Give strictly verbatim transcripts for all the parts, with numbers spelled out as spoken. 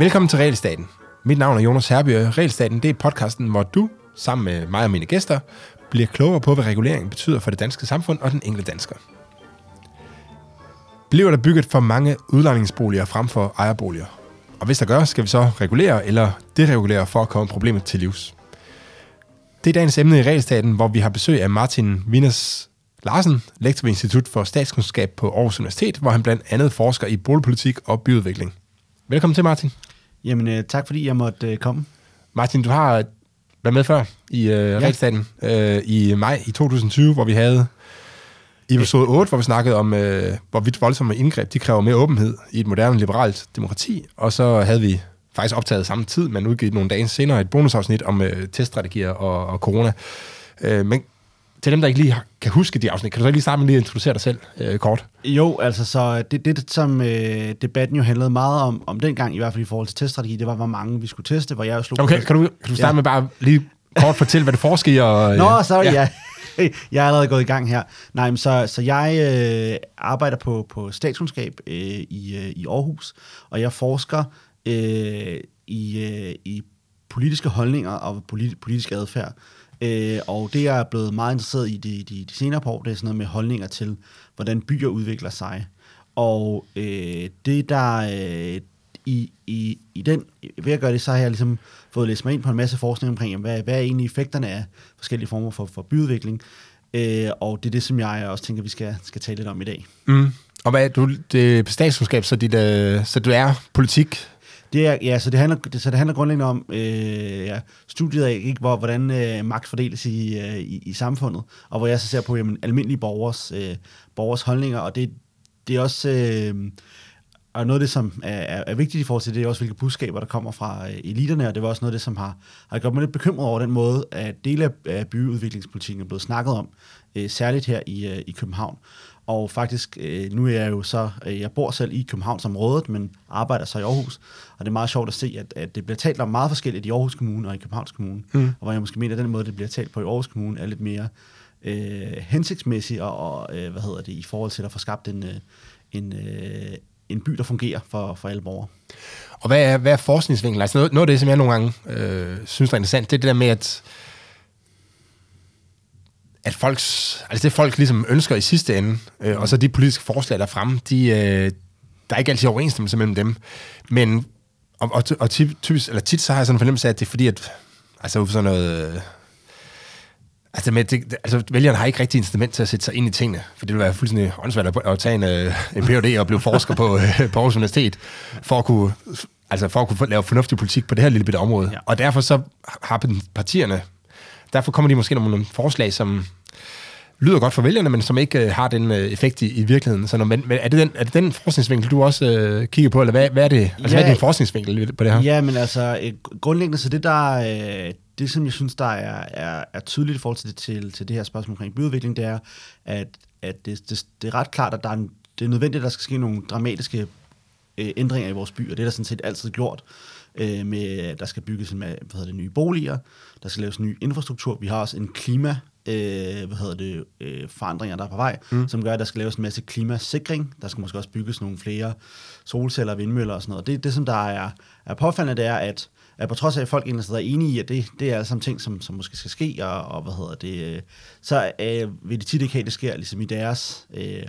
Velkommen til Regelstaten. Mit navn er Jonas Herbjør. Regelstaten, det er podcasten, hvor du, sammen med mig og mine gæster, bliver klogere på, hvad reguleringen betyder for det danske samfund og den enkelte dansker. Bliver der bygget for mange udlejningsboliger frem for ejerboliger? Og hvis der gør, skal vi så regulere eller deregulere for at komme problemet til livs. Det er dagens emne i Regelstaten, hvor vi har besøg af Martin Vinæs Larsen, lektor ved Institut for Statskundskab på Aarhus Universitet, hvor han blandt andet forsker i boligpolitik og byudvikling. Velkommen til, Martin. Jamen, tak fordi jeg måtte komme. Martin, du har været med før i øh, ja. Regelstaten øh, i maj i to tusind og tyve, hvor vi havde episode otte, hvor vi snakkede om, øh, hvorvidt voldsomme indgreb de kræver mere åbenhed i et moderne liberalt demokrati. Og så havde vi faktisk optaget samme tid, men udgivet nogle dage senere et bonusafsnit om øh, teststrategier og, og corona. Øh, men til dem, der ikke lige kan huske de afsnit, kan du så ikke lige starte med lige at introducere dig selv øh, kort? Jo, altså så det, det som øh, debatten jo handlede meget om, om dengang, i hvert fald i forhold til teststrategi, det var, hvor mange vi skulle teste, hvor jeg jo slog... Okay, kan du, kan du starte ja. med bare lige kort fortælle, hvad du forsker i? Og, øh, Nå, så ja. ja. Jeg er allerede gået i gang her. Nej, men så, så jeg øh, arbejder på, på statskundskab øh, i, øh, i Aarhus, og jeg forsker øh, i, øh, i politiske holdninger og politi- politisk adfærd. Øh, og det, jeg er blevet meget interesseret i de, de, de senere par år, det er sådan noget med holdninger til, hvordan byer udvikler sig. Og øh, det, der øh, i, i, i den, ved at gøre det, så har jeg ligesom fået læst mig ind på en masse forskning omkring, jamen, hvad, hvad er egentlig effekterne af forskellige former for, for byudvikling. Øh, og det er det, som jeg også tænker, vi skal, skal tale lidt om i dag. Mm. Og hvad er du, det er statskundskab, så, dit, øh, så du er politik? Det er, ja, så det handler, det, så det handler grundlæggende om øh, ja, studiet af, ikke, hvor, hvordan øh, magt fordeles i, øh, i, i samfundet, og hvor jeg så ser på jamen, almindelige borgers, øh, borgers holdninger, og det, det er også øh, og noget af det, som er, er vigtigt i forhold til, det er også, hvilke budskaber, der kommer fra øh, eliterne, og det var også noget af det, som har, har gjort mig lidt bekymret over den måde, at dele af byudviklingspolitikken er blevet snakket om, øh, særligt her i, øh, i København. Og faktisk, nu er jeg jo så, jeg bor selv i Københavnsområdet, men arbejder så i Aarhus. Og det er meget sjovt at se, at, at det bliver talt om meget forskelligt i Aarhus Kommune og i Københavns Kommune. Mm. Og hvor jeg måske mener, at den måde, det bliver talt på i Aarhus Kommune, er lidt mere øh, hensigtsmæssig og, og øh, hvad hedder det, i forhold til at få skabt en, en, øh, en by, der fungerer for, for alle borgere. Og hvad er, hvad er forskningsvinklen? Altså noget, noget af det, som jeg nogle gange øh, synes er interessant, det er det der med, at at folks, altså det folk ligesom ønsker i sidste ende, øh, og så de politiske forslag, der er fremme, de, øh, der er ikke altid overensstemmelse mellem dem. Men, og, og, og typisk, eller tit så har jeg sådan en fornemmelse af, at det er fordi, at altså, sådan noget, øh, altså, med, det, altså vælgerne har ikke rigtig incitament til at sætte sig ind i tingene, for det vil være fuldstændig åndssvagt at, at tage en, øh, en P H D og blive forsker på, øh, på Aarhus Universitet, for at kunne, altså for at kunne lave fornuftig politik på det her lille bitte område. Ja. Og derfor så har partierne, derfor kommer de måske nogle forslag, som lyder godt for vælgerne, men som ikke øh, har den øh, effekt i, i virkeligheden. Så når, men, er, det den, er det den forskningsvinkel, du også øh, kigger på, eller hvad, hvad er det? Altså, ja, hvad er din forskningsvinkel på det her? Ja, men altså, øh, grundlæggende, så det der, øh, det som jeg synes, der er, er, er tydeligt i forhold til det, til, til det her spørgsmål omkring byudvikling, det er, at, at det, det, det er ret klart, at der er en, det er nødvendigt, at der skal ske nogle dramatiske øh, ændringer i vores by, og det er der sådan set altid gjort. Med, der skal bygges en, hvad hedder det, nye boliger, der skal laves ny infrastruktur. Vi har også en klima, øh, hvad hedder det, øh, forandringer, der er på vej, mm. som gør, at der skal laves en masse klimasikring. Der skal måske også bygges nogle flere solceller, vindmøller og sådan noget. Det, det som der er, er påfaldende, det er, at, at på trods af, at folk egentlig er enige i, at det, det er alle sammen ting, som, som måske skal ske, og, og hvad hedder det, så øh, vil de tit ikke have, det sker ligesom i deres øh,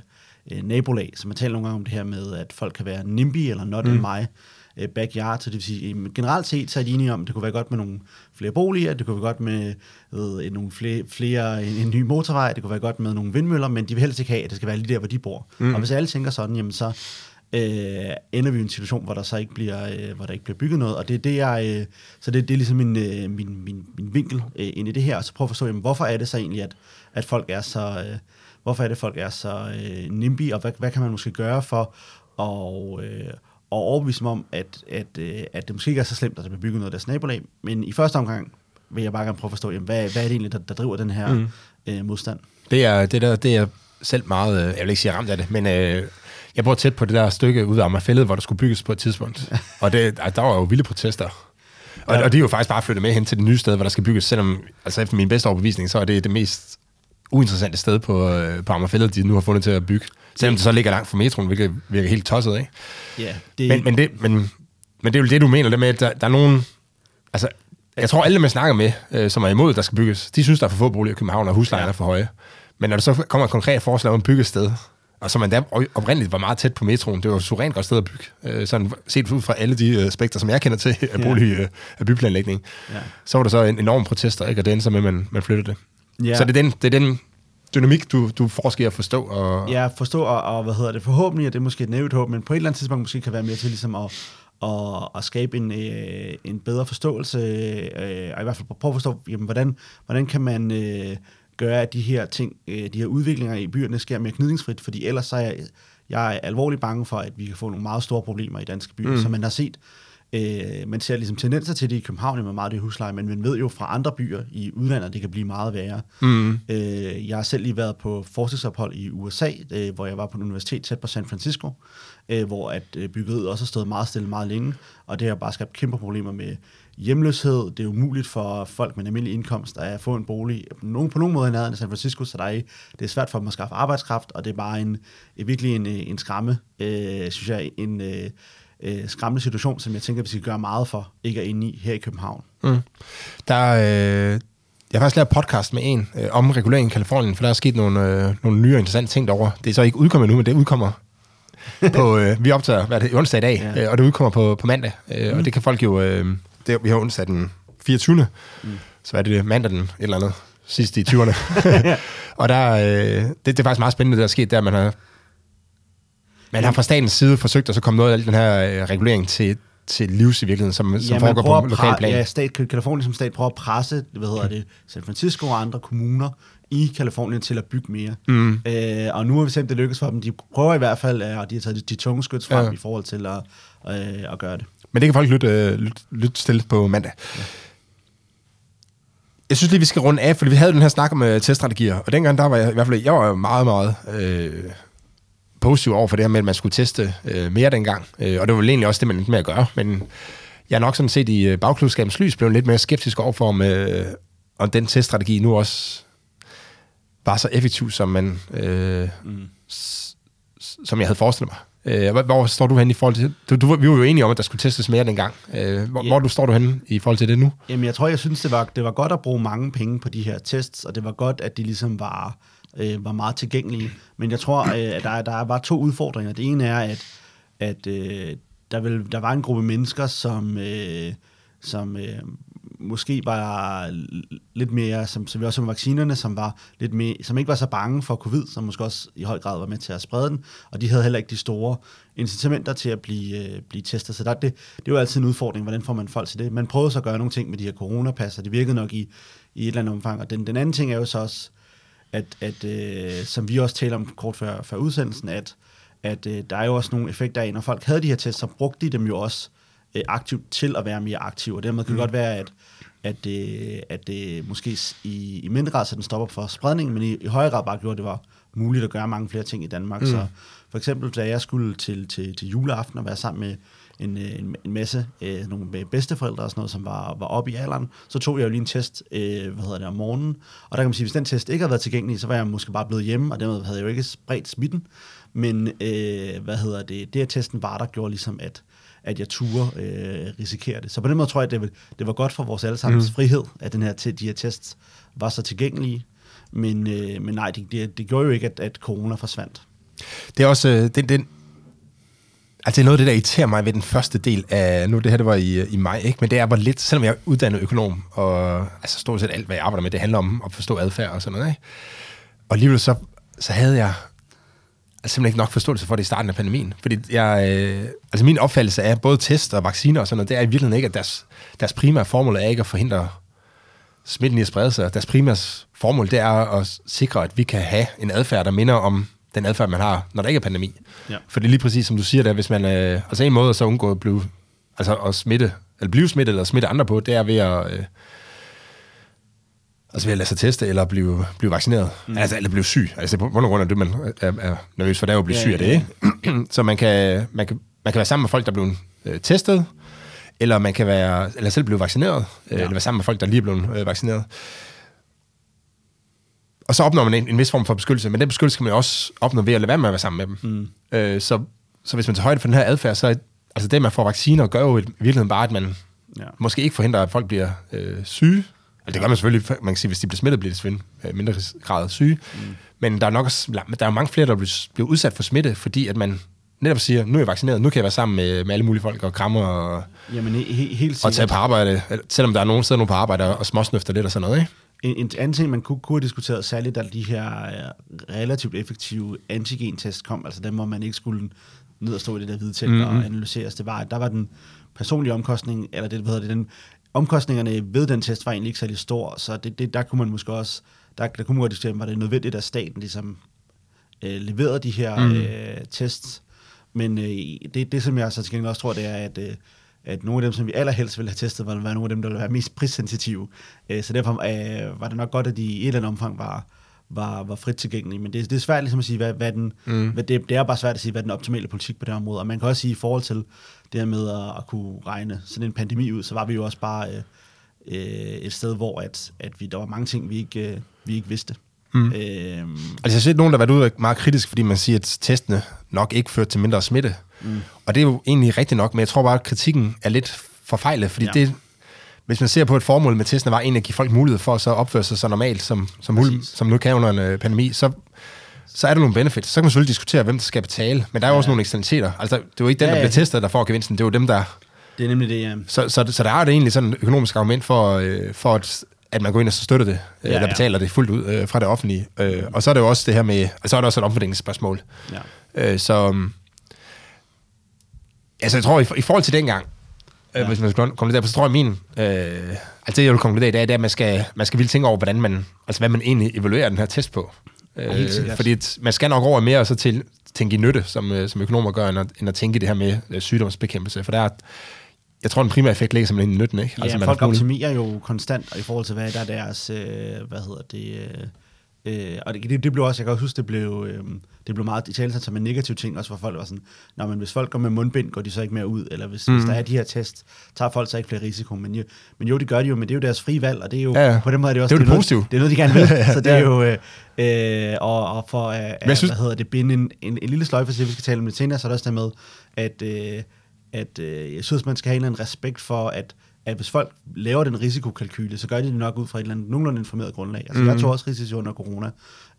nabolag. Så man taler nogle gange om det her med, at folk kan være nimby eller not mm. in my backyard, så det vil sige, generelt set, så er de enige om, det kunne være godt med nogle flere boliger, det kunne være godt med ved, nogle flere, flere en, en ny motorvej, det kunne være godt med nogle vindmøller, men de vil helst ikke have, at det skal være lige der, hvor de bor. Mm. Og hvis alle tænker sådan, jamen så øh, ender vi i en situation, hvor der så ikke bliver, øh, hvor der ikke bliver bygget noget, og det er det, jeg, øh, så det, det er ligesom min, øh, min, min, min vinkel øh, ind i det her, og så prøv at forstå, jamen, hvorfor er det så egentlig, at, at folk er så, øh, hvorfor er det, folk er så øh, nimby, og hvad, hvad kan man måske gøre for at øh, og overbevise mig om, at, at, at det måske ikke er så slemt, at der bliver bygget noget af deres nabolag. Men i første omgang vil jeg bare gerne prøve at forstå, jamen, hvad, hvad er det egentlig, der, der driver den her mm. øh, modstand? Det er, det, der, det er selv meget, jeg vil ikke sige ramt af det, men øh, jeg bor tæt på det der stykke ude af Ammerfælled, hvor der skulle bygges på et tidspunkt. Og det, der var jo vilde protester. Og, ja. og de er jo faktisk bare flyttet med hen til det nye sted, hvor der skal bygges, selvom altså efter min bedste overbevisning, så er det det mest uinteressante sted på, øh, på Ammerfælled, de nu har fundet til at bygge. Selvom det så ligger langt fra metroen, hvilket virker helt tosset, ikke? Ja, det... Men, men, det, men, men det er jo det, du mener, det med, at der, der er nogen... Altså, jeg tror, alle, man snakker med, øh, som er imod, der skal bygges, de synes, der er for få boliger i København, og huslejen ja. er for høje. Men når der så kommer et konkret forslag om at bygge et sted, og som man da oprindeligt var meget tæt på metroen, det var jo suverænt godt sted at bygge, øh, sådan set ud fra alle de øh, spektre, som jeg kender til af, bolig, øh, af byplanlægning, ja. så var der så en enorm protester, ikke? Og det endte så med, at man, man flyttede det. Ja. Så det er den... Det er den dynamik, du, du forsker at forstå. Og... Ja, forstå, og, og hvad hedder det, forhåbentlig, og det er måske et nævnt håb, men på et eller andet tidspunkt måske kan være med til ligesom at, at, at skabe en, øh, en bedre forståelse, øh, og i hvert fald prøve at forstå, jamen, hvordan, hvordan kan man øh, gøre, at de her ting, øh, de her udviklinger i byerne sker mere gnidningsfrit, fordi ellers så er jeg, jeg er alvorligt bange for, at vi kan få nogle meget store problemer i danske byer, mm. som man har set. Øh, man ser ligesom tendenser til det i København med meget det husleje, men man ved jo fra andre byer i udlandet, det kan blive meget værre. Mm. Øh, jeg har selv lige været på forskningsophold i U S A, øh, hvor jeg var på en universitet tæt på San Francisco, øh, hvor at øh, byggeriet også har stået meget stille meget længe, og det har bare skabt kæmpe problemer med hjemløshed. Det er umuligt for folk med en almindelig indkomst at få en bolig nogen, på nogen måde i nærheden af San Francisco, så der er, det er svært for dem at skaffe arbejdskraft, og det er bare en, virkelig en, en skræmme, øh, synes jeg, en... Øh, skræmmende situation, som jeg tænker, vi skal gøre meget for ikke at inde i her i København. Mm. Der, øh, jeg har faktisk lavet podcast med en øh, om regulering i Kalifornien, for der er sket nogle, øh, nogle nye interessante ting derovre. Det er så ikke udkommet nu, men det udkommer på... Øh, vi optager hvad det, onsdag i dag, ja. øh, og det udkommer på, på mandag. Øh, mm. Og det kan folk jo... Øh, det, vi har onsdag den fireogtyvende Mm. Så er det mandag den et eller andet sidste i tyverne. ja. Og der, øh, det, det er faktisk meget spændende, det der er sket der, man har... Man har fra statens side forsøgt at så komme noget af al den her øh, regulering til, til livs i virkeligheden, som, som ja, foregår på pra- lokal plan. Ja, stat, Kalifornien som stat prøver at presse, hvad hedder det, San Francisco og andre kommuner i Kalifornien til at bygge mere. Mm. Øh, og nu har vi simpelthen lykkes for dem. De prøver i hvert fald, øh, og de har taget de tunge skyts frem ja. i forhold til at, øh, at gøre det. Men det kan folk lytte, øh, lytte, lytte til på mandag. Ja. Jeg synes lige, vi skal runde af, fordi vi havde den her snak om øh, teststrategier, og dengang der var jeg i hvert fald jeg var meget, meget... Øh, positiv over for det her med, at man skulle teste øh, mere dengang. Øh, og det var vel egentlig også det, man endte med at gøre. Men jeg er nok sådan set i øh, bagklodskabens lys blevet lidt mere skeptisk over for, om, øh, om den teststrategi nu også var så effektiv, som, man, øh, mm. s- som jeg havde forestillet mig. Øh, hvor, hvor står du henne i forhold til det? Du, du, vi var jo enige om, at der skulle testes mere dengang. Øh, hvor, yeah. hvor du står du henne i forhold til det nu? Jamen, jeg tror, jeg synes, det var, det var godt at bruge mange penge på de her tests, og det var godt, at de ligesom var... Øh, var meget tilgængelige, men jeg tror, øh, at der, der var to udfordringer. Det ene er, at, at øh, der, ville, der var en gruppe mennesker, som, øh, som øh, måske var lidt mere, som, som vi også med vaccinerne, som, var lidt mere, som ikke var så bange for covid, som måske også i høj grad var med til at sprede den, og de havde heller ikke de store incitamenter til at blive, øh, blive testet. Så der, det, det er jo altid en udfordring, hvordan får man folk til det. Man prøvede så at gøre nogle ting med de her coronapasser, det virkede nok i, i et eller andet omfang, og den, den anden ting er jo så også, at, at øh, som vi også taler om kort før, før udsendelsen, at, at øh, der er jo også nogle effekter af, når folk havde de her tests, så brugte de dem jo også øh, aktivt til at være mere aktive, og dermed kan det godt være, at, at, øh, at det måske i, i mindre grad, så den stopper for spredningen, men i, i højere grad bare gjorde, at det var muligt at gøre mange flere ting i Danmark. Mm. Så for eksempel, da jeg skulle til, til, til juleaften og være sammen med en, en, en masse, øh, nogle bedsteforældre og sådan noget, som var, var oppe i alderen, så tog jeg jo lige en test, øh, hvad hedder det, om morgenen, og der kan man sige, hvis den test ikke havde været tilgængelig, så var jeg måske bare blevet hjemme, og dermed havde jeg jo ikke spredt smitten, men øh, hvad hedder det, det at testen var der, gjorde ligesom, at, at jeg turde øh, risikere det. Så på den måde tror jeg, at det, det var godt for vores allesammens mm. frihed, at den her, de her tests var så tilgængelige, men, øh, men nej, det, det, det gjorde jo ikke, at, at corona forsvandt. Det er også, øh, den, den altså det er noget af det, der irriterer mig ved den første del af, nu det her, det var i, i maj, ikke? Men det er bare lidt, selvom jeg er uddannet økonom, og altså stort set alt, hvad jeg arbejder med, det handler om at forstå adfærd og sådan noget, ikke? Og alligevel så, så havde jeg altså simpelthen ikke nok forståelse for det i starten af pandemien, fordi jeg, øh, altså min opfattelse af både test og vacciner og sådan noget, det er i virkeligheden ikke, at deres, deres primære formål er ikke at forhindre smitten i at sprede sig. Deres primære formål, det er at sikre, at vi kan have en adfærd, der minder om den adfærd, man har, når der ikke er pandemi. Ja. For det er lige præcis, som du siger, der, hvis man... Øh, altså en måde at så undgå at blive, altså at smitte, eller blive smittet, eller smitte andre på, det er ved at, øh, altså ved at lade sig teste, eller blive, blive vaccineret. Mm. Altså, eller blive syg. Altså på grund af det, man er, er nervøs for, der er jo at blive ja, syg af det, ja. ikke? Så man kan, man, kan, man kan være sammen med folk, der er blevet øh, testet, eller man kan være... Eller selv blive vaccineret, øh, ja. eller være sammen med folk, der lige er blevet øh, vaccineret. og så opnår man en, en vis form for beskyttelse, men den beskyttelse kan man også opnå ved at lade være med at være sammen med dem. Mm. Øh, så, så hvis man tager højde for den her adfærd, så altså det, man får vacciner, gør jo i virkeligheden bare, at man ja. måske ikke forhindrer, at folk bliver øh, syge. Altså, det gør man selvfølgelig, man kan sige, hvis de bliver smittet, bliver de selvfølgelig øh, mindre grad syge. Mm. Men der er nok også, der er mange flere, der bliver udsat for smitte, fordi at man netop siger, nu er jeg vaccineret, nu kan jeg være sammen med, med alle mulige folk og krammer og, Jamen, he- he- helt og tage på arbejde. Selvom der er nogen steder nogle på arbejde og småsnøfter lidt og sådan noget, ikke? En, en anden ting, man kunne, kunne have diskuteret, særligt da de her uh, relativt effektive antigen-test kom, altså dem, hvor man ikke skulle ned og stå i det der hvidtægt mm-hmm. og analyseres, det var, der var den personlige omkostning, eller det, hvad hedder det, den, omkostningerne ved den test var egentlig ikke særlig stor, så det, det, der kunne man måske også, der, der kunne man godt diskutere, var det nødvendigt, at staten ligesom uh, leverede de her mm-hmm. uh, tests, men uh, det, det, som jeg så til gengæld også tror, det er, at uh, at nogle af dem, som vi allerhelst ville have testet, var nogle af dem, der ville være mest prissensitive. Så derfor øh, var det nok godt, at de i et eller andet omfang var, var, var frit tilgængelige. Men det, det er svært ligesom at sige, hvad, hvad den, mm. hvad det, det er bare svært at sige, hvad den optimale politik på det område. Og man kan også sige, i forhold til det her med at, at kunne regne sådan en pandemi ud, så var vi jo også bare øh, øh, et sted, hvor at, at vi, der var mange ting, vi ikke, øh, vi ikke vidste. Mm. Øhm. Altså jeg har set nogen, der har været ude meget kritisk, fordi man siger, at testene nok ikke førte til mindre smitte. Mm. Og det er jo egentlig rigtigt nok, men jeg tror bare, at kritikken er lidt forfejlet, fordi ja. det, hvis man ser på et formål med testene, var egentlig at give folk mulighed for at så opføre sig så normalt, som, som, hul, som nu kan under en øh, pandemi, så, så er der nogle benefits. Så kan man selvfølgelig diskutere, hvem der skal betale, men der er jo ja. også nogle eksternaliteter. Altså det var ikke den, ja, ja. der blev testet, der får gevinsten, det var dem, der... Det er nemlig det, ja. Så, så, så der er jo egentlig sådan et økonomisk argument for, øh, for at... at man går ind og så støtter det, ja, eller betaler ja. det fuldt ud øh, fra det offentlige. Øh, og så er det jo også det her med, og så er der også et omfordelingsspørgsmål. Ja. Øh, så altså, jeg tror, i, i forhold til dengang, øh, ja. hvis man skal konkludere, så tror jeg, min, øh, altså det, jeg vil konkludere i dag, det er, at man skal, man skal vildt tænke over, hvordan man, altså hvad man egentlig evaluerer den her test på. Øh, fordi man skal nok over mere og så til tænke i nytte, som, som økonomer gør, end at, end at tænke det her med øh, sygdomsbekæmpelse, for der er jeg tror, den primære effekt ligger simpelthen i nytten, ikke? Ja, altså, man folk optimerer jo konstant, og i forhold til, hvad der er deres, øh, hvad hedder det, øh, og det, det blev også, jeg kan også huske, det blev, øh, det blev meget i tale som en negativ ting, også for folk var sådan, når man hvis folk går med mundbind, går de så ikke mere ud, eller hvis, mm. hvis der er de her test, tager folk så ikke flere risiko, men jo, men jo, det gør de jo, men det er jo deres frie valg, og det er jo, ja, ja. på den måde er det også, det er, det er, det noget, det er noget, de gerne vil, så det er jo, øh, øh, og, og for, øh, at, synes... hvad hedder det, binde en, en, en, en lille sløjfe, så vi skal tale om det senere, så er det også der med, at, øh, at øh, jeg synes, man skal have en respekt for, at, at hvis folk laver den risikokalkyle, så gør de det nok ud fra et eller andet nogenlunde informeret grundlag. Altså, mm-hmm. jeg tog også risici under corona.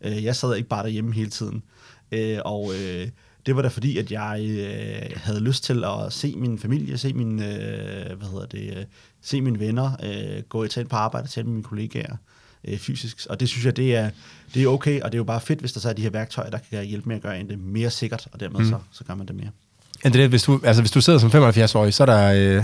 Øh, jeg sad ikke bare derhjemme hele tiden. Øh, og øh, det var da fordi, at jeg øh, havde lyst til at se min familie, se min, øh, hvad hedder det, øh, se mine venner, øh, gå i tæt på arbejde, tæt med mine kollegaer øh, fysisk. Og det synes jeg, det er, det er okay, og det er jo bare fedt, hvis der så er de her værktøjer, der kan hjælpe med at gøre en det mere sikkert, og dermed mm. så, så gør man det mere. End det, hvis du, altså hvis du sidder som femoghalvfjerds-årig, så er der... Øh,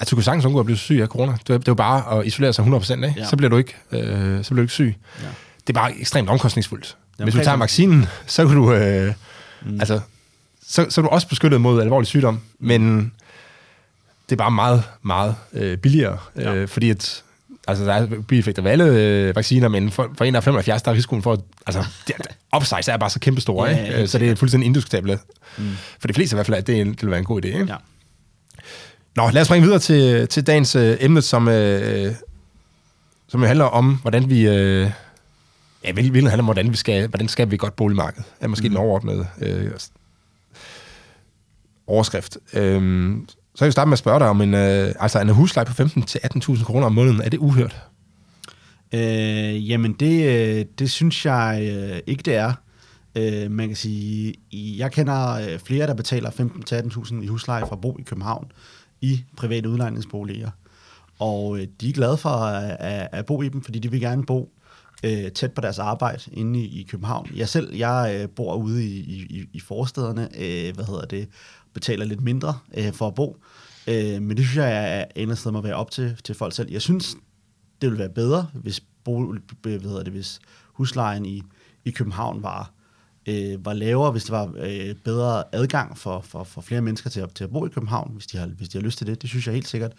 altså, du kan sagtens undgå at blive syg af corona. Det er, det er jo bare at isolere sig hundrede procent af. Ja. Så, bliver du ikke, øh, så bliver du ikke syg. Ja. Det er bare ekstremt omkostningsfuldt. Jamen, hvis du tager vaccinen, så kan du... Øh, mm. Altså, så, så er du også beskyttet mod alvorlig sygdom. Men det er bare meget, meget øh, billigere. Ja. Øh, fordi at... Altså, der er bieffekter ved alle øh, vacciner, men for, for en af femoghalvfjerds, der er risikoen for, at altså, upsize er bare så kæmpestor, ja, ja, ja, så det er fuldstændig indiskutabelt. Mm. For de fleste i hvert fald, at det, det vil være en god idé. Ikke? Ja. Nå, lad os springe videre til, til dagens øh, emne, som, øh, som jo handler om, hvordan vi... Øh, ja, hvilken handler om, hvordan vi skal, hvordan skaber vi et godt boligmarked? Er måske mm. den overordnede øh, overskrift. Øh, Så kan vi starte med at spørge dig om en, øh, altså en husleje på femten til atten tusind kroner om måneden. Er det uhørt? Øh, jamen, det, det synes jeg øh, ikke, det er. Øh, man kan sige, jeg kender flere, der betaler femten til atten tusind i husleje fra Bo i København i private udlejningsboliger. Og øh, de er glade for at, at, at bo i dem, fordi de vil gerne bo øh, tæt på deres arbejde inde i, i København. Jeg selv, jeg øh, bor ude i, i, i forstederne, øh, hvad hedder det, betaler lidt mindre øh, for at bo. Øh, men det synes jeg er endelig sted at være op til, til folk selv. Jeg synes, det ville være bedre, hvis, bo, hvad hedder det, hvis huslejen i, i København var, øh, var lavere, hvis der var øh, bedre adgang for, for, for flere mennesker til at, til at bo i København, hvis de, har, hvis de har lyst til det. Det synes jeg helt sikkert.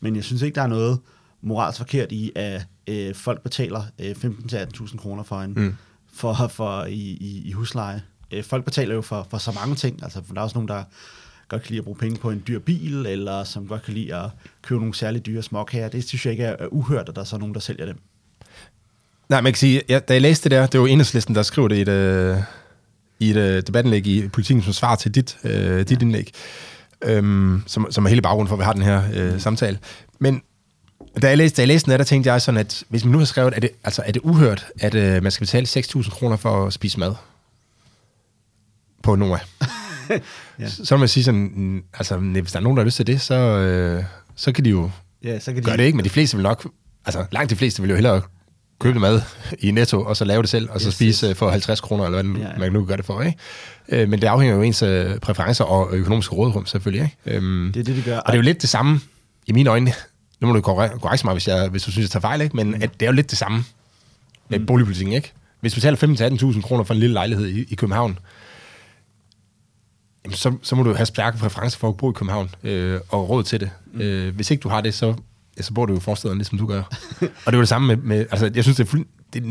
Men jeg synes ikke, der er noget moralsk forkert i, at øh, folk betaler øh, femten til atten tusind kroner for en, mm. for, for i, i, i husleje. Folk betaler jo for, for så mange ting. Altså, der er også nogen, der godt kan lide at bruge penge på en dyr bil, eller som godt kan lide at købe nogle særligt dyre småkager. Det synes jeg ikke er uhørt, at der er så nogen, der sælger dem. Nej, man kan sige, ja, da jeg læste det der, det var Enhedslisten, der skrev det i et, øh, i et øh, debatindlæg i Politiken, som svar til dit, øh, dit ja. indlæg, øhm, som, som er hele baggrunden for, at vi har den her øh, samtale. Men da jeg læste, da jeg læste den der, der tænkte jeg sådan, at hvis man nu har skrevet, er det, altså, er det uhørt, at øh, man skal betale seks tusind kroner for at spise mad på Noma. ja. Så må man sige sådan, altså, hvis der er nogen, der har lyst til det, så, øh, så kan de jo ja, så kan de gøre det ikke, men de fleste vil nok, altså langt de fleste vil jo hellere købe mad i Netto, og så lave det selv, og så yes, spise for halvtreds kroner, eller hvad ja, ja. man nu gør det for, ikke? Men det afhænger jo af ens præferencer og økonomiske rådrum, selvfølgelig, ikke? Det er det, de gør. Og det er jo lidt det samme, i mine øjne, nu må du korrekte mig, hvis, jeg, hvis du synes, jeg tager fejl, ikke? Men at det er jo lidt det samme med mm. boligpolitikken, ikke? Hvis du betaler femten til atten tusind kroner for en lille lejlighed i, i København, jamen, så, så må du have stærke præferencer for at bo i København, øh, og råd til det. Mm. Øh, hvis ikke du har det, så... Ja, så bor du jo i forstederne, ligesom du gør. Og det var det samme med, med altså jeg synes, det er, fuld, det er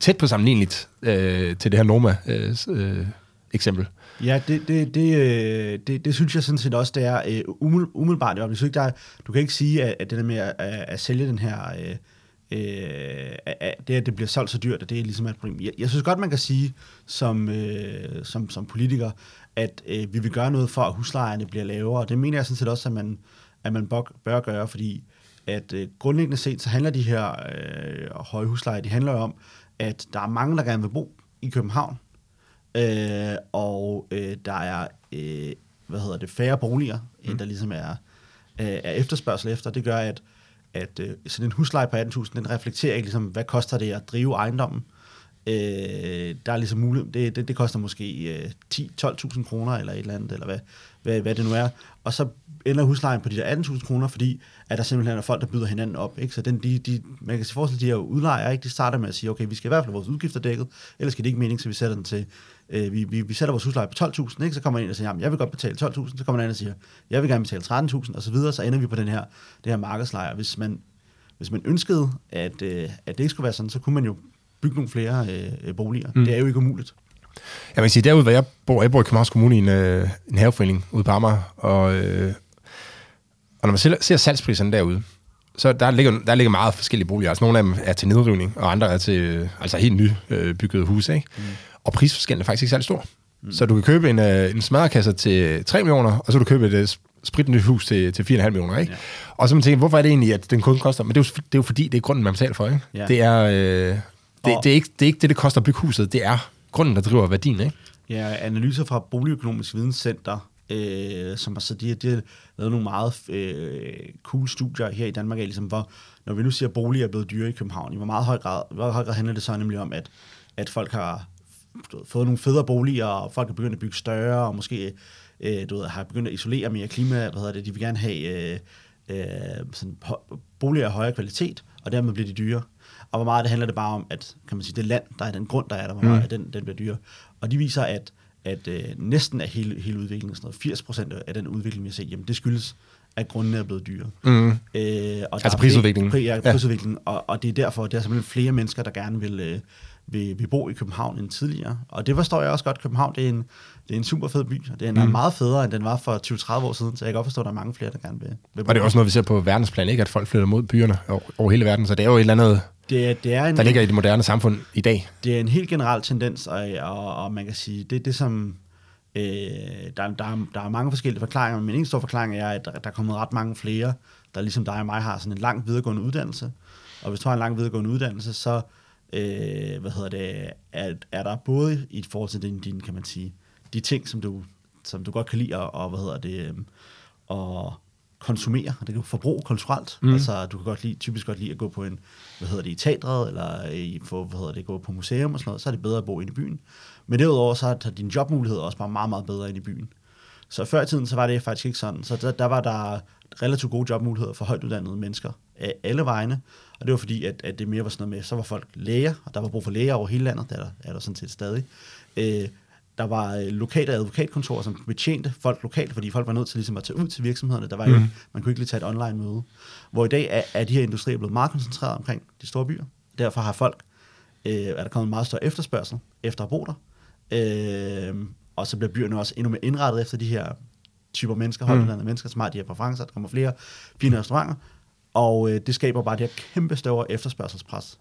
tæt på sammenligneligt øh, til det her Norma-eksempel. Øh, ja, det, det, det, det, det synes jeg sådan set også, det er øh, umiddelbart. Jeg synes ikke, der er, du kan ikke sige, at, at det der med at, at sælge den her, øh, at det, at det bliver solgt så dyrt, at det er ligesom et problem. Jeg, jeg synes godt, man kan sige som, øh, som, som politiker, at øh, vi vil gøre noget for, at huslejerne bliver lavere. Og det mener jeg sådan set også, at man, at man bør gøre, fordi at øh, grundlæggende set, så handler de her øh, høje huslejer, de handler om, at der er mange, der gerne vil bo i København, øh, og øh, der er, øh, hvad hedder det, færre boliger, mm. end der ligesom er, øh, er efterspørgsel efter. Det gør, at, at øh, sådan en husleje på atten tusind, den reflekterer ikke, ligesom, hvad koster det at drive ejendommen. Øh, der er ligesom muligt, det, det, det koster måske øh, ti til tolv tusind kroner, eller et eller andet, eller hvad, hvad, hvad det nu er. Og så ender huslejen på de der atten tusind kroner, fordi at der simpelthen er folk, der byder hinanden op. Ikke? Så den, de, de, man kan se forestille, de her udlejer, ikke? De starter med at sige, okay, vi skal i hvert fald have vores udgifter dækket, ellers skal det ikke mening, så vi sætter den til, øh, vi, vi, vi sætter vores husleje på tolv tusind, ikke? Så kommer en og siger, jamen, jeg vil godt betale tolv tusind, så kommer en anden og siger, jeg vil gerne betale tretten tusind, og så videre, så ender vi på den her, det her markedsleje. Hvis man, hvis man ønskede, at, øh, at det ikke skulle være sådan, så kunne man jo bygge nogle flere øh, boliger. Mm. Det er jo ikke umuligt. Jeg vil sige, derude, hvor jeg bor, jeg bor i Københavns Kommune i en, øh, en haveforening ude på Amager, og øh, og når man ser salgspriserne derude, så der ligger, der ligger meget forskellige boliger. Altså nogle af dem er til nedrivning, og andre er til altså helt nybyggede øh, huse, ikke? Mm. Og prisforskellen er faktisk ikke særlig stor. Mm. Så du kan købe en, øh, en smadrekasse til tre millioner, og så du købe et øh, spritnyt hus til, til fire komma fem millioner, ikke? Yeah. Og så man tænker, hvorfor er det egentlig, at den kun koster? Men det er jo, det er jo fordi, det er grunden, man betaler for, ikke? Yeah. Det, er, øh, det, det, er ikke, det er ikke det, det koster at bygge huset. Det er grunden, der driver værdien, ikke? Ja, analyser fra Boligøkonomisk Videnscenter, Øh, som altså, de, de har lavet nogle meget øh, cool studier her i Danmark, ligesom, hvor, når vi nu siger, at boliger er blevet dyre i København, i hvor meget høj grad, hvor høj grad handler det så nemlig om, at, at folk har fået nogle federe boliger, og folk er begyndt at bygge større, og måske øh, du ved, har begyndt at isolere mere klima, hvad hedder det, de vil gerne have øh, øh, sådan, boliger af højere kvalitet, og dermed bliver de dyre. Og hvor meget det handler det bare om, at kan man sige, det land, der er den grund, der er der, hvor meget mm. den, den bliver dyre. Og de viser, at at øh, næsten af hele, hele udviklingen, sådan noget, firs procent af den udvikling, vi har set, jamen det skyldes, at grundene er blevet dyre. Mm. Øh, og altså prisudviklingen. Pr- ja, prisudviklingen, ja. Og, og det er derfor, at der er simpelthen flere mennesker, der gerne vil, øh, vil, vil bo i København end tidligere. Og det forstår jeg også godt. København, det er en, det er en super fed by, og det er en mm. meget federe, end den var for tyve til tredive år siden, så jeg kan godt forstå, at der er mange flere, der gerne vil, vil bo. Og det er også noget, vi ser på verdensplan, ikke? At folk flytter mod byerne over, over hele verden, så det er jo et eller andet, Det er, det er en, der ligger i det moderne samfund i dag. Det er en helt generel tendens, og, og, og man kan sige, det er det, som... Øh, der, der, der er mange forskellige forklaringer, men en stor forklaring er, at der, der er kommet ret mange flere, der ligesom dig og mig har sådan en lang videregående uddannelse. Og hvis du har en lang videregående uddannelse, så øh, hvad hedder det, er, er der både i forhold til din, din, kan man sige, de ting, som du, som du godt kan lide, og hvad hedder det... Og, konsumere, det kan forbruge kulturelt. Mm. Altså, du kan godt lide, typisk godt lide at gå på en, hvad hedder det, i teatret, eller i, for, hvad hedder det, gå på museum og sådan noget, så er det bedre at bo inde i byen. Men derudover, så er dine jobmuligheder også bare meget, meget bedre inde i byen. Så før i tiden, så var det faktisk ikke sådan. Så der, der var der relativt gode jobmuligheder for højt uddannede mennesker af alle vegne, og det var fordi, at, at det mere var sådan noget med, så var folk læger, og der var brug for læger over hele landet, der er der, er der sådan set stadig. Øh, Der var lokale advokatkontorer, som betjente folk lokalt, fordi folk var nødt til ligesom at tage ud til virksomhederne. Der var mm. ikke, man kunne ikke lige tage et online-møde. Hvor i dag er, er de her industrier blevet meget koncentreret omkring de store byer. Derfor har folk, øh, er der kommet en meget større efterspørgsel efter at bo der. Øh, og så bliver byerne også endnu mere indrettet efter de her typer mennesker, mm. højtuddannede mennesker, som har de her præferencer. Der kommer flere fine restauranter, og øh, det skaber bare det her kæmpe større efterspørgselspres.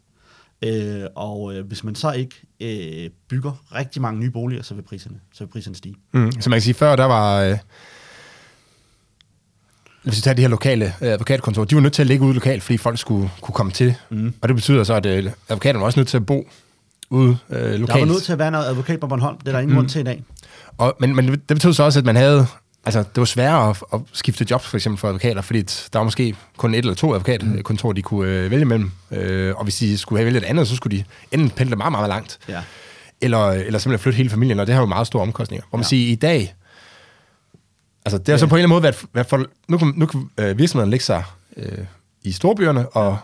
Øh, og øh, hvis man så ikke øh, bygger rigtig mange nye boliger, så vil priserne, så vil priserne stige. Mm. Så man kan sige, før der var... Øh Hvis vi tager de her lokale advokatkontorer, de var nødt til at ligge ude lokalt, fordi folk skulle kunne komme til. Mm. Og det betyder så, at advokaterne var også nødt til at bo ude øh, lokalt. Der var nødt til at være noget advokat på Bornholm, det er der ingen mm. grund til i dag. Og, men, men det betød så også, at man havde, altså det var sværere at, at skifte jobs for eksempel for advokater, fordi der var måske kun et eller to advokatkontorer, de kunne øh, vælge mellem. Øh, og hvis de skulle have vælget et andet, så skulle de enten pendle meget, meget langt, ja. eller, eller simpelthen flytte hele familien, og det har jo meget store omkostninger. Hvor man ja. siger, i dag... Altså, det har så på en eller anden måde været, for, nu kan, nu kan øh, virksomhederne ligge sig øh, i storbyerne, og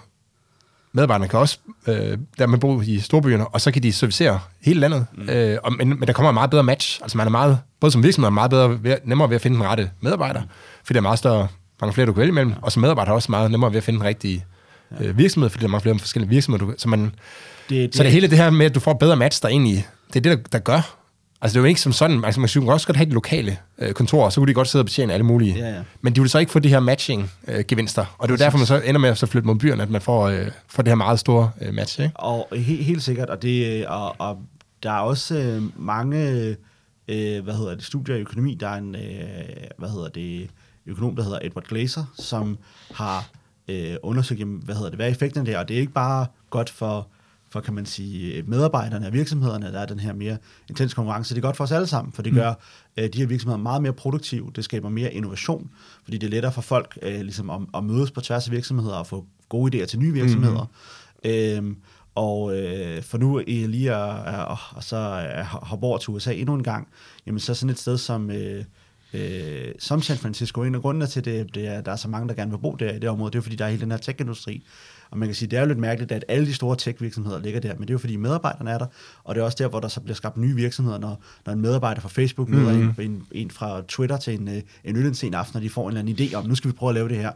medarbejderne kan også øh, dermed bo i storbyerne, og så kan de servicere hele landet. Mm. Øh, og, men, men der kommer en meget bedre match. Altså, man er meget, både som virksomhed er meget bedre, ved, nemmere ved at finde den rette medarbejder, mm. fordi der er meget større, mange flere, du kan vælge imellem, ja. og som medarbejder er også meget nemmere ved at finde den rigtige øh, virksomhed, fordi der er mange flere forskellige virksomheder. Du, så man, det, det, så det hele det her med, at du får bedre match, der egentlig, det er det, der, der gør. Altså, det er jo ikke som sådan. Altså, man kunne også godt have de lokale øh, kontorer, så kunne de godt sidde og betjene alle mulige. Ja, ja. Men de ville så ikke få de her matching-gevinster. Øh, og det er jo derfor, man så ender med at så flytte mod byerne, at man får, øh, får det her meget store øh, match. Ikke? Og he- helt sikkert. Og, det, og, og der er også øh, mange øh, hvad hedder det, studier i økonomi. Der er en øh, hvad hedder det, økonom, der hedder Edward Glaser, som har øh, undersøgt, jamen, hvad hedder det, hvad er effekten af det her. Og det er ikke bare godt for... for, kan man sige, medarbejderne og virksomhederne, der er den her mere intens konkurrence. Det er godt for os alle sammen, for det gør mm. øh, de her virksomheder meget mere produktive. Det skaber mere innovation, fordi det er lettere for folk øh, ligesom at, at mødes på tværs af virksomheder og få gode idéer til nye virksomheder. Mm. Øhm, og øh, for nu er lige at, at, at så hoppe over til U S A endnu en gang, jamen så sådan et sted som... Øh, Øh, som San Francisco. En af grundene til det, det er, at der er så mange, der gerne vil bo der i det område, det er fordi, der er hele den her tech-industri. Og man kan sige, det er jo lidt mærkeligt, at alle de store tech-virksomheder ligger der, men det er jo fordi medarbejderne er der, og det er også der, hvor der så bliver skabt nye virksomheder, når, når en medarbejder fra Facebook møder mm-hmm. en, en, en fra Twitter til en, en øl en sen aften, og de får en eller anden idé om, nu skal vi prøve at lave det her.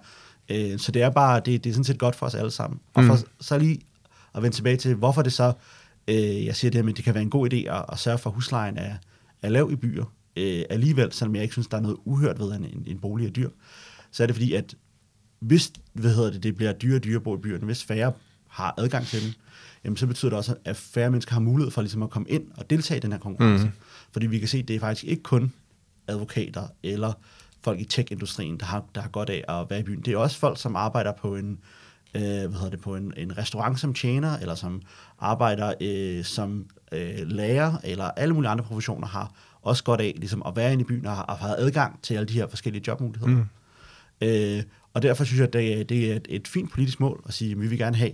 Øh, så det er bare, det, det er sådan set godt for os alle sammen. Og for, mm. så lige at vende tilbage til, hvorfor det så, øh, jeg siger det her, men det kan være en god idé at, at sørge for, at huslejen er, er lav i byer. Øh, alligevel, selvom jeg ikke synes, der er noget uhørt ved, en, en bolig er dyr, så er det fordi, at hvis, hvad hedder det, det bliver dyre og dyre at bo i byerne, hvis færre har adgang til dem, jamen så betyder det også, at færre mennesker har mulighed for ligesom at komme ind og deltage i den her konkurrence. Mm. Fordi vi kan se, at det er faktisk ikke kun advokater eller folk i tech-industrien, der har, der har godt af at være i byen. Det er også folk, som arbejder på en, øh, hvad hedder det, på en, en restaurant som tjener, eller som arbejder øh, som øh, lærer, eller alle mulige andre professioner har også godt af ligesom, at være inde i byen og have adgang til alle de her forskellige jobmuligheder. Mm. Øh, og derfor synes jeg, at det, det er et, et fint politisk mål at sige, at vi vil gerne have,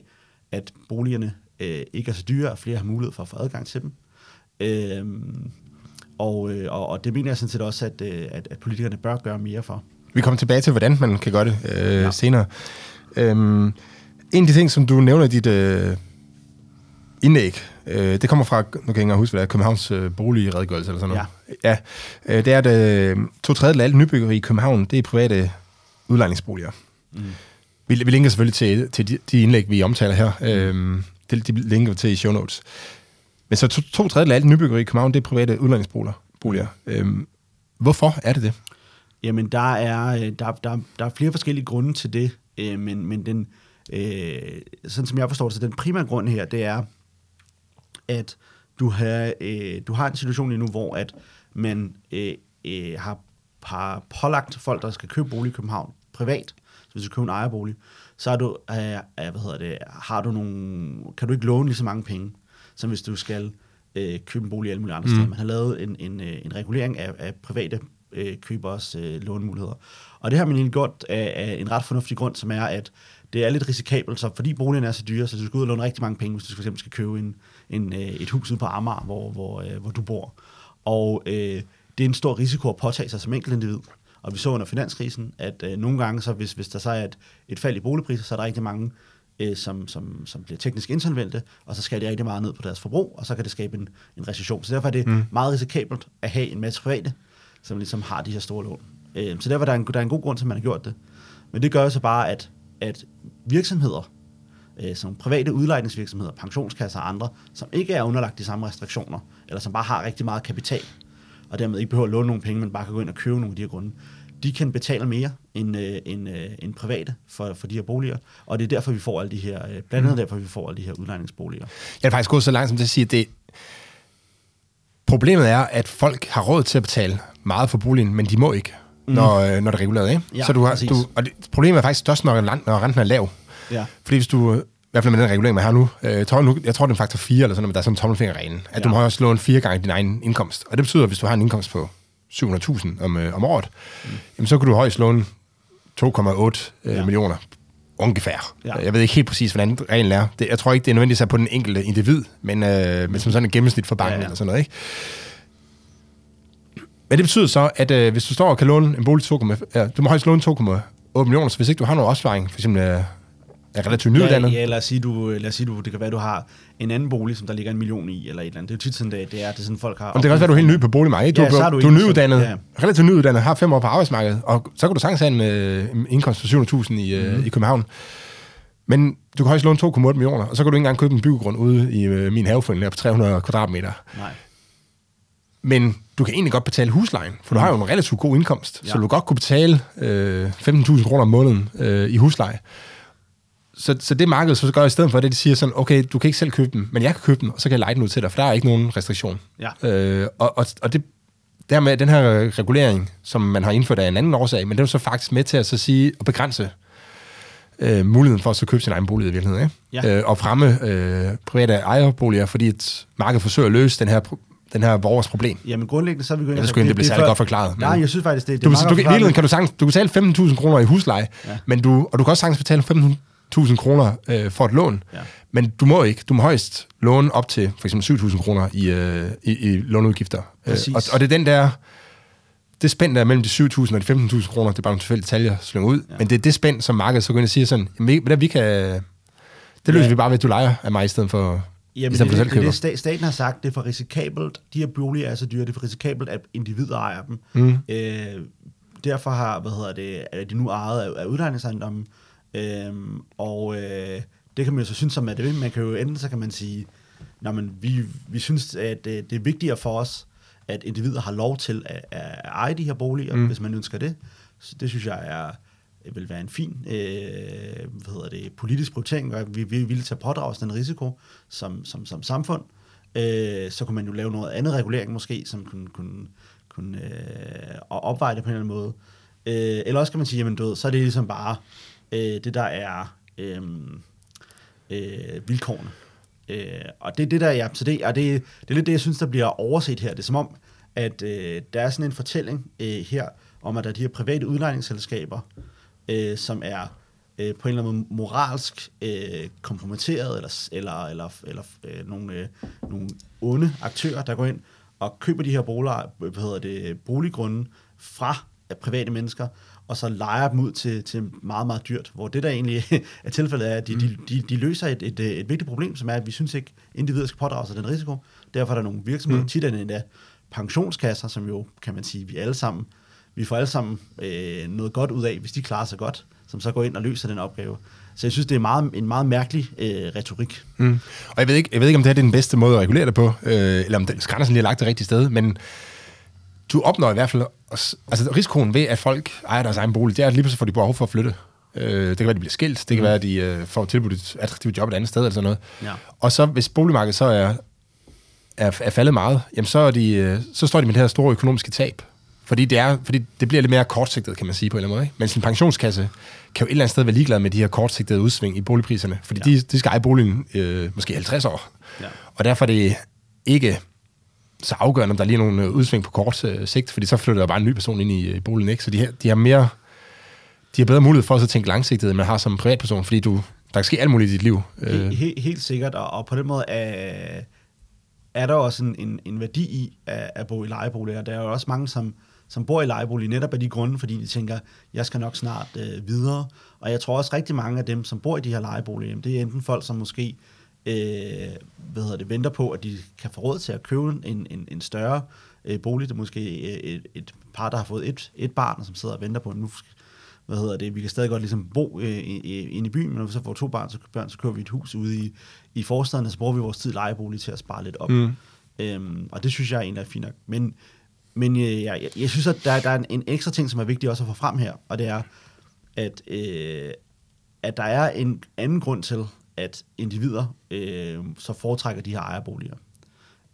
at boligerne øh, ikke er så dyre, og flere har mulighed for at få adgang til dem. Øh, og, og, og det mener jeg sådan set også, at, at, at politikerne bør gøre mere for. Vi kommer tilbage til, hvordan man kan gøre det øh, ja. senere. Øh, en af de ting, som du nævner i dit... Øh indlæg. Det kommer fra, nu kan jeg ikke huske, hvad det er, Københavns boligredegørelse eller sådan noget. Ja. ja. Det er, at to tredjedel af alt nybyggeri i København, det er private udlejningsboliger. Mm. Vi, vi linker selvfølgelig til, til de, de indlæg, vi omtaler her. Mm. De, de linker til i show notes. Men så to, to tredjedel af alt nybyggeri i København, det er private udlejningsboliger. Hvorfor er det det? Jamen, der er, der, der, der er flere forskellige grunde til det, men, men den, sådan som jeg forstår det, så den primære grund her, det er, at du har, øh, du har en situation lige nu, hvor at man øh, øh, har, har pålagt folk, der skal købe bolig i København privat, så hvis du køber en ejerbolig, så har du, øh, hvad hedder det, har du nogle, kan du ikke låne lige så mange penge, som hvis du skal øh, købe en bolig i alle mulige andre mm. steder. Man har lavet en, en, en regulering af, af private øh, køberes øh, lånemuligheder. Og det har man egentlig gjort af, af en ret fornuftig grund, som er, at det er lidt risikabelt, så fordi boligen er så dyre, så du skal ud og låne rigtig mange penge, hvis du for eksempel skal købe en, en, et hus ude på Amager, hvor, hvor, hvor du bor. Og øh, det er en stor risiko at påtage sig som enkeltindivid. Og vi så under finanskrisen, at øh, nogle gange, så hvis, hvis der så er et, et fald i boligpriser, så er der rigtig mange, øh, som, som, som bliver teknisk insolvente, og så skal de rigtig meget ned på deres forbrug, og så kan det skabe en, en recession. Så derfor er det mm. meget risikabelt at have en masse private, som ligesom har de her store lån. Øh, så derfor er der, en, der er en god grund til, at man har gjort det. Men det gør jo så bare, at at virksomheder, øh, som private udlejningsvirksomheder, pensionskasser og andre, som ikke er underlagt de samme restriktioner, eller som bare har rigtig meget kapital, og dermed ikke behøver at låne nogle penge, men bare kan gå ind og købe nogle af de her grunde, de kan betale mere end, øh, end, øh, end private for, for de her boliger, og det er derfor, vi får alle de her, øh, blandt andet mm. derfor, vi får alle de her udlejningsboliger. Jeg er faktisk gået så langt, som til at sige, at det problemet er, at folk har råd til at betale meget for boligen, men de må ikke, mm. når, øh, når det er reguleret, ikke? Ja, så du har, du, og det, problemet er faktisk størst, når, når renten er lav. Ja. Fordi hvis du... i hvert fald med den regulering, man har nu, øh, jeg tror, nu, jeg tror, det er en faktor fire, eller sådan, men der er sådan en tommelfingerreglen, at ja. du må også låne fire gange din egen indkomst. Og det betyder, at hvis du har en indkomst på syv hundrede tusind om, øh, om året, mm. jamen, så kan du højst låne to komma otte øh, ja. millioner, ungefær. Ja. Jeg ved ikke helt præcis, hvordan reglen er. Det, jeg tror ikke, det er nødvendigt at på den enkelte individ, men, øh, men som sådan et gennemsnit for banken, ja, ja. eller sådan noget, ikke? Men det betyder så, at øh, hvis du står og kan låne en bolig to komma otte, øh, du må højst låne to komma otte millioner, så hvis ikke du har noget opsparing, for eksempel... Øh, er relativt nyuddannet. Ja, ja, lad os sige, du, lad os sige du, det kan være, du har en anden bolig, som der ligger en million i, eller et eller andet. Det er jo tit sådan, det er, det er sådan folk har... Og det kan også være, du er helt ny på boligmarkedet. Du, ja, er, du, du er nyuddannet, sådan, ja. relativt nyuddannet, har fem år på arbejdsmarkedet, og så kan du sagtens have en, øh, en indkomst på syv hundrede tusind i, øh, mm-hmm. i København. Men du kan højst låne to komma otte millioner, og så kan du ikke engang købe en byggegrund ude i øh, min haveforening der på tre hundrede kvadratmeter. Nej. Men du kan egentlig godt betale huslejen, for du har jo en relativt god indkomst, ja. så du godt kunne betale øh, femten tusind kroner om måneden øh, i husleje. Så, så det marked, så gør jeg i stedet for det, de siger sådan, okay, du kan ikke selv købe den, men jeg kan købe den, og så kan jeg leje den ud til dig, for der er ikke nogen restriktion. Ja. Øh, og og, og det, dermed den her regulering, som man har indført af en anden årsag, men det er så faktisk med til at, så sige, at begrænse øh, muligheden for at så købe sin egen bolig i virkeligheden. Ikke? Ja. Øh, og fremme øh, private ejerboliger, fordi et marked forsøger at løse den her pro- den her vores problem. Jamen grundlæggende, så er vi gået ind... Jeg skulle egentlig blive særlig for... godt forklaret. Nej, jeg synes faktisk, det, det er meget godt forklaret. I kan du sagtens, du kan betale femten tusind kroner i husleje, ja. men du, og du kan også sagtens betale femten tusind kroner øh, for et lån, ja. men du må ikke. Du må højst låne op til for eksempel syv tusind kroner i, øh, i, i låneudgifter. Øh, og, og det er den der, det spænd der mellem de syv tusind og de femten tusind kroner, det er bare nogle tilfældige tal, jeg slynger ud, ja. men det er det spænd, som markedet så går ind og siger sådan, jamen, vi, vi kan, det løser ja. vi bare ved, at du lejer af mig i stedet for... Jamen, det, det, det, det staten har sagt, det er for risikabelt, de her boliger er så dyre, det er for risikabelt, at individer ejer dem. Mm. Øh, derfor har, hvad hedder det, er de nu ejet af, af udlejningsejendommen. Øhm, og øh, det kan man jo så synes som, at det, man kan jo enten, så kan man sige, nej, men vi, vi synes, at øh, det er vigtigere for os, at individer har lov til at, at eje de her boliger, mm. hvis man ønsker det. Så det synes jeg er, vil være en fin øh, hvad hedder det, politisk prioritering, og vi, vi er villige til at pådrage os den risiko som, som, som samfund. Øh, så kunne man jo lave noget andet regulering måske, som kunne, kunne, kunne øh, opveje det på en eller anden måde. Øh, eller også kan man sige, jamen du ved, så er det ligesom bare Øh, det der er øh, øh, vilkårene. Øh, og det er det, der er, så det, og det, det er lidt det, jeg synes, der bliver overset her. Det er som om, at øh, der er sådan en fortælling øh, her, om at der er de her private udlejningsselskaber, øh, som er øh, på en eller anden måde moralsk øh, kompromitteret, eller, eller, eller, eller øh, nogle, øh, nogle onde aktører, der går ind og køber de her boliger, hvad hedder det, boliggrunde fra private mennesker, og så lejer dem ud til, til meget, meget dyrt. Hvor det der egentlig er tilfældet, er, at de, mm. de, de løser et, et, et vigtigt problem, som er, at vi synes ikke, individer skal pådrage sig den risiko. Derfor er der nogle virksomheder, mm. tit er det endda pensionskasser, som jo, kan man sige, vi alle sammen, vi får alle sammen øh, noget godt ud af, hvis de klarer sig godt, som så går ind og løser den opgave. Så jeg synes, det er meget, en meget mærkelig øh, retorik. Mm. Og jeg ved, ikke, jeg ved ikke, om det her er den bedste måde at regulere det på, øh, eller om grænsen lige har lagt det rigtige sted, men du opnår i hvert fald, altså risikoen ved, at folk ejer deres egen bolig, det er, at lige pludselig får de behov for at flytte. Øh, det kan være, de bliver skilt, det kan mm. være, at de øh, får tilbudt et attraktivt job et andet sted, eller sådan noget. Ja. Og så, hvis boligmarkedet så er, er, er faldet meget, jamen så, er de, øh, så står de med det her store økonomiske tab. Fordi det, er, fordi det bliver lidt mere kortsigtet, kan man sige på en eller anden måde. Ikke? Men sin pensionskasse kan jo et eller andet sted være ligeglad med de her kortsigtede udsving i boligpriserne, fordi ja. de, de skal eje boligen øh, måske halvtreds år. Ja. Og derfor er det ikke så afgørende, om der er lige nogle udsving på kort øh, sigt, fordi så flytter der bare en ny person ind i øh, boligen, ikke? Så de, her, de, har mere, de har bedre mulighed for at så tænke langsigtet, end man har som privatperson, fordi du, der kan ske alt muligt i dit liv. Øh. Helt, helt sikkert, og, og på den måde er, er der også en, en, en værdi i at, at bo i lejeboliger. Der er jo også mange, som, som bor i lejeboliger netop af de grunde, fordi de tænker, jeg skal nok snart øh, videre. Og jeg tror også rigtig mange af dem, som bor i de her lejeboliger, det er enten folk, som måske Øh, hvad hedder det, venter på, at de kan få råd til at købe en, en, en større øh, bolig. Det er måske et, et par, der har fået et, et barn, som sidder og venter på, nu, hvad hedder det, vi kan stadig godt ligesom bo øh, inde i byen, men når vi så får to barn, så, børn, så køber vi et hus ude i, i forstaden, og så bruger vi vores tid lejebolig til at spare lidt op. Mm. Øhm, og det synes jeg egentlig er fint nok. Men, Men øh, jeg, jeg synes, at der, der er en, en ekstra ting, som er vigtig også at få frem her, og det er, at, øh, at der er en anden grund til, at individer øh, så foretrækker de her ejerboliger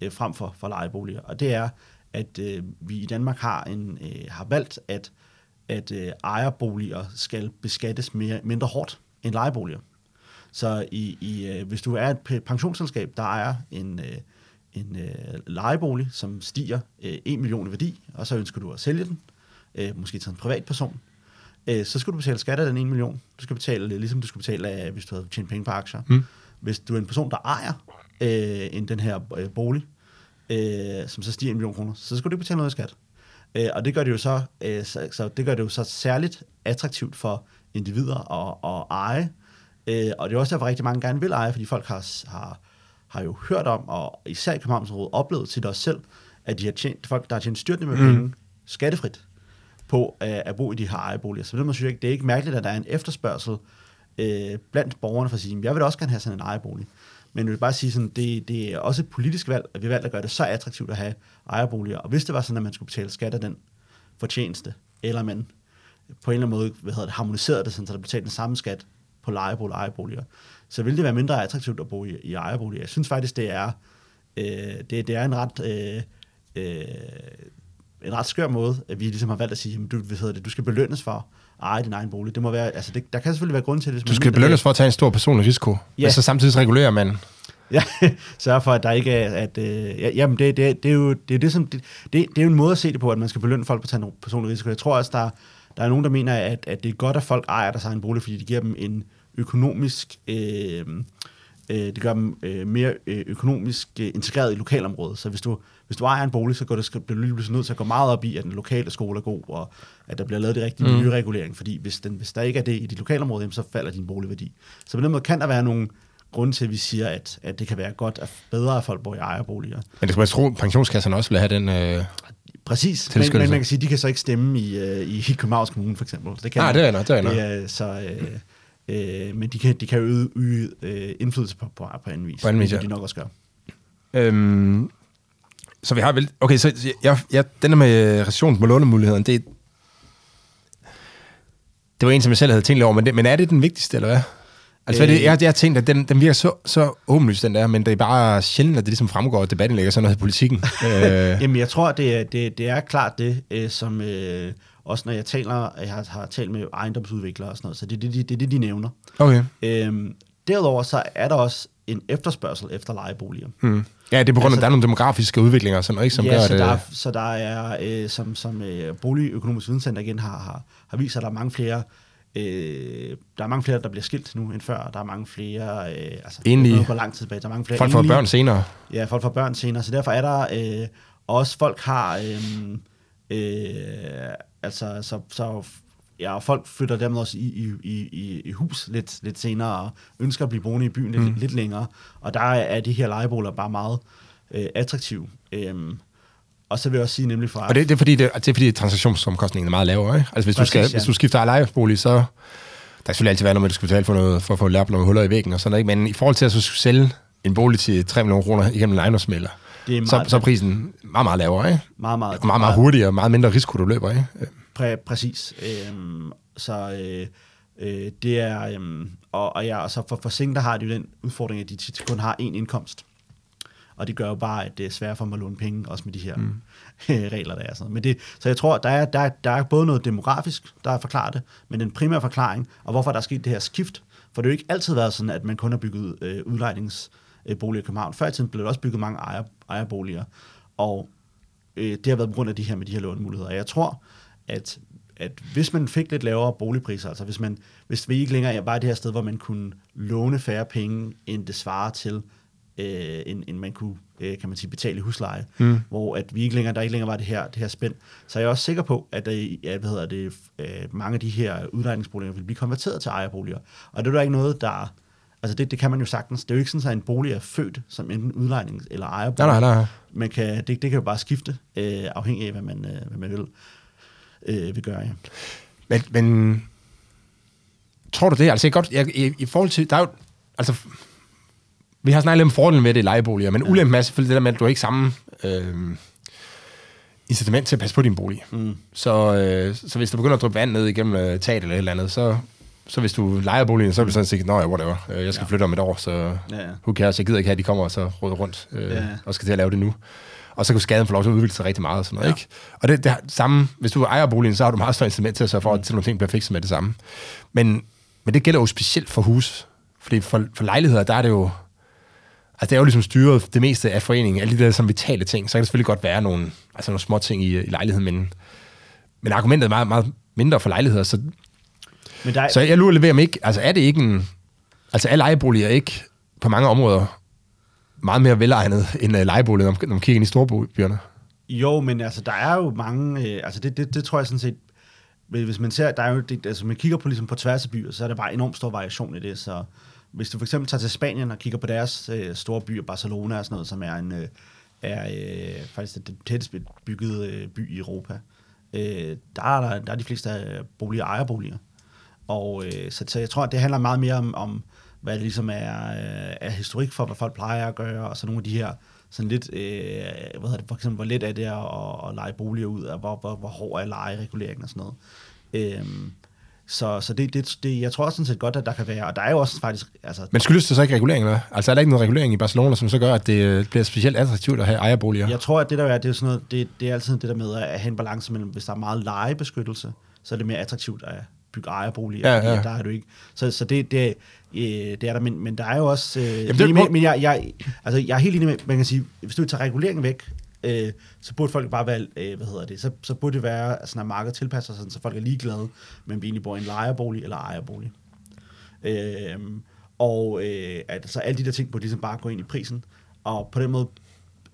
øh, frem for, for lejeboliger. Og det er, at øh, vi i Danmark har, en, øh, har valgt, at, at øh, ejerboliger skal beskattes mere, mindre hårdt end lejeboliger. Så i, i, øh, hvis du er et pensionsselskab, der ejer en... Øh, en øh, lejebolig, som stiger øh, en million i værdi, og så ønsker du at sælge den, øh, måske til en privatperson, øh, så skal du betale skat af den en million. Du skal betale, ligesom du skal betale af, hvis du havde tjent penge på aktier. Mm. Hvis du er en person, der ejer øh, en, den her øh, bolig, øh, som så stiger en million kroner, så skal du betale noget af skat. Øh, og det gør det, jo så, øh, så, så det gør det jo så særligt attraktivt for individer at, at eje. Øh, og det er også derfor, rigtig mange gerne vil eje, fordi folk har... har har jo hørt om, og især i Københavnsrådet oplevet til os selv, at de har tjent, folk, der har tjent styrtende med penge, mm. skattefrit på at, at bo i de her ejerboliger. Så det, man synes, det er ikke mærkeligt, at der er en efterspørgsel øh, blandt borgerne for at sige, jeg vil også gerne have sådan en ejerbolig. Men jeg vil bare sige, sådan, det, det er også et politisk valg, at vi valgte at gøre det så attraktivt at have ejerboliger. Og hvis det var sådan, at man skulle betale skat af den fortjeneste, eller man på en eller anden måde hvad hedder det, harmoniserede det, sådan, så der betalte den samme skat på lejeboliger og ejerboliger, så vil det være mindre attraktivt at bo i, i ejerboliger. Jeg synes faktisk, det er, øh, det, det er en, ret, øh, øh, en ret skør måde, at vi ligesom har valgt at sige, at du, du skal belønnes for at eje din egen bolig. Det må være, altså det, der kan selvfølgelig være grund til det. Du skal belønnes for at tage en stor personlig risiko, ja. Og så samtidig regulerer man. Ja, sørger for, at der ikke er... At, øh, ja, jamen, det, det, det er jo det er det, som, det, det, det er en måde at se det på, at man skal belønne folk for at tage en personlig risiko. Jeg tror også, der, der er nogen, der mener, at, at det er godt, at folk ejer deres egen bolig, fordi det giver dem en... økonomisk, øh, øh, det gør dem øh, mere økonomisk øh, integreret i lokalområdet. Så hvis du, hvis du ejer en bolig, så går det, bliver du lige pludselig nødt til at gå meget op i, at den lokale skole er god, og at der bliver lavet det rigtige mm. miljøregulering, fordi hvis, den, hvis der ikke er det i dit lokalområde, så falder din boligværdi. Så på den måde kan der være nogle grunde til, at vi siger, at, at det kan være godt at bedre, at folk bor i ejerboliger. Men det skal man tro, at pensionskasserne også vil have den... Øh Præcis, men, men man kan sige, at de kan så ikke stemme i, i, i Københavns Kommune, for eksempel. Det kan Nej, det er nok, det er nok. Øh, så... Øh, Øh, men de kan, de kan øge, øge øh, indflydelse på, på, på anden vis, på anden vis, ja. Det de nok også gør. Øhm, så vi har vel... Okay, så jeg, jeg, den der med recession på lånemuligheden, det, det var en, som jeg selv havde tænkt over, men, det, men er det den vigtigste, eller hvad? Altså, øh, hvad det, jeg, jeg har tænkt, at den, den virker så, så åbenlyst, den der, men det er bare sjældent, at det ligesom fremgår debatindlæg og sådan noget i Politikken. øh. Jamen, jeg tror, det er, det, det er klart det, øh, som... Øh, Også når jeg taler, jeg har, har talt med ejendomsudviklere og sådan noget, så det er det, det, det, de nævner. Okay. Øhm, derudover så er der også en efterspørgsel efter lejeboliger. Mm. Ja, det er på grund af, altså, der er nogle demografiske udviklinger og sådan noget, ikke? Som ja, gør så, det. Der, så der er, øh, som, som øh, Boligøkonomisk Videnscenter igen har, har, har vist, at der er mange flere, øh, der er mange flere, der bliver skilt nu end før. Der er mange flere, øh, altså enlige. Går lang tid tilbage. Der er mange flere folk får børn senere. Ja, folk får børn senere, så derfor er der øh, også folk har... Øh, Øh, altså, så, så ja, folk flytter dermed også i, i, i, i hus lidt, lidt senere, og ønsker at blive boende i byen lidt, mm. lidt længere. Og der er de her lejeboliger bare meget øh, attraktive. Øhm, og så vil jeg også sige nemlig fra... Og det, det er fordi, det, det er, fordi transaktionsomkostningen er meget lavere, ikke? Altså, hvis, Præcis, du, skal, ja. hvis du skifter af lejebolig, så... Der er selvfølgelig altid været noget, du skal betale for noget, for at få lavet nogle huller i væggen og sådan noget, ikke? Men i forhold til at så sælge en bolig til tre millioner kroner igennem en ejendomsmægler, det er meget, så, så prisen meget, meget lavere, ikke? Meget, meget, meget, meget hurtigere, meget mindre risiko, du løber, ikke? Præ- præcis. Øhm, så øh, øh, det er... Øhm, og, og, ja, og så for, for seng, der har de jo den udfordring, at de tit kun har én indkomst. Og det gør jo bare, at det er svært for dem at låne penge, også med de her mm. regler, der er sådan. Men det, så jeg tror, der er, der, er, der er både noget demografisk, der er forklaret det, men den primære forklaring, og hvorfor der er sket det her skift, for det har jo ikke altid været sådan, at man kun har bygget øh, udlejnings... boliger i København. Før i tiden blev der også bygget mange ejer, ejerboliger, og øh, det har været på grund af de her med de her lånemuligheder. Jeg tror, at, at hvis man fik lidt lavere boligpriser, altså hvis, man, hvis vi ikke længere var det her sted, hvor man kunne låne færre penge, end det svarer til, øh, end, end man kunne øh, kan man sige, betale i husleje, mm. hvor at vi ikke længere, der ikke længere var det her, det her spænd, så er jeg også sikker på, at, der, at hvad hedder det, øh, mange af de her udlejningsboliger vil blive konverteret til ejerboliger. Og det er der ikke noget, der... Altså det, det kan man jo sagtens. Det er jo ikke sådan, at en bolig er født som enten udlejning eller ejerbolig. Nej, nej, nej. Man kan, det, det kan jo bare skifte, øh, afhængig af, hvad man, øh, hvad man vil, øh, vil gøre. Ja. Men, men tror du det? Altså jeg godt, jeg, i, i forhold til, der er jo, altså, vi har snakket lidt om fordelen ved det i lejeboliger, men ja. Ulempen er selvfølgelig det der med, at du ikke samme... Øh, incitament til at passe på din bolig. Mm. Så, øh, så hvis du begynder at dryppe vand ned igennem øh, taget eller et eller andet, så, så hvis du lejer boligen, så er du sådan set, nå ja, whatever, øh, jeg skal ja. flytte om et år, så ja, ja. who cares, jeg gider ikke have, at de kommer og så råder rundt øh, ja. og skal til at lave det nu. Og så kan skaden få lov til at udvikle sig rigtig meget og sådan noget, ja. ikke? Og det, det samme, hvis du ejer boligen, så har du meget større incitament til at sørge for, at nogle ting bliver fikset med det samme. Men, men det gælder jo specielt for hus, fordi for, for lejligheder, der er det jo, altså det er jo ligesom styret det meste af foreningen, alle de der som vitale ting, så kan det selvfølgelig godt være nogle, altså nogle små ting i, i lejligheden, men, men argumentet er meget, meget mindre for lejligheder, så, men der... så jeg lurer lidt ved, om ikke, altså er det ikke en, altså er lejeboliger ikke på mange områder meget mere velegnet end uh, lejeboliger, når man kigger ind i storbyerne? Jo, men altså der er jo mange, øh, altså det, det, det tror jeg sådan set, hvis man ser, der er jo, det, altså man kigger på ligesom på tværs af byer, så er der bare enormt stor variation i det, så... Hvis du for eksempel tager til Spanien og kigger på deres øh, store byer, Barcelona og sådan noget, som er, en, øh, er øh, faktisk den tættest byggede øh, by i Europa, øh, der, er der, der er de fleste af boliger ejerboliger. Og, øh, så, så jeg tror, at det handler meget mere om, om hvad det ligesom er, øh, er historik for, hvad folk plejer at gøre, og så nogle af de her, sådan lidt, øh, hvad hedder det, for eksempel, hvor let er det at, at lege boliger ud, og hvor, hvor, hvor hård er lejereguleringen og sådan noget. Øh, Så, så det, det, det, jeg tror også sådan set godt, at der kan være, og der er jo også faktisk... Altså, men skyldes det så ikke regulering, eller? Altså er der ikke noget regulering i Barcelona, som så gør, at det bliver specielt attraktivt at have ejerboliger? Jeg tror, at det der er, det er sådan noget, det, det er altid det der med at have en balance mellem, hvis der er meget lejebeskyttelse, så er det mere attraktivt at bygge ejerboliger, ja, ja. Der er det jo ikke. Så, så det, det, er, øh, det er der, men, men der er jo også... Øh, Jamen, det, men, men jeg, jeg, altså, jeg er helt enig med, man kan sige, hvis du tager reguleringen væk, Øh, så burde folk bare være, øh, hvad hedder det, så, så burde det være, altså, at markedet tilpasser sig, så folk er ligeglade, men vi egentlig bor i en lejerbolig eller ejerbolig. Øh, og øh, altså, alle de der ting burde ligesom bare gå ind i prisen, og på den måde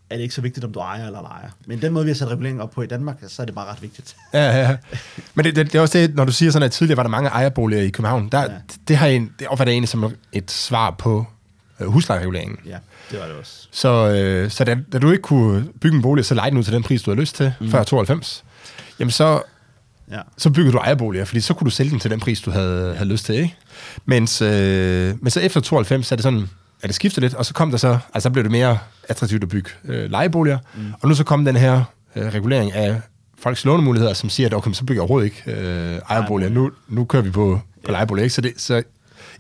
er det ikke så vigtigt, om du ejer eller lejer. Men den måde, vi har sat reguleringen op på i Danmark, så er det bare ret vigtigt. Ja, ja, ja. Men det, det, det er også det, når du siger sådan, at tidligere var der mange ejerboliger i København, der, ja. det, har en, det opfatter jeg egentlig som et svar på huslejereguleringen. Ja, det var det også. Så, øh, så da, da du ikke kunne bygge en bolig, så lejede den ud til den pris, du havde lyst til, mm. før tooghalvfems, jamen så, ja. så byggede du ejerboliger, fordi så kunne du sælge den til den pris, du havde, ja. havde lyst til, ikke? Mens, øh, men så efter tooghalvfems, så er det sådan, at det skifter lidt, og så kom der så, altså så blev det mere attraktivt at bygge øh, lejeboliger, mm. og nu så kom den her øh, regulering af folks lånemuligheder, som siger, at okay, så bygger jeg overhovedet ikke øh, ejerboliger, nu, nu kører vi på, på ja. lejeboliger, ikke? Så det... Så,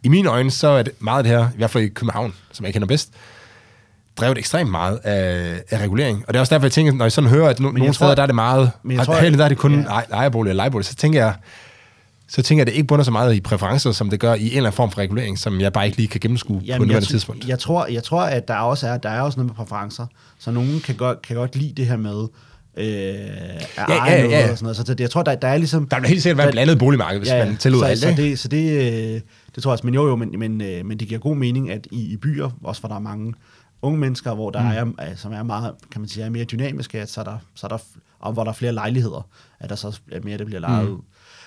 i mine øjne, så er det meget det her, i hvert fald i København, som jeg kender bedst, drevet ekstremt meget af, af regulering. Og det er også derfor, jeg tænker, når jeg sådan hører, at no- nogle steder, der er det meget, men tror, at der er det kun ja. ejerbolig eller lejebolig, så tænker jeg, så tænker jeg, at det ikke bunder så meget i præferencer, som det gør i en eller anden form for regulering, som jeg bare ikke lige kan gennemskue Jamen, på nuværende t- tidspunkt. Jeg tror, jeg tror, at der også er, der er også noget med præferencer, så nogen kan godt, kan godt lide det her med, Øh, ja, ja, ja. Og sådan noget. Så jeg tror, der, der er ligesom... Der vil helt sikkert være et blandet boligmarked, hvis ja, man tillyder alt, så det. Så det, det tror jeg også, men jo jo, men, men, men det giver god mening, at i, i byer, også hvor der er mange unge mennesker, hvor der mm. er, som er meget, kan man sige, er mere dynamiske, at så er der, så er der, og hvor der er flere lejligheder, at der så er mere, der bliver lejet ud. Mm.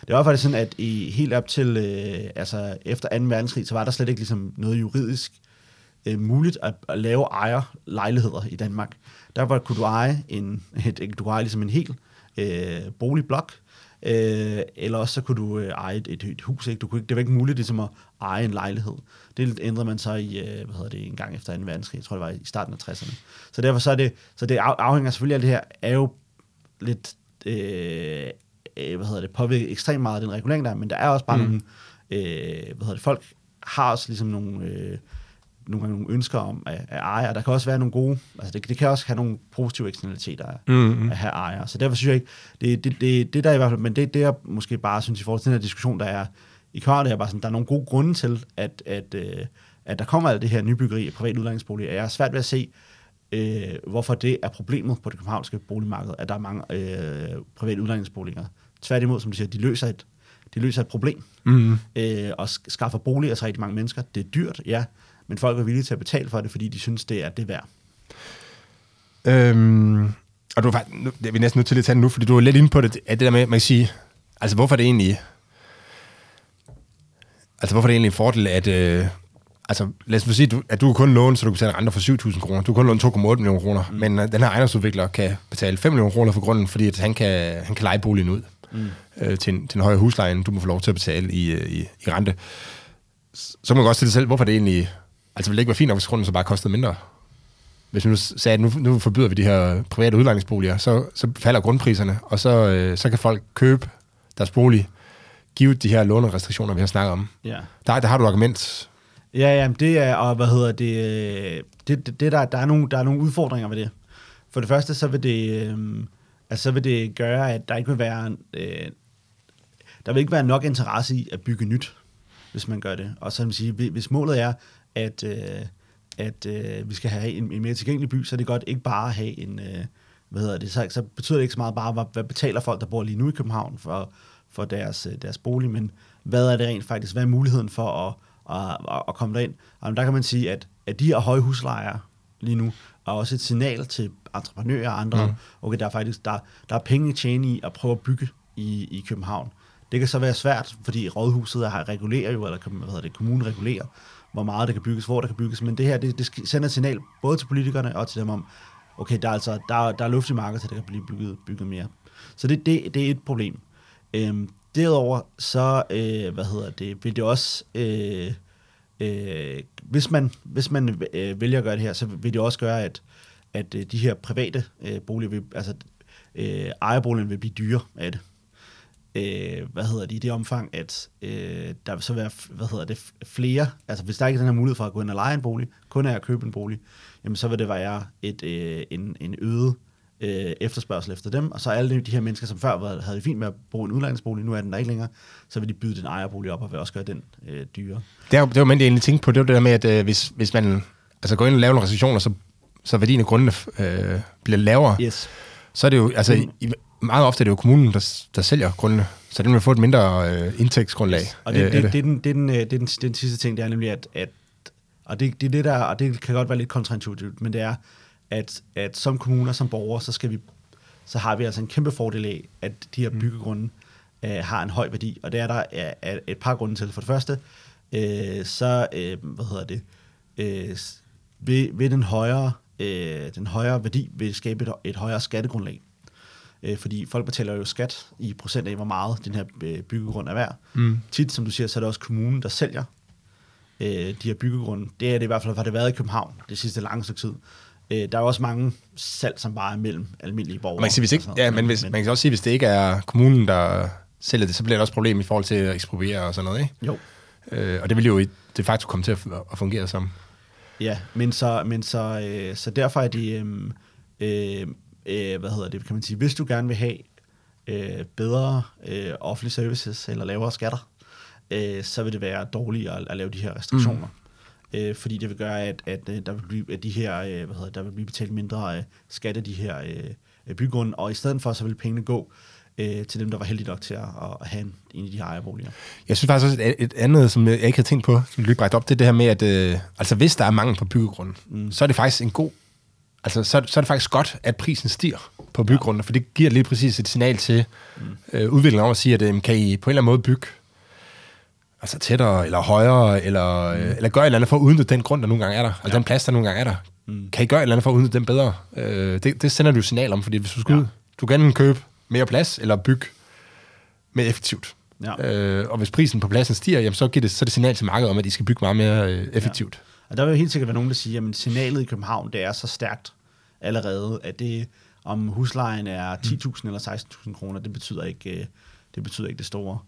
Det var faktisk sådan, at i, helt op til, øh, altså efter anden verdenskrig, så var der slet ikke ligesom noget juridisk øh, muligt at, at lave ejerlejligheder i Danmark. Der var, kunne du eje en, et, du kunne eje ligesom en hel øh, boligblok, øh, eller også så kunne du øh, eje et, et, et hus. Ikke? Du kunne ikke, det var ikke muligt ligesom at eje en lejlighed. Det ændrede man så i, øh, hvad hedder det, en gang efter anden verdenskrig. Jeg tror, det var i starten af tresserne. Så derfor så er det, så det afhænger selvfølgelig af det her, er jo lidt, øh, hvad hedder det, påvirket ekstremt meget af den regulering der, men der er også bare mm. nogle, øh, hvad hedder det, folk har også ligesom nogle... Øh, nogle gange nogle ønsker om at, at eje, og der kan også være nogle gode, altså det, det kan også have nogle positive eksternaliteter at, mm-hmm. at have ejer. Så derfor synes jeg ikke, det, det, det, det der i hvert fald, men det, det jeg måske bare synes i forhold til den her diskussion, der er i København, det er bare sådan, der er nogle gode grunde til, at, at, at der kommer alt det her nybyggeri af privat udlejningsboliger, og jeg er svært ved at se, øh, hvorfor det er problemet på det københavnske boligmarked, at der er mange øh, privat udlejningsboliger. Tværtimod, som du siger, de løser et, de løser et problem, mm-hmm. øh, og skaffer boliger til rigtig mange mennesker. Det er dyrt, ja, men folk er villige til at betale for det, fordi de synes, det er det værd. Øhm, og du er faktisk, nu, det er vi næsten nødt til at tage den nu, fordi du er lidt inde på det, at det der med, man kan sige, altså hvorfor er det egentlig, altså hvorfor er det egentlig en fordel, at, øh, altså lad os sige, at du, at du kan kun låne, så du kan betale renter for syv tusind kroner, du kan kun låne to komma otte millioner kroner, mm. men den her ejendomsudvikler kan betale fem millioner kroner for grunden, fordi at han, kan, han kan lege boligen ud mm. øh, til, en, til en højere husleje, end du må få lov til at betale i, i, i rente. Så kan man godt stille sig selv, hvorfor er det egentlig, altså ville det ikke være fint nok, hvis grunden så bare kostede mindre? hvis vi nu sagde, at nu, nu forbyder vi de her private udlejningsboliger, så, så falder grundpriserne, og så, øh, så kan folk købe deres bolig, givet de her lånerestriktioner, vi har snakket om. Ja. Der, der har du argument. Ja, jamen det er, og hvad hedder det, det, det, det der, der, er nogle, der er nogle udfordringer ved det. For det første, så vil det, øh, altså, så vil det gøre, at der ikke vil være, øh, der vil ikke være nok interesse i at bygge nyt, hvis man gør det. Og så vil man sige, hvis målet er, at, øh, at øh, vi skal have en, en mere tilgængelig by, så er det godt ikke bare at have en, øh, hvad hedder det, så, så betyder det ikke så meget bare, hvad, hvad betaler folk, der bor lige nu i København for, for deres, deres bolig, men hvad er det rent faktisk, hvad er muligheden for at, at, at, at komme derind? Og der kan man sige, at, at de her høje huslejer lige nu, og også et signal til entreprenører og andre, mm. okay, der er faktisk der, der er penge at tjene i at prøve at bygge i, i København. Det kan så være svært, fordi rådhuset har regulerer jo, eller hvad hedder det, kommunen regulerer, hvor meget der kan bygges, hvor der kan bygges, men det her, det, det sender et signal både til politikerne og til dem om, okay, der er altså, der, der er luft i markedet, så der kan blive bygget, bygget mere. Så det, det, det er et problem. Øhm, derudover, så, øh, hvad hedder det, vil det også, øh, øh, hvis man, hvis man øh, vælger at gøre det her, så vil det også gøre, at, at de her private øh, boliger, vil, altså øh, ejerboligen vil blive dyre af det. Øh, hvad hedder det, i det omfang, at øh, der vil så være, hvad hedder det, flere, altså hvis der ikke er den her mulighed for at gå ind og leje en bolig, kun er at købe en bolig, jamen så vil det være et, øh, en, en øget øh, efterspørgsel efter dem, og så alle de her mennesker, som før havde det fint med at bo en udlejningsbolig, nu er den der ikke længere, så vil de byde den ejerbolig op og vil også gøre den øh, dyrere. Det var, det var man det egentlig tænkte på, det var det der med, at øh, hvis, hvis man altså går ind og laver nogle restriktioner, så, så værdien af grundene øh, bliver lavere, yes. Så er det jo, altså... I, Meget ofte er det jo kommunen, der, der sælger grundene, så den vil få et mindre øh, indtægtsgrundlag. Yes. Og det, øh, det, det, det, er den, det, er den, det er den den sidste ting, det er nemlig, at, at og det, det er det der, og det kan godt være lidt kontraintuitivt, men det er, at, at som kommuner, som borgere, så skal vi, så har vi altså en kæmpe fordel af, at de her byggegrunde øh, har en høj værdi, og det er der er, er et par grunde til. For det første, øh, så øh, hvad hedder det, øh, ved, ved den højere øh, den højere værdi vil skabe et, et højere skattegrundlag. Fordi folk betaler jo skat i procent af, hvor meget den her byggegrund er værd. Mm. Tit, som du siger, så er det også kommunen, der sælger øh, de her byggegrunde. Det er det i hvert fald, har det været i København det sidste lange stykke tid. Øh, der er også mange salg, som bare er mellem almindelige borgere. Man kan, sige, hvis ikke, ja, men hvis, men, man kan også sige, hvis det ikke er kommunen, der sælger det, så bliver det også et problem i forhold til at ekspropriere og sådan noget, ikke? Jo. Øh, og det vil jo de facto komme til at, at fungere som. Ja, men så, men så, øh, så derfor er det... Øh, øh, Æh, hvad hedder det, kan man sige, hvis du gerne vil have øh, bedre øh, offentlige services eller lavere skatter, øh, så vil det være dårligere at, at lave de her restriktioner. Mm. Æh, fordi det vil gøre, at, at, at der vil blive, at de her, øh, hvad hedder, der vil blive betalt mindre øh, skat af de her øh, bygrunde, og i stedet for, så vil pengene gå øh, til dem, der var heldige nok til at, at have en, en af de her ejerboliger. Jeg synes faktisk også, et, et andet, som jeg ikke havde tænkt på, som lige bragt op, det er det her med, at øh, altså, hvis der er mangel på byggegrunde, mm. så er det faktisk en god Altså, så, så er det faktisk godt, at prisen stiger på byggegrundene, for det giver lige præcis et signal til mm. øh, udviklingen om at sige, at øh, kan I på en eller anden måde bygge altså tættere, eller højere, eller, mm. øh, eller gøre et eller andet for at udnytte den grund, der nogle gange er der, altså ja. Den plads, der nogle gange er der. Mm. Kan I gøre et eller andet for at udnytte den bedre? Øh, det, det sender du jo signal om, fordi hvis du skal ja. ud, du kan købe mere plads, eller bygge mere effektivt. Ja. Øh, og hvis prisen på pladsen stiger, jamen, så, giver det, så er det signal til markedet om, at I skal bygge meget mere øh, effektivt. Ja. Og der vil jo helt sikkert være nogen, der siger, at signalet i København, det er så stærkt allerede, at det, om huslejen er ti tusind eller seksten tusind kroner, det betyder ikke det, betyder ikke det store.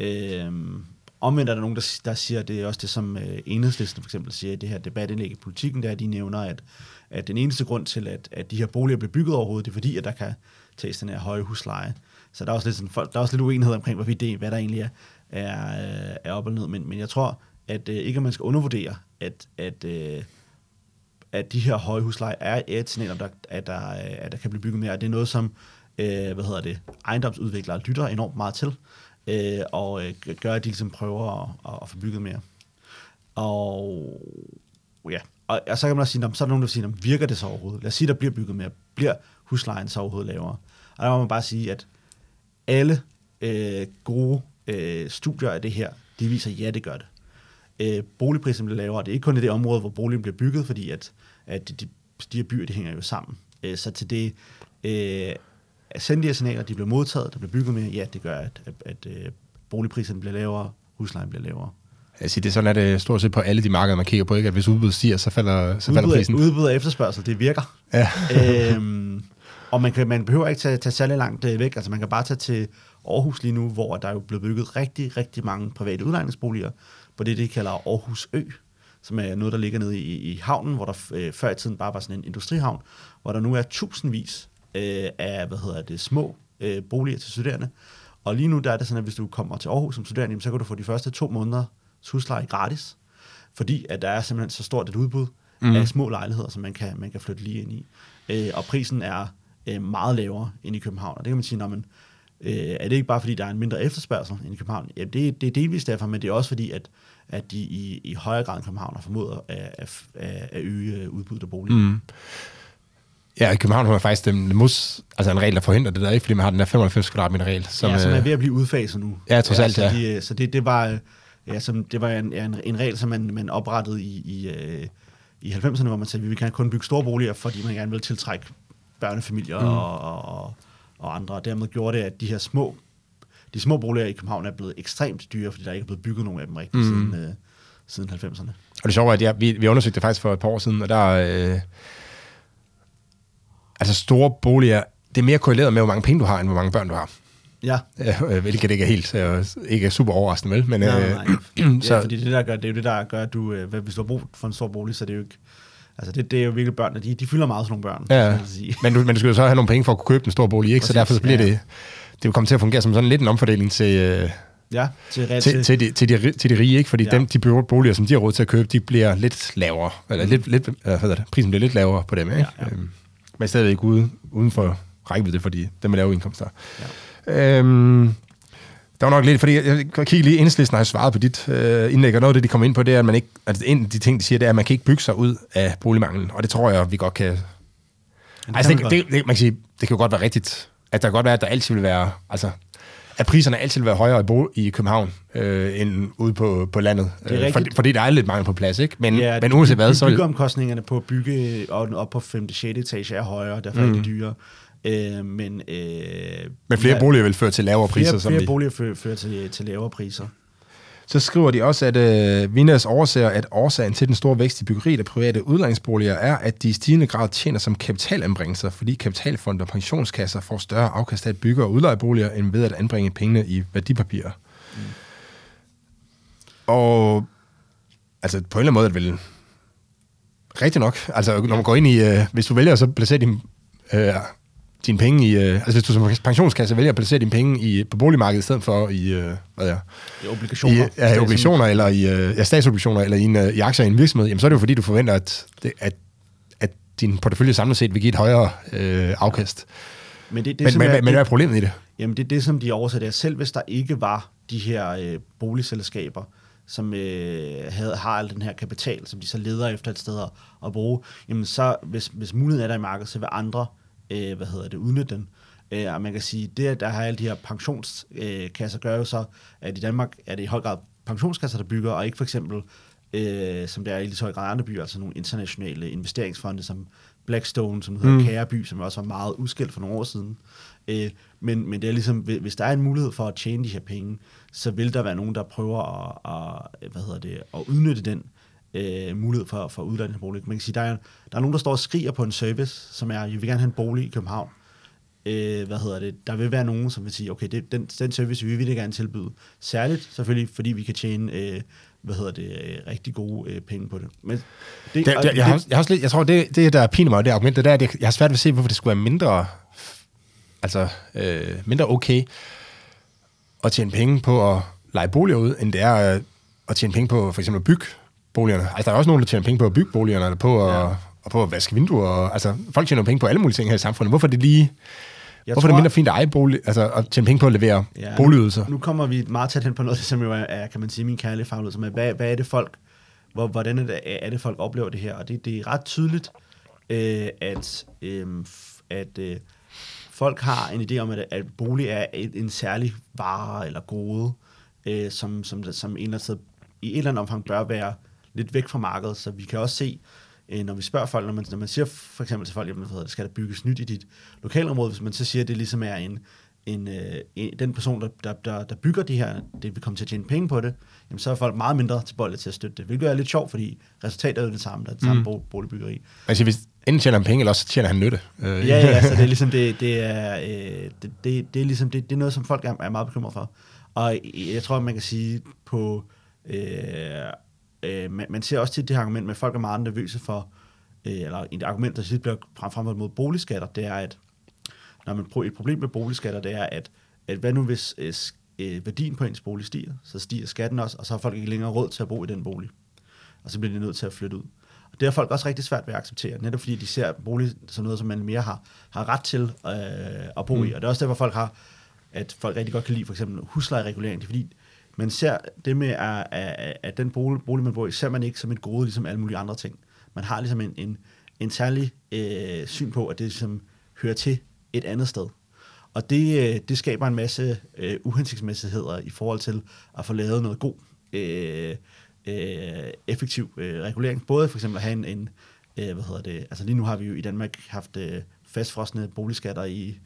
Øhm, omvendt er der nogen, der, der siger, at det er også det, som Enhedslisten for eksempel siger i det her debatindlæg i Politiken, der de nævner, at, at den eneste grund til, at, at de her boliger bliver bygget overhovedet, det er fordi, at der kan tages den her høje husleje. Så der er også lidt, sådan, folk, der er også lidt uenighed omkring, hvad, det, hvad der egentlig er, er, er op og ned. Men, men jeg tror... at øh, ikke at man skal undervurdere, at, at, øh, at de her høje huslejer er et signal, at, at, at der kan blive bygget mere. Og det er noget, som øh, hvad hedder det, ejendomsudviklere lytter enormt meget til, øh, og øh, gør, at de ligesom prøver at, at få bygget mere. Og, ja. og, og så kan man også sige, at så er der nogen, der siger, at virker det så overhovedet? Lad os sige, at der bliver bygget mere. Bliver huslejen så overhovedet lavere? Og der må man bare sige, at alle øh, gode øh, studier af det her, de viser, at ja, det gør det. Øh, boligprisen bliver lavere, det er ikke kun i det område, hvor boligen bliver bygget, fordi at, at de, de, de her byer, de hænger jo sammen. Øh, så til det, øh, at sende de her signaler, de bliver modtaget, der bliver bygget med, ja, det gør, at, at, at øh, boligprisen bliver lavere, huslejen bliver lavere. Altså, det er sådan, at det stort set på alle de markeder, man kigger på, ikke? At hvis udbuddet stiger, så falder, så udbud, falder prisen. Udbud og efterspørgsel, det virker. Ja. øhm, og man, kan, man behøver ikke tage, tage særlig langt væk. Altså, man kan bare tage til Aarhus lige nu, hvor der er jo blevet bygget rigtig, rigtig mange private udlejningsboliger på det, de kalder Aarhus Ø, som er noget, der ligger nede i, i havnen, hvor der øh, før i tiden bare var sådan en industrihavn, hvor der nu er tusindvis øh, af, hvad hedder det, små øh, boliger til studerende. Og lige nu, der er det sådan, at hvis du kommer til Aarhus som studerende, så kan du få de første to måneder husleje gratis, fordi at der er simpelthen så stort et udbud mm. af små lejligheder, som man kan, man kan flytte lige ind i. Øh, og prisen er øh, meget lavere end i København. Og det kan man sige, når man, øh, er det ikke bare fordi, der er en mindre efterspørgsel end i København? Ja, det, det er delvist derfor, men det er også fordi, at, at de i, i højere grad end København har formået at, at, at, at øge udbuddet af boliger. Mm. Ja, i København har man faktisk den mus, altså en regel, der forhindrer det der, ikke? Fordi man har den der femoghalvfems kvadratmeter regel. Som, ja, som er ved at blive udfaset nu. Ja, trods alt, ja. Så, de, så det, det var... Ja, som det var en, en, en regel, som man, man oprettede i, i, i halvfemserne, hvor man sagde, at vi kan kun bygge store boliger, fordi man gerne vil tiltrække børnefamilier mm. og, og, og andre. Og dermed gjorde det, at de her små, de små boliger i København er blevet ekstremt dyre, fordi der ikke er blevet bygget nogen af dem rigtigt mm. siden, øh, siden halvfemserne. Og det sjove er, at ja, vi, vi undersøgte det faktisk for et par år siden, og der er øh, altså store boliger, det er mere korreleret med, hvor mange penge du har, end hvor mange børn du har. Ja. Øh, hvilket ikke er helt øh, ikke er super overraskende, vel? Men, øh, nej, nej, nej. Så, ja, fordi det, der gør, det er jo det, der gør, at du, øh, hvis du har brug for en stor bolig, så det er jo ikke... Altså, det, det er jo virkelig børn, de, de fylder meget sådan nogle børn. Ja, sige. Men, du, men du skal jo så have nogle penge for at kunne købe en stor bolig, ikke? Præcis, så derfor så bliver ja. det... Det vil komme til at fungere som sådan lidt en omfordeling til... Øh, ja, til, til, til, til, de, til, de, til de rige, ikke? Fordi ja. dem, de boliger, som de har råd til at købe, de bliver lidt lavere. Eller lidt, lidt, øh, hvad det, prisen bliver lidt lavere på dem, ikke? Ja, ja. Øhm, men stadigvæk ude, uden for rækkevidde, fordi dem er lave indkomster. Ja. Øhm, der var nok lidt, fordi jeg kigger lige, Enhedslisten har svaret på dit øh, indlæg, og noget af det, de kommer ind på, det er, at man ikke, altså en af de ting, de siger, det er, at man kan ikke bygge sig ud af boligmanglen, og det tror jeg, vi godt kan... Altså, det, det, det, man kan sige, det kan jo godt være rigtigt, at der kan godt være, at der altid vil være, altså, at priserne altid vil være højere i, bo, i København, øh, end ude på, på landet, øh, fordi, fordi der er lidt mangel på plads, ikke? Men, ja, men uanset hvad, så... Byggeomkostningerne på at bygge op på femte og sjette etage er højere, derfor mm. er det dyrere. Øh, men, øh, men flere ja, boliger vil føre til lavere flere, priser. Som flere de. boliger fører, fører til, til lavere priser. Så skriver de også, at øh, Vinæs overser, at årsagen til den store vækst i byggeriet af private udlejningsboliger er, at de i stigende grad tjener som kapitalanbringelser, fordi kapitalfonder og pensionskasser får større afkast af at bygge og udlejeboliger, end ved at anbringe pengene i værdipapirer. Mm. Og altså på en eller anden måde er det vel rigtig nok. Altså når man går ind i, øh, hvis du vælger at så placere din... Øh, dine penge i... Øh, altså, hvis du som pensionskasse vælger at placere dine penge i, på boligmarkedet i stedet for i... Øh, hvad er, I obligationer. I, ja, obligationer eller i ja, statsobligationer eller i, en, i aktier i en virksomhed, jamen så er det jo fordi, du forventer, at, det, at, at din portefølje samlet set vil give et højere øh, afkast. Men det, det, men, som men, er, men det, hvad er problemet i det? Jamen, det er det, som de oversætter er. Selv hvis der ikke var de her øh, boligselskaber, som øh, havde, har al den her kapital, som de så leder efter et sted at bruge, jamen så, hvis, hvis muligheden er der i markedet, så vil andre Æh, hvad hedder det, udnytte den. Æh, og man kan sige, det at der har alle de her pensionskasser, øh, gør jo så, at i Danmark er det i høj grad pensionskasser, der bygger, og ikke for eksempel, øh, som der er i lidt høj grad andre byer, altså nogle internationale investeringsfonde, som Blackstone, som hedder mm. Kæreby, som også var meget udskilt for nogle år siden. Æh, men, men det er ligesom, hvis der er en mulighed for at tjene de her penge, så vil der være nogen, der prøver at, at, hvad hedder det, at udnytte den Øh, mulighed for, for udlejningsbolig. Man kan sige, der er, der er nogen, der står og skriger på en service, som er, jeg vil gerne have en bolig i København. Øh, hvad hedder det? Der vil være nogen, som vil sige, okay, det, den, den service vi vil vi gerne tilbyde. Særligt selvfølgelig, fordi vi kan tjene øh, hvad hedder det, rigtig gode øh, penge på det. Men det, det, og, jeg, det har, jeg, har lidt, jeg tror, det, det der piner mig, det argument, det der, at jeg, jeg har svært ved at se, hvorfor det skulle være mindre, altså øh, mindre okay at tjene penge på at lege boliger ud, end det er øh, at tjene penge på for eksempel at bygge boligerne. Altså, der er også nogen, der tjener penge på at bygge boligerne, eller på at, ja. og på at vaske vinduer. Og, altså, folk tjener penge på alle mulige ting her i samfundet. Hvorfor er det lige... Jeg hvorfor tror, er det mindre fint at eje bolig, altså at tjene penge på at levere ja, boligydelser? Nu, nu kommer vi meget tæt hen på noget, som jo er, kan man sige, min kærlige faglighed, som er, hvad, hvad er det folk... Hvor, hvordan er det, er det, folk oplever det her? Og det, det er ret tydeligt, øh, at, øh, at øh, folk har en idé om, at, at bolig er en, en særlig vare eller gode, øh, som, som, som en eller anden, i et eller andet omfang bør være lidt væk fra markedet, så vi kan også se, når vi spørger folk, når man, når man siger for eksempel til folk, jamen, hvad hedder det, skal der bygges nyt i dit lokalområde, hvis man så siger, at det ligesom er en, en, øh, en, den person, der, der, der, der bygger de her, det vil komme til at tjene penge på det, jamen, så er folk meget mindre tilbøjelige til at støtte det. Hvilket er lidt sjovt, fordi resultatet er det samme, der er det samme mm. boligbyggeri. Altså hvis enten tjener han penge, eller så tjener han nytte. Øh. Ja, ja, så det er ligesom det, det er, øh, det, det, det er ligesom det, det er noget, som folk er, er meget bekymret for. Og jeg tror, man kan sige på, øh, øh, man, man ser også tit det her argument med, at folk er meget nervøse for, øh, eller et argument, der tit bliver fremført mod boligskatter, det er, at når man prøver, et problem med boligskatter, det er, at, at hvad nu hvis øh, værdien på ens bolig stiger, så stiger skatten også, og så har folk ikke længere råd til at bo i den bolig. Og så bliver de nødt til at flytte ud. Og det har folk også rigtig svært ved at acceptere, netop fordi de ser bolig som noget, som man mere har, har ret til øh, at bo mm. i. Og det er også derfor, folk har, at folk rigtig godt kan lide for eksempel huslejeregulering, det er fordi man ser det med, at, at, at den bolig, bolig, man bor i, ser man ikke som et gode, ligesom alle mulige andre ting. Man har ligesom en, en, en særlig øh, syn på, at det ligesom hører til et andet sted. Og det, det skaber en masse øh, uhensigtsmæssigheder i forhold til at få lavet noget god, øh, øh, effektiv øh, regulering. Både for eksempel at have en, en øh, hvad hedder det, altså lige nu har vi jo i Danmark haft øh, fastfrosne boligskatter i,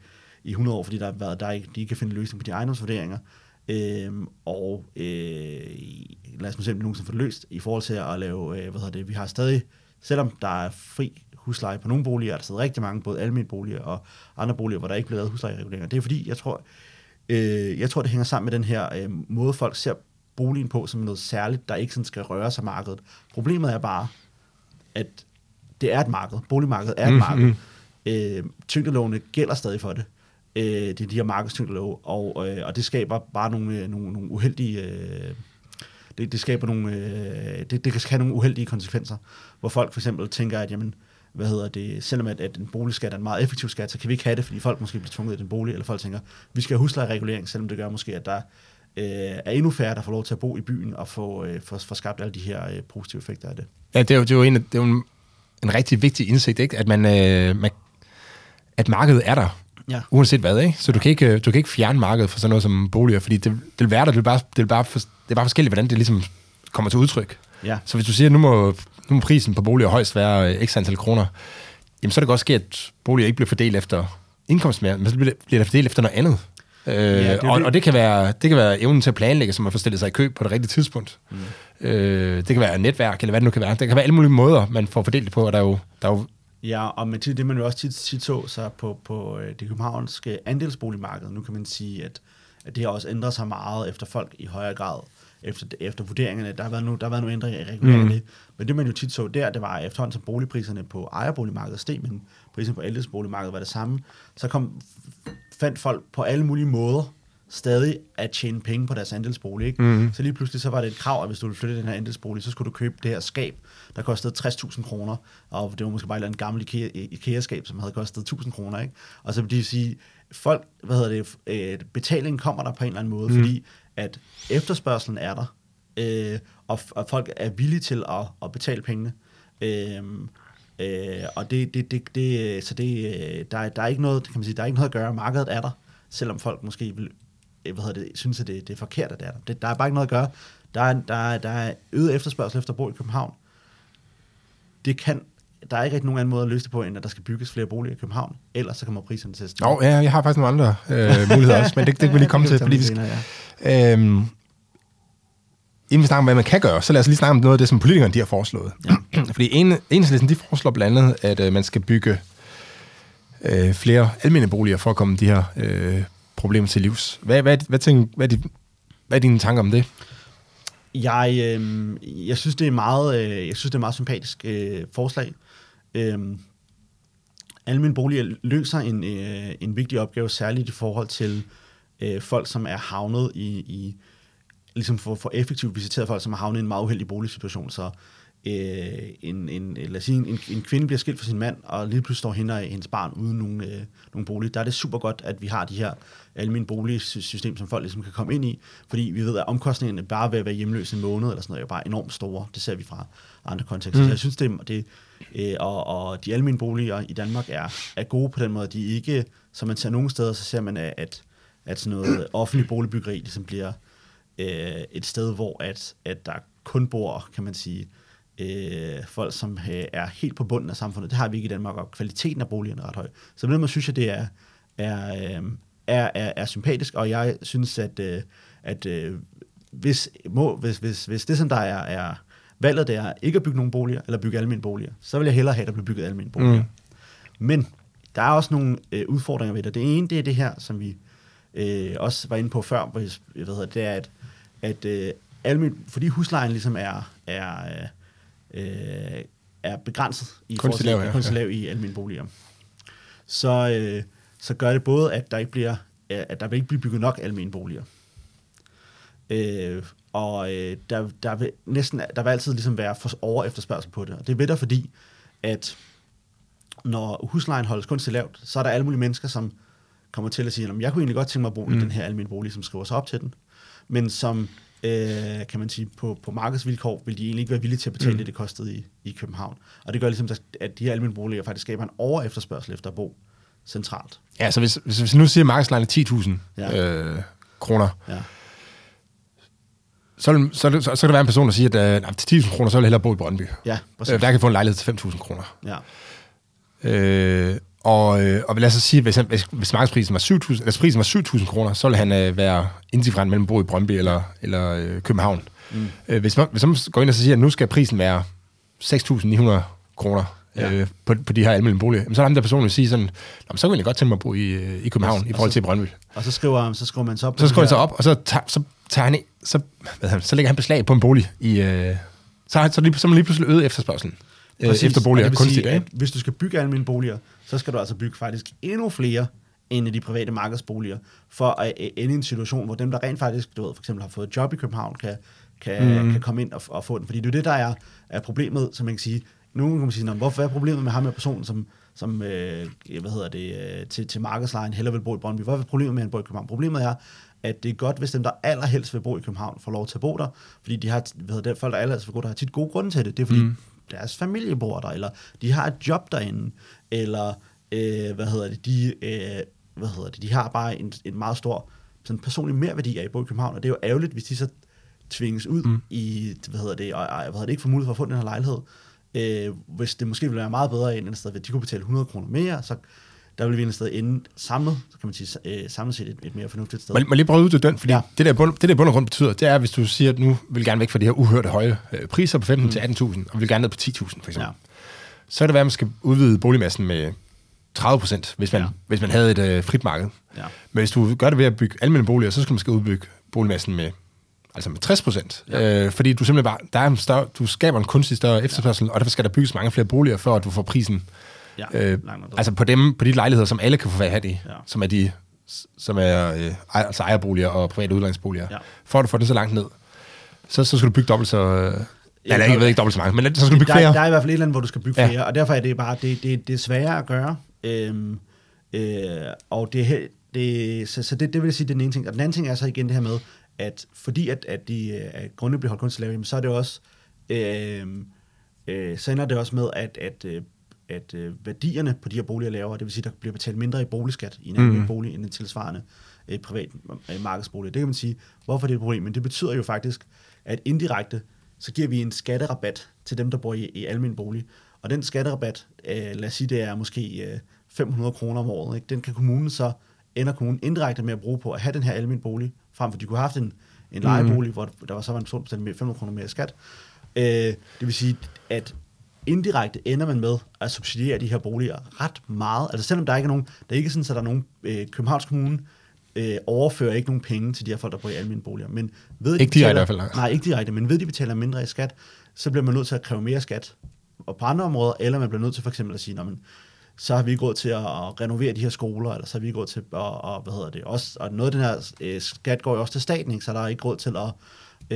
i hundrede år, fordi der har været, der ikke, de ikke kan finde løsning på de ejendomsvurderinger. Øhm, og øh, lad os nu se, om det nogensinde får løst i forhold til at lave, øh, hvad hedder det, vi har stadig, selvom der er fri husleje på nogle boliger, er der sidder rigtig mange, både almindelige boliger og andre boliger, hvor der ikke bliver lavet huslejereguleringer. Det er fordi, jeg tror, øh, jeg tror det hænger sammen med den her øh, måde, folk ser boligen på som noget særligt, der ikke sådan skal røre sig markedet. Problemet er bare, at det er et marked. Boligmarkedet er et mm, marked. Mm. Øh, tyngdelovene gælder stadig for det. Øh, det er de her markedstyngdelov, og, øh, og det skaber bare nogle, nogle, nogle uheldige... Øh, det, det skaber nogle... Øh, det, det kan have nogle uheldige konsekvenser, hvor folk for eksempel tænker, at jamen, hvad hedder det, selvom at, at en boligskat er en meget effektiv skat, så kan vi ikke have det, fordi folk måske bliver tvunget i den bolig, eller folk tænker, vi skal have huslejeregulering, selvom det gør måske, at der øh, er endnu færre, der får lov til at bo i byen, og få, øh, få, få skabt alle de her øh, positive effekter af det. Ja, det er jo, det er jo, en, det er jo en, en rigtig vigtig indsigt, ikke? At, man, øh, man, at markedet er der, ja. Uanset hvad, ikke? Så du kan ikke, du kan ikke fjerne markedet for sådan noget som boliger, fordi det, det vil være der, det er bare, det bare, for, bare forskelligt, hvordan det ligesom kommer til udtryk. Ja. Så hvis du siger, at nu må... nu må prisen på boliger højst være x antal kroner, jamen så er det godt ske, at boliger ikke bliver fordelt efter indkomst mere, men så bliver det fordelt efter noget andet. Øh, ja, det og, det. og det kan være det kan være evnen til at planlægge, som man får stillet sig i kø på det rigtige tidspunkt. Mm. Øh, det kan være netværk, eller hvad det nu kan være. Der kan være alle mulige måder, man får fordelt det på, og der er jo... Der er jo ja, og med det, det man jo også tit, tit så sig på, på det københavnske andelsboligmarked, nu kan man sige, at, at det har også ændret sig meget efter folk i højere grad. Efter, efter vurderingerne, der har været nu, der har været nu ændringer i reguleringen. Mm. Men det man jo tit så der, det var efterhånden, som boligpriserne på ejerboligmarkedet steg, men priserne på andelsboligmarkedet var det samme, så kom, fandt folk på alle mulige måder stadig at tjene penge på deres andelsbolig. Ikke? Mm. Så lige pludselig så var det et krav, at hvis du ville flytte den her andelsbolig, så skulle du købe det her skab, der kostede tres tusind kroner, og det var måske bare et eller andet gammelt IKEA-skab, som havde kostet tusind kroner. Ikke? Og så vil de sige, folk, hvad hedder det, betalingen kommer der på en eller anden måde, mm. fordi at efterspørgselen er der, øh, og, f- og folk er villige til at, at betale pengene. Øh, øh, og det, det, det, det, så det, der, der er ikke noget, kan man sige, der er ikke noget at gøre. Markedet er der, selvom folk måske vil, hvad hedder det, synes, at det, det er forkert, at det er der. Det, der er bare ikke noget at gøre. Der er, der, der er øget efterspørgsel efter at bo i København. Det kan, der er ikke rigtig nogen anden måde at løse det på, end at der skal bygges flere boliger i København. Ellers så kommer priserne til at stige. Nå, ja, jeg har faktisk nogle andre øh, muligheder også, men det, det kan vi lige komme til, fordi vi skal... Øhm, inden vi snakker om, hvad man kan gøre, så lad os lige snakke om noget af det, som politikerne de har foreslået. Ja. Fordi Enhedslisten, de foreslår blandt andet, at øh, man skal bygge øh, flere almindelige boliger for at komme de her øh, problemer til livs. Hvad, hvad, hvad, tænker, hvad, er, hvad er dine tanker om det? Jeg, øh, jeg synes, det er meget, øh, jeg synes, det er meget sympatisk øh, forslag. Øh, almindelige boliger løser en, øh, en vigtig opgave, særligt i forhold til folk, som er havnet i, i ligesom for, for effektivt visiteret folk, som har havnet i en meget uheldig boligsituation. Så øh, en, en, lad os sige, en, en kvinde bliver skilt fra sin mand, og lige pludselig står hende og hendes barn uden nogen, øh, nogen bolig. Der er det super godt, at vi har de her almindelige boligsystem, som folk ligesom kan komme ind i, fordi vi ved, at omkostningerne bare ved at være hjemløs en måned, eller sådan noget, er bare enormt store. Det ser vi fra andre kontekster. Mm. Så jeg synes, det, det øh, og, og de almindelige boliger i Danmark er, er gode på den måde. De er ikke, som man ser nogle steder, så ser man, at at sådan noget offentlig boligbyggeri ligesom bliver øh, et sted, hvor at, at der kun bor, kan man sige, øh, folk, som øh, er helt på bunden af samfundet. Det har vi ikke i Danmark, og kvaliteten af boligerne er ret høj. Så på den måde synes jeg, det er, er, øh, er, er, er sympatisk, og jeg synes, at, øh, at øh, hvis, må, hvis, hvis, hvis det, som der er, er valget, det er ikke at bygge nogen boliger, eller bygge almene boliger, så vil jeg hellere have, at der bliver bygget almene boliger. Mm. Men der er også nogle øh, udfordringer ved det. Det ene, det er det her, som vi øh, også var inde på før, hvor jeg, jeg ved, det er, at, at øh, almen, fordi huslejen ligesom er, er, øh, er begrænset i kun til lav, ja. Til lav i almene boliger, så, øh, så gør det både, at der ikke bliver, at der vil ikke blive bygget nok almene boliger. Øh, og øh, der, der, vil næsten, der vil altid ligesom være for over efterspørgsel på det. Og det ved der, fordi at når huslejen holdes kun til lavt, så er der alle mulige mennesker, som kommer til at sige, jeg kunne egentlig godt tænke mig at bo mm. i den her almene bolig, som skriver sig op til den, men som, øh, kan man sige, på, på markedsvilkår, vil de egentlig ikke være villige til at betale mm. det, det kostede i, i København. Og det gør ligesom, at de her almene boliger faktisk skaber en over efterspørgsel efter at bo centralt. Ja, så hvis, hvis, hvis nu siger markedslejen ti tusind ja. øh, kroner, ja. Så, så, så, så kan der være en person, der siger, at øh, til ti tusind kroner, så vil jeg hellere bo i Brøndby. Ja, øh, der kan få en lejlighed til fem tusind kroner. Ja. Øh, og, og lad os sige, hvis, han, hvis, hvis markedsprisen var syv tusind, altså prisen var syv tusind kroner, så ville han øh, være indifferent mellem at bo i Brøndby eller, eller øh, København. Mm. Øh, hvis, man, hvis man går ind og så siger, at nu skal prisen være seks tusind ni hundrede kroner ja. øh, på, på de her almindelige boliger, så er der ham der person, der siger sådan, så kunne jeg godt tænke mig at bo i, i København og, i forhold så, til Brøndby. Og så skriver, så skriver man så op. Så skriver han så op, og så, tager, så, tager han, så, hvad han, så lægger han beslag på en bolig. I, øh, så har man lige, lige pludselig øget efterspørgselen. Præcis. Efter boliger er kunstigt, ikke? Hvis du skal bygge almene boliger, så skal du altså bygge faktisk endnu flere end de private markedsboliger, for at ende i en situation, hvor dem, der rent faktisk, du ved, for eksempel har fået job i København, kan, kan, mm. kan komme ind og, og få den. Fordi det er det, der er, er problemet, som man kan sige, nogen kan man sige, hvorfor er problemet med ham her personen, som, som øh, hvad hedder det, øh, til, til markedslejen heller vil bo i Brøndby? Hvorfor er problemet med, at han bor i København? Problemet er, at det er godt, hvis dem, der allerhelst vil bo i København, får lov til at bo der, fordi de har, hvad hedder det, folk, der allerhelst vil bo der, har tit gode grunde til det. Det er fordi, mm. deres familie bor der, eller de har et job derinde, eller øh, hvad hedder det, de øh, hvad hedder det, de har bare en, en meget stor sådan personlig merværdi af at bo i København, og det er jo ærgerligt, hvis de så tvinges ud mm. i, hvad hedder det, og hvad hedder det, ikke får mulighed for at få den her lejlighed, øh, hvis det måske ville være meget bedre end et sted, hvis de kunne betale hundrede kroner mere, så der ville vi et sted ende samlet, så kan man sige, øh, samlet set et, et mere fornuftigt sted. Man, man lige prøver ud til den, fordi ja. det, der bund, det der bund og grund betyder, det er, hvis du siger, at nu vil gerne væk fra de her uhørte høje øh, priser på femten tusind mm. til atten tusind, og vil gerne ned på ti tusind for eksempel, ja. så er det værd, at man skal udvide boligmassen med tredive procent, hvis man, ja. hvis man havde et øh, frit marked. Ja. Men hvis du gør det ved at bygge almene boliger, så skal man skal udbygge boligmassen med, altså med tres procent, ja. øh, fordi du simpelthen bare, der er en større, du skaber en kunstig større efterspørgsel, ja. og derfor skal der bygges mange flere boliger, for at du får prisen. Ja, øh, altså på dem, på de lejligheder, som alle kan få fat i, ja. som er de, som er øh, altså ejerboliger og private udlejningsboliger, ja. for at du får det så langt ned, så så skal du bygge dobbelt så, øh, ja, eller jeg ved ikke dobbelt så mange, men så skal du bygge der, flere. Der er i hvert fald et eller andet, hvor du skal bygge ja. flere, og derfor er det bare det det, det er sværere at gøre, øhm, øh, og det det så, så det det vil sige, det er den ene ting, og den anden ting er så igen det her med, at fordi at at de at grundene bliver holdt kun til lave, så er det også øh, øh, så ender det også med at at at øh, værdierne på de her boliger laver, det vil sige, der bliver betalt mindre i boligskat i en almen mm. bolig, end en tilsvarende øh, privat øh, markedsbolig. Det kan man sige, hvorfor det er et problem, men det betyder jo faktisk, at indirekte, så giver vi en skatterabat til dem, der bor i, i almen bolig, og den skatterabat, øh, lad os sige, det er måske øh, fem hundrede kroner om året, ikke? Den kan kommunen så, ender kommunen indirekte med at bruge på at have den her almen bolig, frem for de kunne have haft en, en lejebolig, mm. hvor der var så var en sund procent med fem hundrede kroner mere i skat. Øh, det vil sige, at indirekte ender man med at subsidiere de her boliger ret meget. Altså selvom der ikke er nogen, der er ikke sådan, så der er nogen, øh, Københavns Kommune øh, overfører ikke nogen penge til de her folk, der bor i almene boliger. Men ved ikke de betaler, direkte i hvert fald. Nej, ikke direkte, men ved de betaler mindre i skat, så bliver man nødt til at kræve mere skat og på andre områder, eller man bliver nødt til for eksempel at sige, men så har vi ikke råd til at renovere de her skoler, eller så har vi ikke råd til, og, og hvad hedder det, også, og noget af den her øh, skat går jo også til staten, ikke? Så der er ikke råd til at,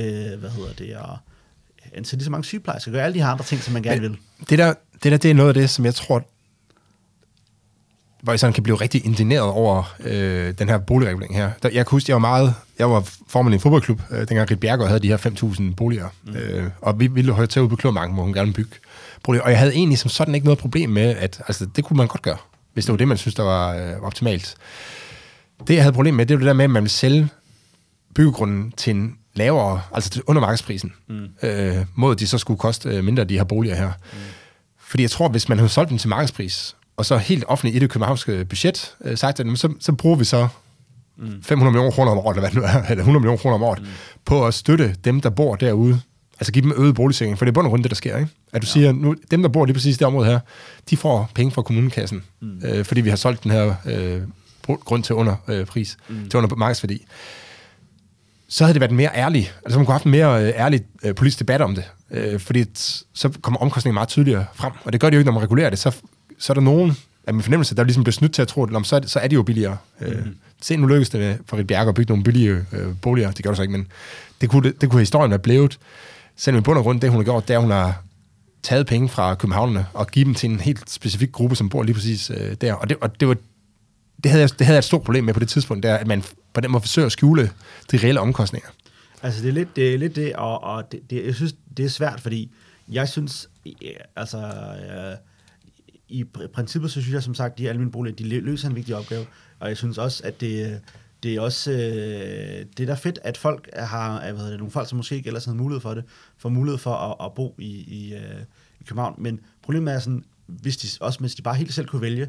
øh, hvad hedder det, at ansætte lige så mange sygeplejersker, gør alle de her andre ting, som man gerne vil. Det der, det der, det er noget af det, som jeg tror, hvor jeg sådan kan blive rigtig indigneret over øh, den her boligregulering her. Der, jeg kan huske, jeg var meget, jeg var formand i en fodboldklub, øh, dengang Ritt Bjerregaard havde de her fem tusind boliger, mm. øh, og vi ville holde til at udbygge mange, hvor hun gerne ville bygge boliger, og jeg havde egentlig som sådan ikke noget problem med, at altså, det kunne man godt gøre, hvis det var det, man synes, der var øh, optimalt. Det, jeg havde problem med, det var det der med, at man ville sælge byggegrunden til en lavere, altså til undermarkedsprisen, mm. øh, mod de så skulle koste mindre, de her boliger her. Mm. Fordi jeg tror, hvis man havde solgt dem til markedspris, og så helt offentligt i det københavnske budget, øh, sagt, at så, så bruger vi så mm. fem hundrede millioner kroner om året, eller hvad nu er, eller hundrede millioner kroner om året, mm. på at støtte dem, der bor derude. Altså give dem øget boligsikring, for det er bund og grund det, der sker, ikke? At du ja. siger, nu dem, der bor lige præcis det område her, de får penge fra kommunekassen, mm. øh, fordi vi har solgt den her øh, grund til under øh, pris, mm. til under markedsværdi. Så havde det været mere ærligt. Altså man kunne have haft en mere ærlig øh, politisk debat om det, øh, fordi t- så kommer omkostningen meget tydeligere frem, og det gør det jo ikke, når man regulerer det. Så, så er der nogen af min fornemmelse, der ligesom bliver snydt til at tro, at så er, det, så er de jo billigere. Mm-hmm. Øh, se, nu lykkedes det med for Ritt Bjerregaard at bygge nogle billige øh, boliger. Det gør det så ikke, men det kunne, det, det kunne historien være blevet. Selvom i bund og grund, det hun har gjort, det er, at hun har taget penge fra københavnerne og givet dem til en helt specifik gruppe, som bor lige præcis øh, der. Og, det, og det, var, det, havde jeg, det havde jeg et stort problem med på det tidspunkt, der, at man på den måde forsøger at skjule de reelle omkostninger. Altså det er lidt det, er lidt det og, og det, det, jeg synes, det er svært, fordi jeg synes, altså... Øh, I princippet, så synes jeg som sagt, de almindelige boliger, de løser en vigtig opgave. Og jeg synes også, at det, det er også øh, det er da fedt, at folk har, hvad hedder det, nogle folk, som måske ikke ellers havde mulighed for det, får mulighed for at, at bo i, i, øh, i København. Men problemet er sådan, hvis de, også hvis de bare helt selv kunne vælge,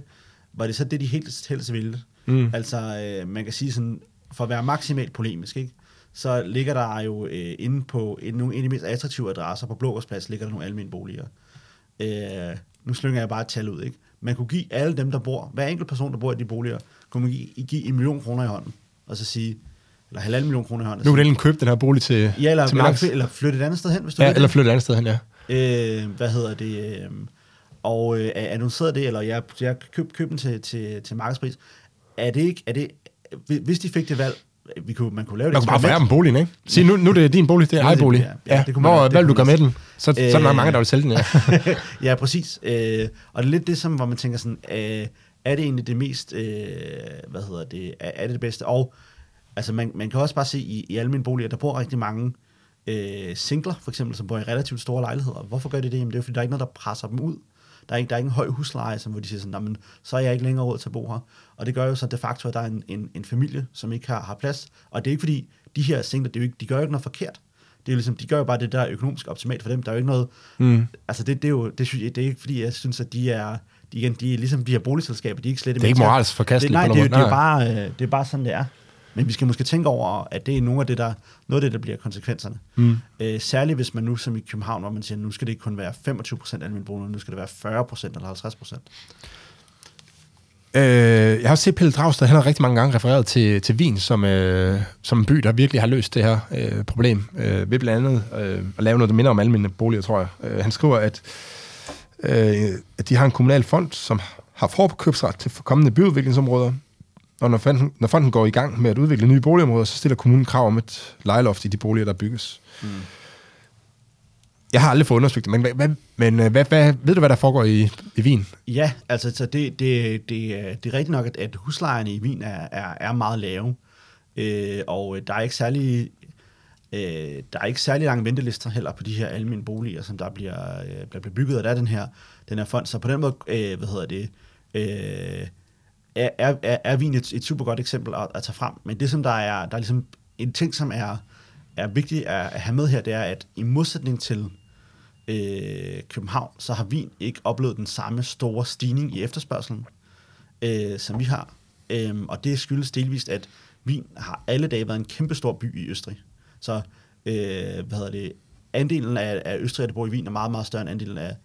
var det så det, de helt helst ville. Mm. Altså, øh, man kan sige sådan, for at være maksimalt polemisk, ikke? Så ligger der jo øh, inde på en, nogle af de mest attraktive adresser på Blågårdsplads, ligger der nogle almindelige boliger. Øh, Nu slynger jeg bare et tal ud, ikke? Man kunne give alle dem, der bor, hver enkelt person, der bor i de boliger, kunne man give, give en million kroner i hånden, og så sige, eller halvanden million kroner i hånden. Nu vil enten købe den her bolig til... Ja, eller, til eller, eller flytte et andet sted hen, hvis du ja, vil. Eller flytte et andet sted hen, ja. Øh, hvad hedder det? Og øh, annoncerede det, eller jeg, jeg køb, køb den til, til, til markedspris. Er det ikke... Er det, hvis de fik det valg, vi kunne, man kunne lave det... Man kunne bare være med boligen, ikke? Sige, nu, nu det er din bolig, det er ejerbolig. Ja, ja, ja, det kunne man, hvor valg du gør med den? Så, øh, så er der mange, der vil sælge den, ja. Ja, præcis. Øh, og det er lidt det, som, hvor man tænker sådan, øh, er det egentlig det mest... Øh, hvad hedder det? Er, er det det bedste? Og altså, man, man kan også bare se, i, i almindelige boliger, der bor rigtig mange øh, singler, for eksempel, som bor i relativt store lejligheder. Hvorfor gør de det? Jamen, det er jo, fordi der er ikke noget, der presser dem ud. Der er ikke, der er ikke en høj husleje, som, hvor de siger sådan, jamen, så er jeg ikke længere råd til at bo her. Og det gør jo så de facto, at der er en, en, en familie, som ikke har, har plads. Og det er ikke fordi, de her singler, det er jo ikke, de gør jo ikke noget forkert. Det er jo ligesom, de gør jo bare det, der er økonomisk optimalt for dem. Der er jo ikke noget... Mm. Altså det, det er jo... Det, det er ikke fordi, jeg synes, at de er... De, igen, de er ligesom de her boligselskaber, de er ikke slet... Det er ikke moralsk forkasteligt. Nej, det er, jo, det, er bare, det er bare sådan, det er. Men vi skal måske tænke over, at det er nogle af det, der, noget af det, der bliver konsekvenserne. Mm. Øh, særligt hvis man nu, som i København, hvor man siger, nu skal det ikke kun være femogtyve procent almindelige boliger, nu skal det være fyrre procent eller halvtreds procent. Øh, jeg har også set Pelle Dragsted, han har rigtig mange gange refereret til, til Wien som, øh, som en by, der virkelig har løst det her øh, problem. Øh, ved blandt andet øh, at lave noget, der minder om almindelige boliger, tror jeg. Øh, han skriver, at, øh, at de har en kommunal fond, som har forkøbsret til kommende byudviklingsområder. Og når fonden, når fonden går i gang med at udvikle nye boligområder, så stiller kommunen krav om et lejeloft i de boliger, der bygges. Mm. Jeg har aldrig fået undersøgt det, men, hvad, men hvad, hvad, ved du, hvad der foregår i, i Wien? Ja, altså så det, det, det, det er rigtigt nok, at, at huslejerne i Wien er, er, er meget lave, øh, og der er ikke særlig, øh, der er ikke særlig lange ventelister heller på de her almindelige boliger, som der bliver, øh, bliver bygget, og der er den her, den her fond. Så på den måde, øh, hvad hedder det... Øh, Er, er, er Wien et, et super godt eksempel at, at tage frem, men det som der er, der er ligesom en ting, som er, er vigtigt at have med her, det er, at i modsætning til øh, København, så har Wien ikke oplevet den samme store stigning i efterspørgselen, øh, som vi har, øh, og det skyldes delvist, at Wien har alle dage været en kæmpe stor by i Østrig, så øh, hvad hedder det, andelen af, af Østrig, der bor i Wien, er meget, meget større end andelen af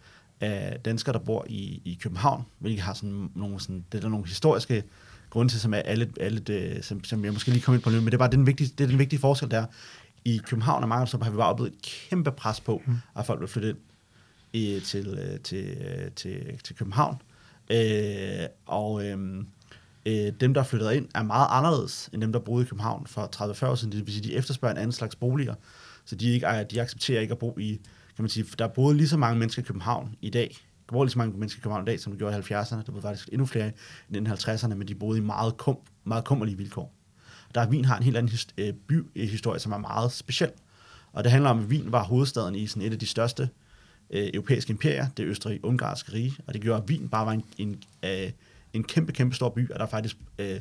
af danskere, der bor i, i København, hvilket har sådan nogle, sådan, det er der nogle historiske grunde til, som, er alle, alle det, som, som jeg måske lige kom ind på nu, men det er bare den vigtige, det er den vigtige forskel, der i København og Markedsrup har vi bare oplevet et kæmpe pres på, mm. at folk vil flytte ind i, til, til, til, til København. Øh, og øh, øh, dem, der er flyttet ind, er meget anderledes end dem, der boede i København for tredive til fyrre år siden. Det vil sige, de efterspørger en anden slags boliger, så de, ikke, de accepterer ikke at bo i, kan man sige, der boede lige så mange mennesker i København i dag. Der boede lige så mange mennesker i København i dag, som de gjorde i halvfjerdserne. Der boede faktisk endnu flere end i halvtredserne, men de boede i meget, kum, meget kummerlige vilkår. Der er Wien har en helt anden his, byhistorie, som er meget speciel. Og det handler om, at Wien var hovedstaden i sådan et af de største øh, europæiske imperier, det østrig-ungarske rige, og det gjorde, at Wien bare var en, en, øh, en kæmpe, kæmpe stor by, og der faktisk øh,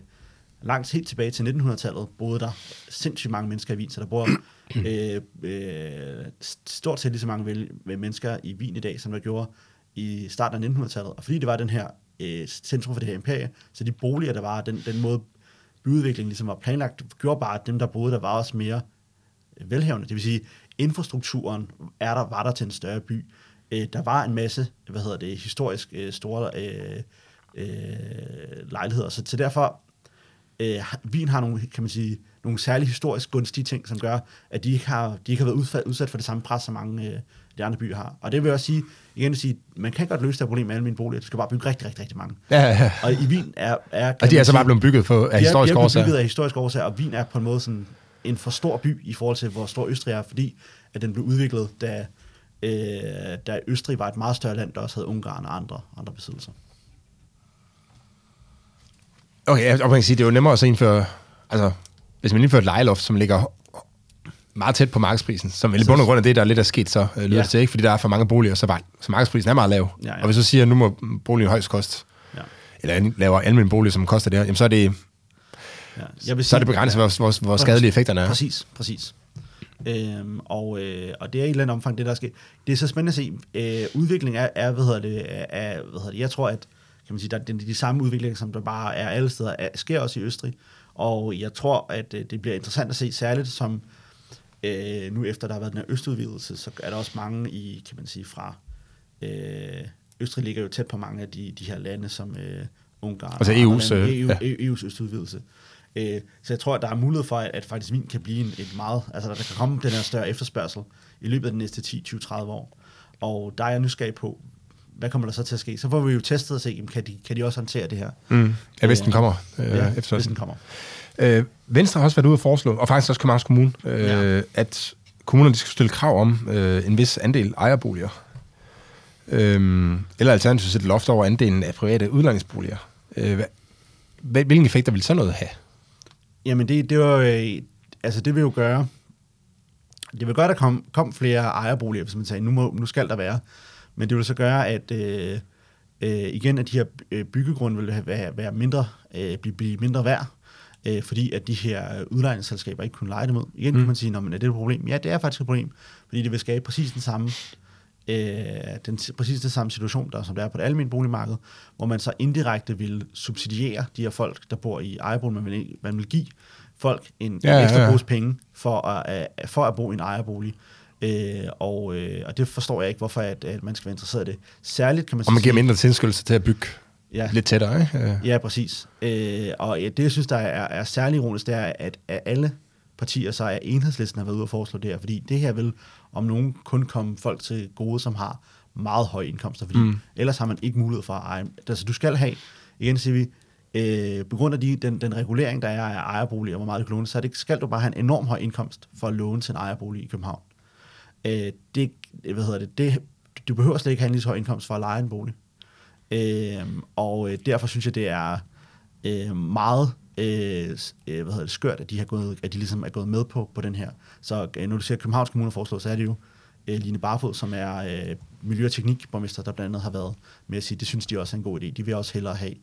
langt helt tilbage til nitten hundrede-tallet boede der sindssygt mange mennesker i Wien, så der bor øh, øh, stort set lige så mange vel, mennesker i Wien i dag, som der gjorde i starten af nitten hundrede-tallet. Og fordi det var den her øh, centrum for det her imperie, så de boliger, der var, den, den måde byudviklingen ligesom var planlagt, gjorde bare, at dem, der boede der, var også mere velhavende. Det vil sige, infrastrukturen er der, var der til en større by. Øh, der var en masse, hvad hedder det, historisk øh, store øh, øh, lejligheder. Så til derfor, øh, Wien har nogle, kan man sige, nogle særlige historisk gunstige ting, som gør, at de ikke har, de ikke har været udsat for det samme pres, som mange øh, de andre byer har. Og det vil jeg også sige, igen sige, man kan godt løse det problem med alle mine boliger. Du skal bare bygge rigtig, rigtig, rigtig mange. Ja, ja. Og i Wien er... er og de er så bare blevet bygget for, af historiske årsager. De er blevet bygget af historiske årsager, og Wien er på en måde sådan en for stor by i forhold til, hvor stor Østrig er, fordi at den blev udviklet, da, øh, da Østrig var et meget større land, der også havde Ungarn og andre, andre besiddelser. Okay, og man kan sige, det er jo nemmere at så indføre... Altså, hvis man indfører et lejeloft, som ligger meget tæt på markedsprisen, som vel i bund og grund af det, der er lidt er sket, så øh, lyder ja. Det til, ikke? Fordi der er for mange boliger, så, bare, så markedsprisen er meget lav. Ja, ja. Og hvis du siger, at nu må boligen højst koste, ja. Eller laver almen bolig, som koster det her, jamen så er det, ja. Jeg vil sige, så er det begrænset, ja. hvor, hvor skadelige effekterne er. Præcis, præcis. Øhm, og, øh, og det er i et eller andet omfang, det der er sket. Det er så spændende at se. Øh, udviklingen er, er, hvad hedder det, er, hvad hedder det, jeg tror, at kan man sige, der er de, de samme udviklinger, som der bare er alle steder, er, sker også i Østrig. Og jeg tror, at det bliver interessant at se, særligt som øh, nu efter der har været den her østudvidelse, så er der også mange i, kan man sige, fra øh, Østrig ligger jo tæt på mange af de, de her lande, som øh, Ungarn altså E U's, og lande, E U, ja. E U's østudvidelse. Øh, så jeg tror, at der er mulighed for, at, at faktisk Wien kan blive en, et meget, altså der kan komme den her større efterspørgsel i løbet af de næste ti, tyve, tredive år. Og der er jeg nysgerrig på, hvad kommer der så til at ske? Så får vi jo testet og se, kan de, kan de også håndtere det her? Mm. Ja, hvis den kommer. Øh, ja, efter hvis den kommer. Øh, Venstre har også været ude at foreslå, og faktisk også Københavns Kommune, øh, ja. At kommunerne skal stille krav om øh, en vis andel ejerboliger. Øh, eller alternativt sætte loft over andelen af private udlejningsboliger. Øh, hvilken effekter vil så noget have? Jamen, det, det, var, øh, altså det vil jo gøre, det vil gøre, at der kom, kom flere ejerboliger, hvis man siger, nu, må, nu skal der være. Men det vil så gøre, at øh, øh, igen, at de her byggegrunde vil være, være mindre, øh, blive, blive mindre værd, øh, fordi at de her udlejningsselskaber ikke kunne leje dem ud. Igen mm. kan man sige, men er det et problem? Ja, det er faktisk et problem, fordi det vil skabe præcis den samme, øh, den, præcis den samme situation, der, som der er på det almene boligmarked, hvor man så indirekte vil subsidiere de her folk, der bor i ejerbolig. Man vil, man vil give folk en, ja, en ekstra ja, ja. pose penge for at, for at bo i en ejerbolig. Øh, og, øh, og det forstår jeg ikke, hvorfor at, at man skal være interesseret i det. Særligt kan man sige... Og man giver sige, mindre tilskyndelse til at bygge ja. Lidt tættere, ikke? Ja, præcis. Øh, og ja, det, jeg synes, der er, er særlig ironisk, det er, at, at alle partier, så er Enhedslisten har været ude og foreslå det her, fordi det her vil om nogen kun komme folk til gode, som har meget høje indkomster, fordi mm. ellers har man ikke mulighed for at eje... Altså, du skal have, igen siger vi, øh, på grund af de, den, den regulering, der er af ejerboliger, hvor meget du kan låne, så det, skal du bare have en enorm høj indkomst for at låne til en ejerbolig i København. Det, hvad hedder det, det, du behøver slet ikke have en lige så høj indkomst for at leje en bolig. Øhm, og derfor synes jeg, det er øh, meget øh, hvad hedder det, skørt, at de, har gået, at de ligesom er gået med på, på den her. Så når du siger, at Københavns Kommune foreslår, så er det jo øh, Line Barfod, som er øh, miljø- og teknikborgmester, der blandt andet har været med at sige, det synes de også er en god idé. De vil også hellere have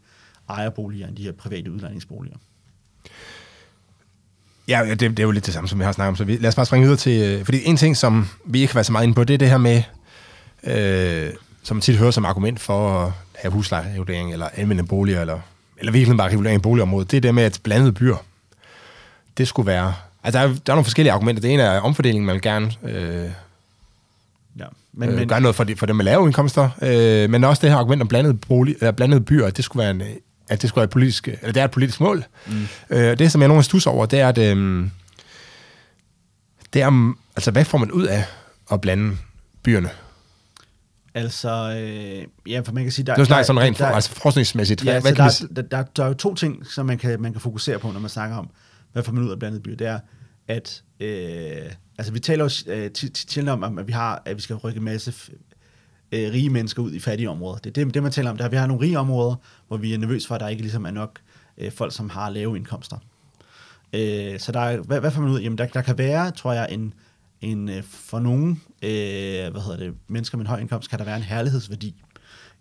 ejerboliger end de her private udlejningsboliger. Ja, det, det er jo lidt det samme, som vi har snakket om, så vi, lad os bare springe videre til... Øh, fordi en ting, som vi ikke har været så meget inde på, det er det her med, øh, som man tit hører som argument for at have huslejeregulering, eller almene boliger, eller, eller virkelig bare regulering i boligområdet, det er det med, at blandede byer, det skulle være... Altså, der er, der er nogle forskellige argumenter. Det ene er omfordeling, man vil gerne øh, ja, men, øh, men, gøre noget for, de, for dem med lave indkomster, øh, men også det her argument om blandede, bolig, eller blandede byer, det skulle være en... at det skulle være et politisk, eller det er et politisk mål. Mm. Øh, det, som jeg nogle stus over, det er, at øh, det er, altså, hvad får man ud af at blande byerne? Altså, øh, ja, for man kan sige... Der, det er jo sådan rent der, for, altså forskningsmæssigt. Ja, hvad, altså, der, der, der, der er jo to ting, som man kan, man kan fokusere på, når man snakker om, hvad får man ud af blandede byer. Det er, at... Øh, altså, vi taler jo øh, til om, at vi, har, at vi skal rykke en masse... rige mennesker ud i fattige områder. Det er det, det man taler om. Der, vi har nogle rige områder, hvor vi er nervøse for, at der ikke ligesom er nok øh, folk, som har lave indkomster. Øh, så der, hvad, hvad får man ud? Jamen, der, der kan være, tror jeg, en, en for nogle øh, hvad hedder det, mennesker med en høj indkomst, kan der være en herlighedsværdi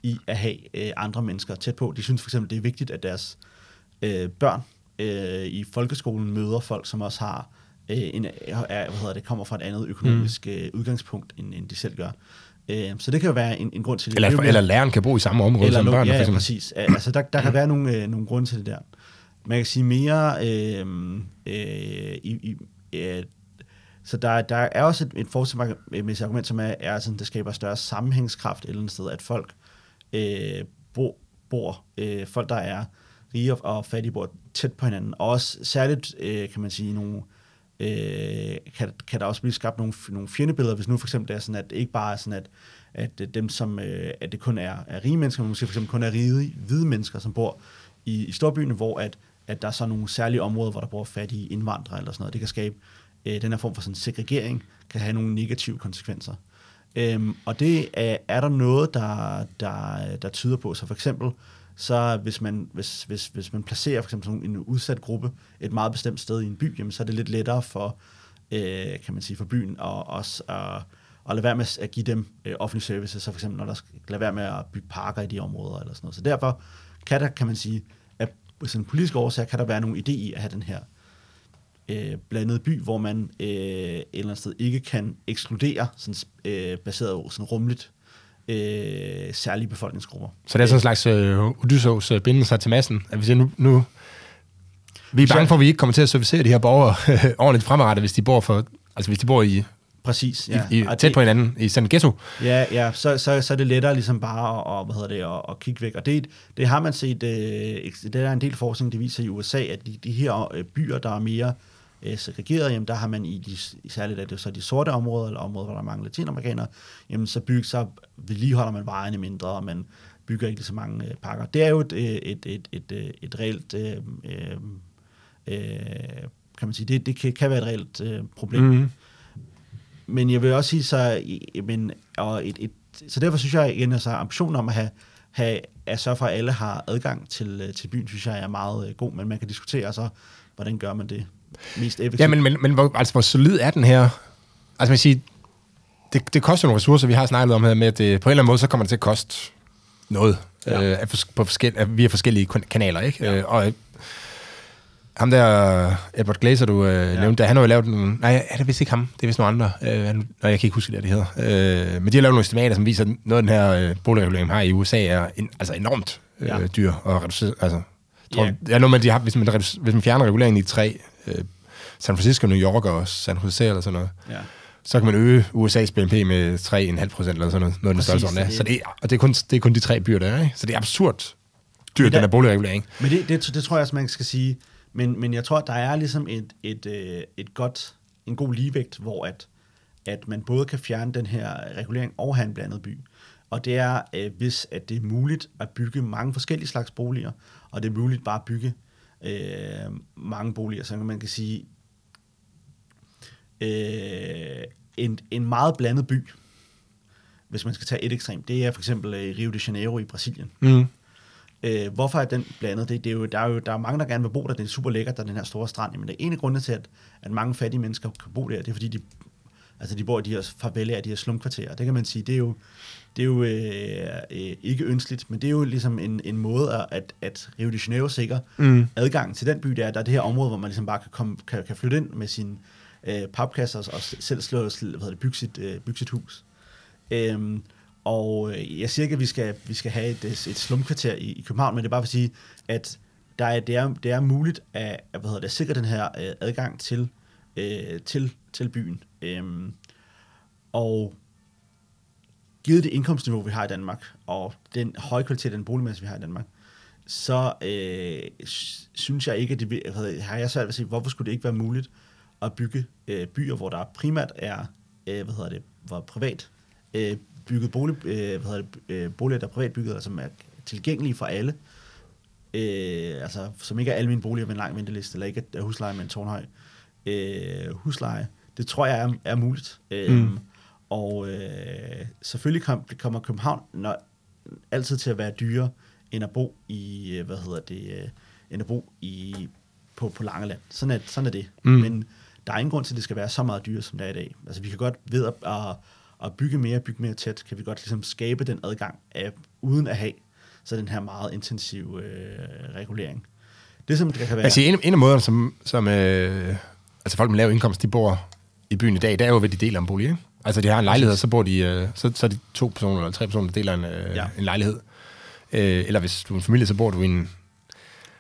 i at have øh, andre mennesker tæt på. De synes for eksempel, det er vigtigt, at deres øh, børn øh, i folkeskolen møder folk, som også har øh, en, er, hvad hedder det, kommer fra et andet økonomisk øh, udgangspunkt, end, end de selv gør. Så det kan jo være en, en grund til det. Eller, eller læreren kan bo i samme område eller, som børnene. Ja, ja, præcis. Altså, der, der kan være nogle, øh, nogle grunde til det der. man kan sige mere øh, øh, i, i, øh, så der, der er også et, et forskningsmæssigt argument, som er, er sådan, det skaber større sammenhængskraft et eller andet sted, at folk øh, bor, bor øh, folk der er rige og, og fattige bor tæt på hinanden, og også særligt øh, kan man sige nogle øh, kan, kan der også blive skabt nogle, nogle fjendebilleder, hvis nu for eksempel det er sådan, at ikke bare sådan at at dem som øh, at det kun er, er rige mennesker, men måske for eksempel kun er rige hvide mennesker, som bor i, i storbyerne, hvor at at der er så nogle særlige områder, hvor der bor fattige indvandrere eller sådan noget. Det kan skabe øh, den her form for sådan segregering, kan have nogle negative konsekvenser. Øhm, og det er, er der noget der der der tyder på. Så for eksempel så hvis man hvis hvis hvis man placerer for eksempel sådan en udsat gruppe et meget bestemt sted i en by, jamen, så er det lidt lettere for øh, kan man sige for byen og også at og lade være med at give dem øh, offentlige services, så for eksempel når der skal lade være med at bygge parker i de områder eller sådan noget. Så derfor kan der, kan man sige, at sådan en politisk årsag, kan der være nogle idé i at have den her øh, blandede by, hvor man øh, et eller andet sted ikke kan ekskludere, sådan, øh, baseret sådan rumligt, øh, særlige befolkningsgrupper. Så det er sådan en slags øh, Odysseus øh, bindelse til massen, at hvis jeg nu... nu vi er bange for, at vi ikke kommer til at servicere de her borgere øh, ordentligt fremadrettet, hvis de bor, for, altså, hvis de bor i... Præcis, ja. I, i, tæt det, på hinanden, i sådan en ghetto. Ja, ja så, så, så er det lettere ligesom bare at, hvad hedder det, at, at kigge væk. Og det, det har man set, øh, det er en del forskning, det viser i U S A, at de, de her byer, der er mere øh, segregeret, jamen der har man i de, særligt at det så de sorte områder, eller områder, hvor der er mange latinamerikanere, jamen så bygger så vedligeholder man vejene mindre, og man bygger ikke så mange øh, pakker. Det er jo et, et, et, et, et, et reelt øh, øh, kan man sige, det, det kan, kan være et reelt øh, problem. Mm-hmm. Men jeg vil også sige, så, men, og et, et, så derfor synes jeg igen, at ambitionen om at, have, have, at sørge for, at alle har adgang til, til byen, synes jeg er meget god, men man kan diskutere så, hvordan gør man det mest effektivt. Ja, men, men, men hvor, altså, hvor solid er den her? Altså man siger, det, det koster nogle ressourcer, vi har snakket om her med, at det, på en eller anden måde, så kommer det til at koste noget, ja. øh, af, på forskel, af, via forskellige kanaler, ikke? Ja. Øh, og ham der, Edward Glaser, du øh, ja. nævnte, han har jo lavet nogle... Nej, er det vist ikke ham, det er vist nogle andre. Øh, han, nej, jeg kan ikke huske, hvad det hedder. Øh, men de har lavet nogle estimater, som viser, at noget af den her øh, boligregulering har i U S A er en, altså enormt øh, ja. dyr og reduceret. Altså, tror, yeah. det er noget, man, de har, hvis, man, hvis man fjerner reguleringen i tre, øh, San Francisco, New York og San Jose eller sådan noget, ja. så kan man øge U S A's B N P med tre komma fem procent eller sådan noget, noget den størrelse, sådan der. Så det er, og det er, kun, det er kun de tre byer, der er, ikke? Så det er absurd dyr, den her boligregulering. Men det, det, det tror jeg også, man skal sige... Men, men jeg tror, at der er ligesom et, et, et godt, en god ligevægt, hvor at, at man både kan fjerne den her regulering og have en blandet by. Og det er, øh, hvis at det er muligt at bygge mange forskellige slags boliger, og det er muligt bare at bygge øh, mange boliger, så man kan sige, øh, en, en meget blandet by, hvis man skal tage et ekstremt, det er for eksempel Rio de Janeiro i Brasilien. Mm. Øh, hvorfor er den blandet? Det, det er jo, der, er jo, der er mange, der gerne vil bo der. Det er super lækkert, der er den her store strand. Men det ene grund til, at, at mange fattige mennesker kan bo der, det er, fordi de, altså de bor i de her favelaer, de her slumkvarterer. Det kan man sige, det er jo, det er jo øh, øh, ikke ønskeligt, men det er jo ligesom en, en måde, at, at Rio de Janeiro sikrer mm. adgang til den by, der er. Der er det her område, hvor man ligesom bare kan, komme, kan, kan flytte ind med sine øh, papkasser og, og selv slå, hvad hedder det, bygge, sit, øh, bygge sit hus. Øh, Og jeg siger ikke, at vi skal, vi skal have et, et slumkvarter i, i København, men det er bare for at sige, at der er, det, er, det er muligt at, hvad hedder det, at sikre den her øh, adgang til, øh, til, til byen. Øhm, og givet det indkomstniveau, vi har i Danmark, og den høje kvalitet af den boligmasse, vi har i Danmark, så øh, synes jeg ikke, at det jeg har jeg svært at sige, hvorfor skulle det ikke være muligt at bygge øh, byer, hvor der primært er øh, hvad hedder det, hvor privat øh, bygget bolig, øh, hvad hedder det, boliger, der er privatbygget, og som er tilgængelige for alle, øh, altså som ikke er almene boliger med en lang venteliste, eller ikke er husleje med en tårnhøj øh, husleje, det tror jeg er, er muligt. Øh, mm. Og øh, selvfølgelig kom, kommer København når, altid til at være dyrere, end at bo i, hvad hedder det, end at bo i, på, på Langeland. Sådan er, sådan er det. Mm. Men der er ingen grund til, at det skal være så meget dyrere, som det er i dag. Altså vi kan godt ved at, at og bygge mere, bygge mere tæt, kan vi godt ligesom skabe den adgang af, uden at have så den her meget intensive øh, regulering. Det som det kan være... Altså en, en af måderne, som, som øh, altså folk med lav indkomst, de bor i byen i dag, det er jo ved, de deler en bolig, ikke? Altså de har en lejlighed, så bor de, øh, så, så er de to personer eller tre personer, der deler en, øh, ja. en lejlighed. Øh, eller hvis du er en familie, så bor du i en,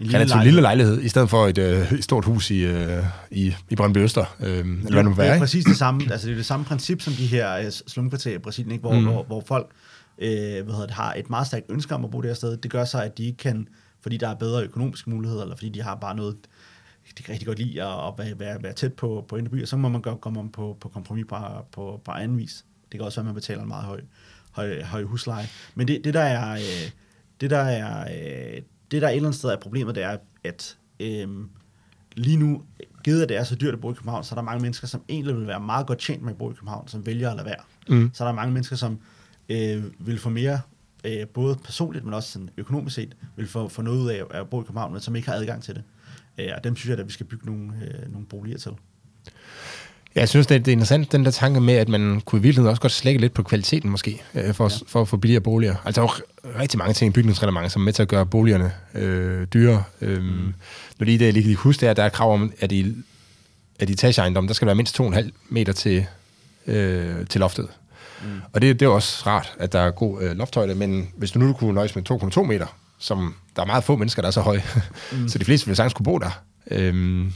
lille relativt lejlighed. lille lejlighed, i stedet for et, øh, et stort hus i, øh, i, i Brøndby Øster. Øh, eller jo, hvad det være, er præcis det samme, altså det er det samme princip som de her øh, slumkvarterer i Brasilien, ikke? Hvor, mm. hvor, hvor folk øh, hvad hedder det, har et meget stærkt ønske om at bo der sted. Det gør så, at de ikke kan, fordi der er bedre økonomiske muligheder, eller fordi de har bare noget, de kan rigtig godt lide at, at være, være, være tæt på, på indre by, og så må man godt komme om på, på kompromis på, på, på anden vis. Det kan også være, at man betaler en meget høj, høj, høj husleje. Men det, det der er... Øh, Det der, er, det, der et eller andet sted er problemet, det er, at øh, lige nu, givet at det er så dyrt at bo i København, så er der mange mennesker, som egentlig vil være meget godt tjent med at bo i København, som vælger at lade være. Mm. Så er der mange mennesker, som øh, vil få mere, øh, både personligt, men også sådan økonomisk set, vil få, få noget ud af at bo i København, men som ikke har adgang til det. Øh, og dem synes jeg, at vi skal bygge nogle, øh, nogle boliger til. Jeg synes, det er interessant, den der tanke med, at man kunne i virkeligheden også godt slække lidt på kvaliteten måske, for, ja. for at få billigere boliger. Altså, der er jo rigtig mange ting i bygningsreglementet, som er med til at gøre boligerne øh, dyre. Øh, mm. Når lige det, lige huske, der er krav om, at i, at i etageejendommen, der skal være mindst to komma fem meter til, øh, til loftet. Mm. Og det, det er jo også rart, at der er god øh, lofthøjde, men hvis du nu kunne nøjes med to komma to meter, som der er meget få mennesker, der er så høje, mm. så de fleste ville sagtens kunne bo der. Øh, mm.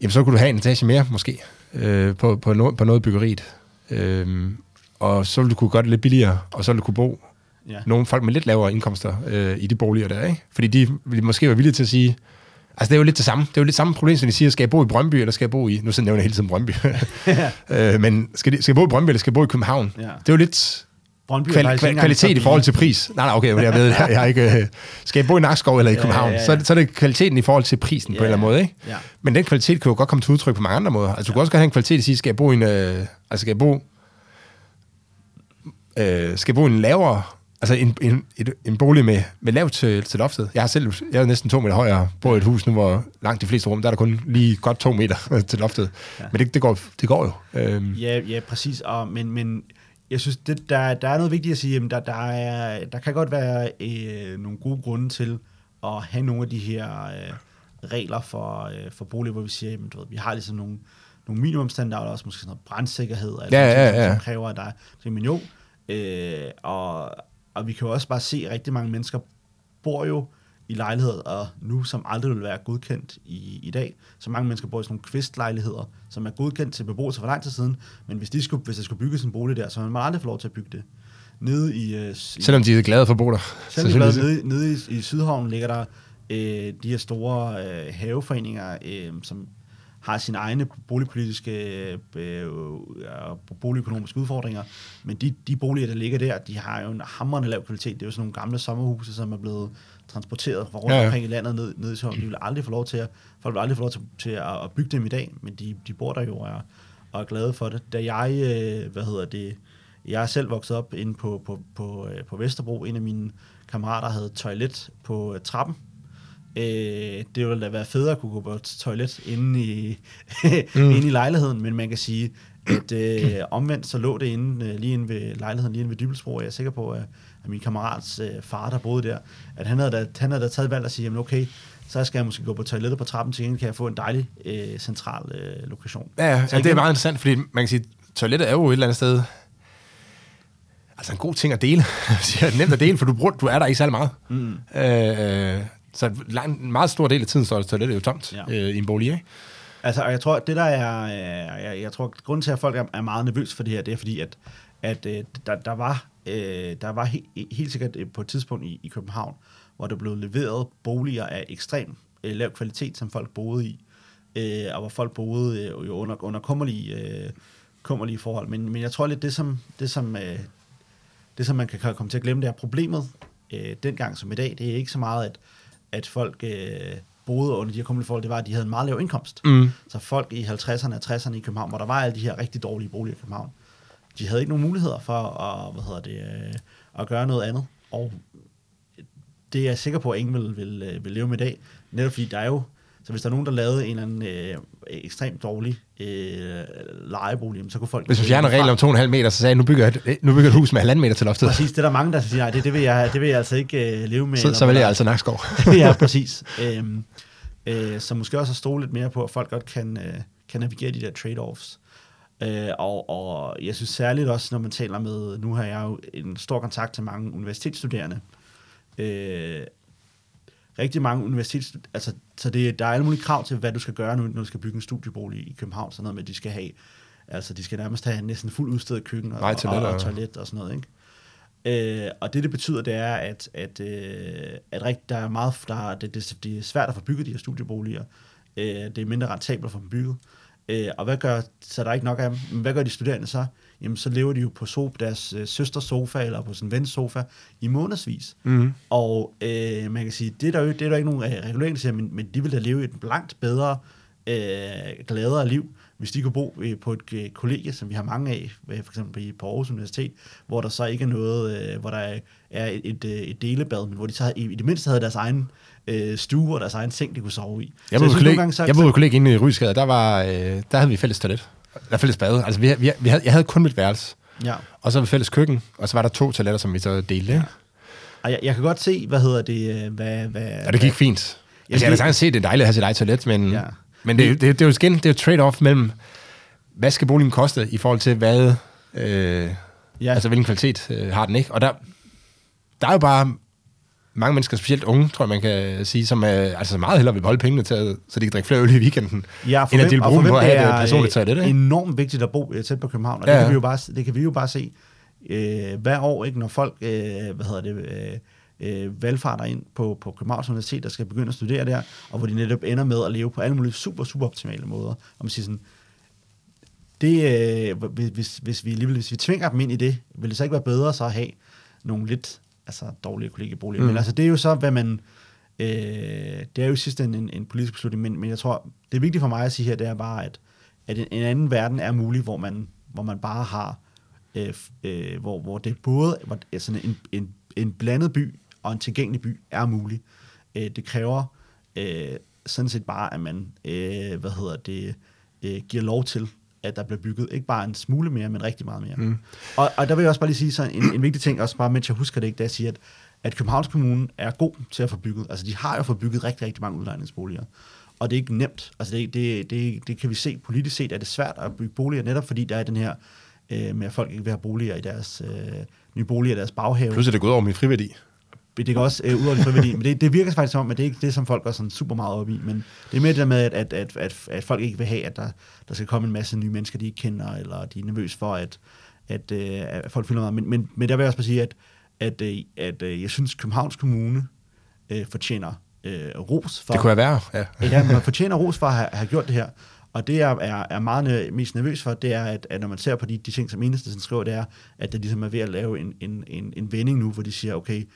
Jamen, så kunne du have en etage mere, måske, øh, på, på, no, på noget byggeriet. Øh, og så ville du kunne gøre det lidt billigere, og så ville du kunne bo ja. nogle folk med lidt lavere indkomster øh, i de boliger der, ikke? Fordi de ville måske være villige til at sige, altså det er jo lidt det samme, det er jo lidt samme problem, som de siger, skal jeg bo i Brøndby, eller skal jeg bo i, nu nævner jeg hele tiden Brøndby, øh, men skal, de, skal jeg bo i Brøndby, eller skal jeg bo i København? Ja. Det er jo lidt... Kval- kval- kvalitet i forhold til pris. Nej, nej, okay, jeg ved, jeg har ikke... Øh, skal jeg bo i Nakskov eller i København, ja, ja, ja. Så, er det, så er det kvaliteten i forhold til prisen ja, på en eller anden måde, ikke? Ja. Men den kvalitet kan jo godt komme til udtryk på mange andre måder. Altså, du ja. kan også godt have en kvalitet i sige, skal jeg bo i en... Øh, altså, skal jeg bo... Øh, skal jeg bo i en lavere... Altså, en, en, et, en bolig med, med lavt til, til loftet. Jeg har selv... Jeg er næsten to meter højere på et hus nu, hvor langt de fleste rum, der er der kun lige godt to meter til loftet. Ja. Men det, det, går, det går jo. Øhm. Ja, ja, præcis. Og, men... men jeg synes, det, der, der er noget vigtigt at sige, at der, der, er, der kan godt være øh, nogle gode grunde til at have nogle af de her øh, regler for, øh, for bolig, hvor vi siger, jamen, du ved, vi har ligesom nogle, nogle minimumstandarder, også måske sådan noget brandsikkerhed, eller ja, ja, ja. Som kræver, at der er, men jo, øh, og, og vi kan jo også bare se, at rigtig mange mennesker bor jo i lejligheder, og nu som aldrig vil være godkendt i, i dag. Så mange mennesker bor i sådan nogle kvistlejligheder, som er godkendt til beboelse for lang tid siden, men hvis de skulle, hvis der skulle bygges en bolig der, så man må aldrig få lov til at bygge det. Nede i, øh, i selvom de er glade for at bo der. Selvom de er glade, nede, nede i, i Sydhavn ligger der øh, de her store øh, haveforeninger, øh, som har sine egne boligpolitiske øh, og boligøkonomiske udfordringer, men de, de boliger, der ligger der, de har jo en hamrende lav kvalitet. Det er jo sådan nogle gamle sommerhuse, som er blevet transporteret fra rundt ja, ja. omkring i landet ned, ned i Sydhavn. De vil aldrig få lov til at, folk vil aldrig få lov til, til at, at bygge dem i dag, men de, de bor der jo og er, og er glade for det. Da jeg, hvad hedder det, jeg er selv vokset op inde på, på, på, på Vesterbro. En af mine kammerater havde toilet på trappen. Øh, det ville da være federe at kunne gå på toilet inde i, mm. inde i lejligheden, men man kan sige, at øh, omvendt så lå det inde, lige inde ved lejligheden, lige inde ved Dybelsbro, og jeg er sikker på, at, at min kammerats øh, far, der boede der, at han havde da, han havde da taget valg at sige, jamen okay, så skal jeg måske gå på toilettet på trappen, til gengæld kan jeg få en dejlig øh, central øh, lokation. Ja, ja, ja, det er meget interessant, fordi man kan sige, toilettet er jo et eller andet sted... Altså en god ting at dele. Nemt at dele, for du, bruger, du er der ikke særlig meget. Mm. Øh, Så en meget stor del af tiden står det toilettet jo tomt ja. øh, i en bolig, ikke? Altså, og jeg tror, det der er... Jeg, jeg tror, grunden til, at folk er meget nervøse for det her, det er fordi, at, at der, der var, der var he, helt sikkert på et tidspunkt i, i København, hvor der blev leveret boliger af ekstrem lav kvalitet, som folk boede i, og hvor folk boede jo under, under kummerlige, kummerlige forhold. Men, men jeg tror lidt, det som, det, som, det, som man kan komme til at glemme, det er problemet dengang som i dag. Det er ikke så meget, at at folk øh, boede under de her kommunale forhold, det var, at de havde en meget lav indkomst. Mm. Så folk i halvtredserne og tresserne i København, hvor der var alle de her rigtig dårlige boliger i København, de havde ikke nogen muligheder for at, hvad hedder det, øh, at gøre noget andet. Og det er jeg sikker på, at ingen vil, vil, vil leve med i dag. Netop fordi der er jo, så hvis der er nogen, der lavede en eller anden øh, ekstremt dårlig øh, lejebolig, så kunne folk... Hvis vi fjerner regler om to og en halv meter, så sagde jeg, nu bygger et, nu bygger et hus med halvanden meter til loftet. Præcis, det er der mange, der siger, nej, det, det, vil, jeg, det vil jeg altså ikke øh, leve med. Så, så vil jeg altså Nakskov. Ja, præcis. Æm, øh, så måske også at stole lidt mere på, at folk godt kan, øh, kan navigere de der trade-offs. Øh, og, og jeg synes særligt også, når man taler med... Nu har jeg jo en stor kontakt til mange universitetsstuderende, øh, rigtig mange universitetsstudier, altså, så det, der er alle mulige krav til, hvad du skal gøre nu, når du skal bygge en studiebolig i København, sådan noget med, at de skal have, altså de skal nærmest have næsten fuldt udstedet køkken og, Nej, og, og, og toilet og sådan noget, ikke? Øh, og det, det betyder, det er, at, at, øh, at rigt, der er meget, der, det, det, det er svært at få bygget de her studieboliger. Øh, det er mindre rentabelt at få dem bygget. Øh, og hvad gør, så der er ikke nok af dem. Men hvad gør de studerende så? Jamen, så lever de jo på so- deres øh, søsters sofa eller på sin vens sofa i månedsvis. Mm. Og øh, man kan sige, det er der jo det er der ikke nogen regulering til, men, men de vil da leve et langt bedre, øh, gladere liv, hvis de kunne bo på et kollegie, som vi har mange af, for eksempel på Aarhus Universitet, hvor der så ikke er noget, hvor der er et, et, et delebad, men hvor de så i det mindste havde deres egen stue og deres egen seng, de kunne sove i. Jeg boede jo kollegie inde i Rysgade, der, var, der havde vi fælles toilet, der fælles bade. Altså, vi, vi, vi havde, jeg havde kun mit værelse, ja. Og så var vi fælles køkken, og så var der to toiletter, som vi så delte. Ja. Jeg, jeg kan godt se, hvad hedder det... Hvad, hvad, og det gik hvad, fint. Jeg, altså, jeg kan sagtens se, det er dejligt at have sit eget toilet, men... Ja. Men det, det, det er jo igen, det er trade-off mellem, hvad skal boligen koste i forhold til, hvad, øh, ja. altså hvilken kvalitet øh, har den, ikke? Og der, der er jo bare mange mennesker, specielt unge, tror jeg, man kan sige, som øh, altså meget hellere vil holde pengene til, at, så de kan drikke flere øl i weekenden, ja, end at dele brugen på at have det personligt toilet. Det er enormt vigtigt at bo tæt på København, og ja. det, kan vi jo bare, det kan vi jo bare se øh, hver år, ikke, når folk, øh, hvad hedder det... Øh, Øh, valgfarter ind på, på Københavns Universitet, der skal begynde at studere der, og hvor de netop ender med at leve på alle mulige super, super optimale måder. Og man siger sådan, det, øh, hvis, hvis, vi, hvis vi tvinger dem ind i det, vil det så ikke være bedre så at have nogle lidt altså, dårlige kollegieboliger. Mm. Men altså, det er jo så, hvad man... Øh, det er jo sidst en, en, en politisk beslutning, men, men jeg tror, det er vigtigt for mig at sige her, det er bare, at, at en, en anden verden er mulig, hvor man, hvor man bare har... Øh, øh, hvor, hvor det både hvor, sådan en, en, en blandet by, og en tilgængelig by er mulig. Øh, det kræver øh, sådan set bare, at man øh, hvad hedder det, øh, giver lov til, at der bliver bygget ikke bare en smule mere, men rigtig meget mere. Mm. Og, og der vil jeg også bare lige sige sådan en, en vigtig ting, også bare mens jeg husker det ikke, det er at sige, at, at Københavns Kommune er god til at få bygget. Altså de har jo få bygget rigtig, rigtig mange udlejningsboliger. Og det er ikke nemt. Altså det, det, det, det kan vi se politisk set, at det er svært at bygge boliger, netop fordi der er den her øh, med, at folk ikke vil have boliger i deres, øh, nye boliger i deres baghave. Pludselig er det gået over min friværdi. Det kan også øh, ud over det friværdi, men det, det virker faktisk som om, at det er ikke det, som folk går sådan super meget op i, men det er mere det der med, at, at, at, at, at folk ikke vil have, at der, der skal komme en masse nye mennesker, de ikke kender, eller de er nervøse for, at, at, at, at folk føler meget. Men, men, men der vil jeg også bare sige, at, at, at, at jeg synes, Københavns Kommune øh, fortjener øh, ros for... Det kunne jeg være, ja. Ja, man fortjener ros for at have, have gjort det her, og det, jeg er, er meget mest nervøs for, det er, at, at når man ser på de, de ting, som Enhedslisten skriver, det er, at det ligesom er ved at lave en, en, en, en vending nu, hvor de siger, okay,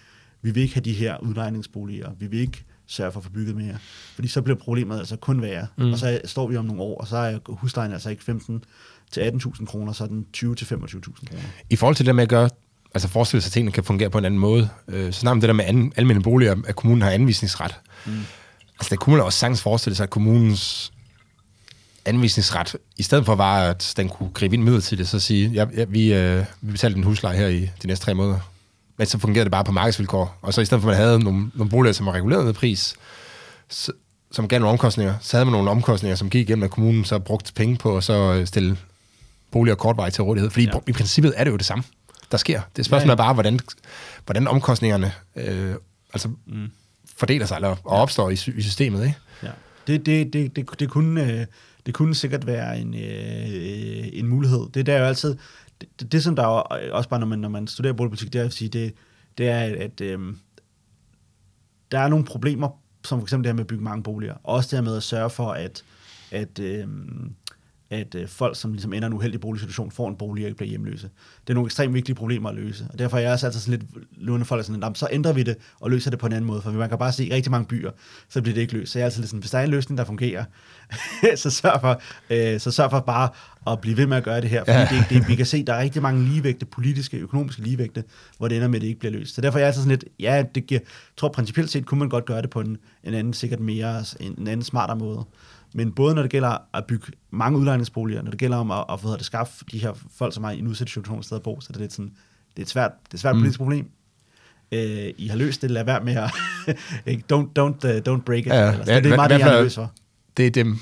vi vil ikke have de her udlejningsboliger, vi vil ikke sørge for at få bygget mere, fordi så bliver problemet altså kun værre, mm. og så står vi om nogle år, og så er huslejen altså ikke femten til atten tusind kroner, så er den tyve til femogtyve tusind kroner. I forhold til det med at gøre, altså forestille sig, at tingene kan fungere på en anden måde, øh, så snart det der med an, almindelige boliger, at kommunen har anvisningsret. Mm. Altså det kunne man også sagtens forestille sig, at kommunens anvisningsret, i stedet for bare, at den kunne gribe ind midlertidigt, så sige, ja, ja, vi, øh, vi betaler den husleje her i de næste tre måneder. Men så fungerede det bare på markedsvilkår. Og så i stedet for, at man havde nogle, nogle boliger, som var reguleret med pris, så, som gav nogle omkostninger, så havde man nogle omkostninger, som gik igennem, at kommunen så brugte penge på, og så stille boliger kortvarigt til rådighed. Fordi ja. i, i princippet er det jo det samme, der sker. Det spørgsmålet ja, ja. er bare, hvordan, hvordan omkostningerne øh, altså mm. fordeler sig eller, og opstår i, i systemet. Ikke? Ja. Det, det, det, det, det, kunne, det kunne sikkert være en, øh, en mulighed. Det er der jo altid... Det, det, det, som der er, også bare, når man, når man studerer boligpolitik, det er, at sige, det, det er, at øh, der er nogle problemer, som for eksempel det her med at bygge mange boliger, også det her med at sørge for, at, at, øh, at øh, folk, som ligesom ender i en uheldig boligsituation, får en bolig og ikke bliver hjemløse. Det er nogle ekstremt vigtige problemer at løse, og derfor er jeg også altid sådan lidt løbende folk, sådan, så ændrer vi det og løser det på en anden måde, for man kan bare se, i rigtig mange byer, så bliver det ikke løst. Så jeg er altid lidt sådan, hvis der er en løsning, der fungerer, så sørg for, øh, så sørg for bare og blive ved med at gøre det her, fordi ja. det, det, vi kan se, der er rigtig mange ligevægte, politiske, økonomiske ligevægte, hvor det ender med, at det ikke bliver løst. Så derfor er jeg altså sådan lidt, ja, det giver, tror principielt set, kunne man godt gøre det på en, en anden, sikkert mere, en, en anden smartere måde. Men både når det gælder at bygge mange udlejningsboliger, når det gælder om at, at, at, at skaffe de her folk, som er i en udsat situation, sted at bo, så det er lidt sådan, det er et svært, det er et svært mm. politisk problem. Øh, I har løst det, lad være med at, don't, don't, uh, don't break it. Ja, ja. Så, ja, det er meget det, jeg er nervøs for. Det er dem.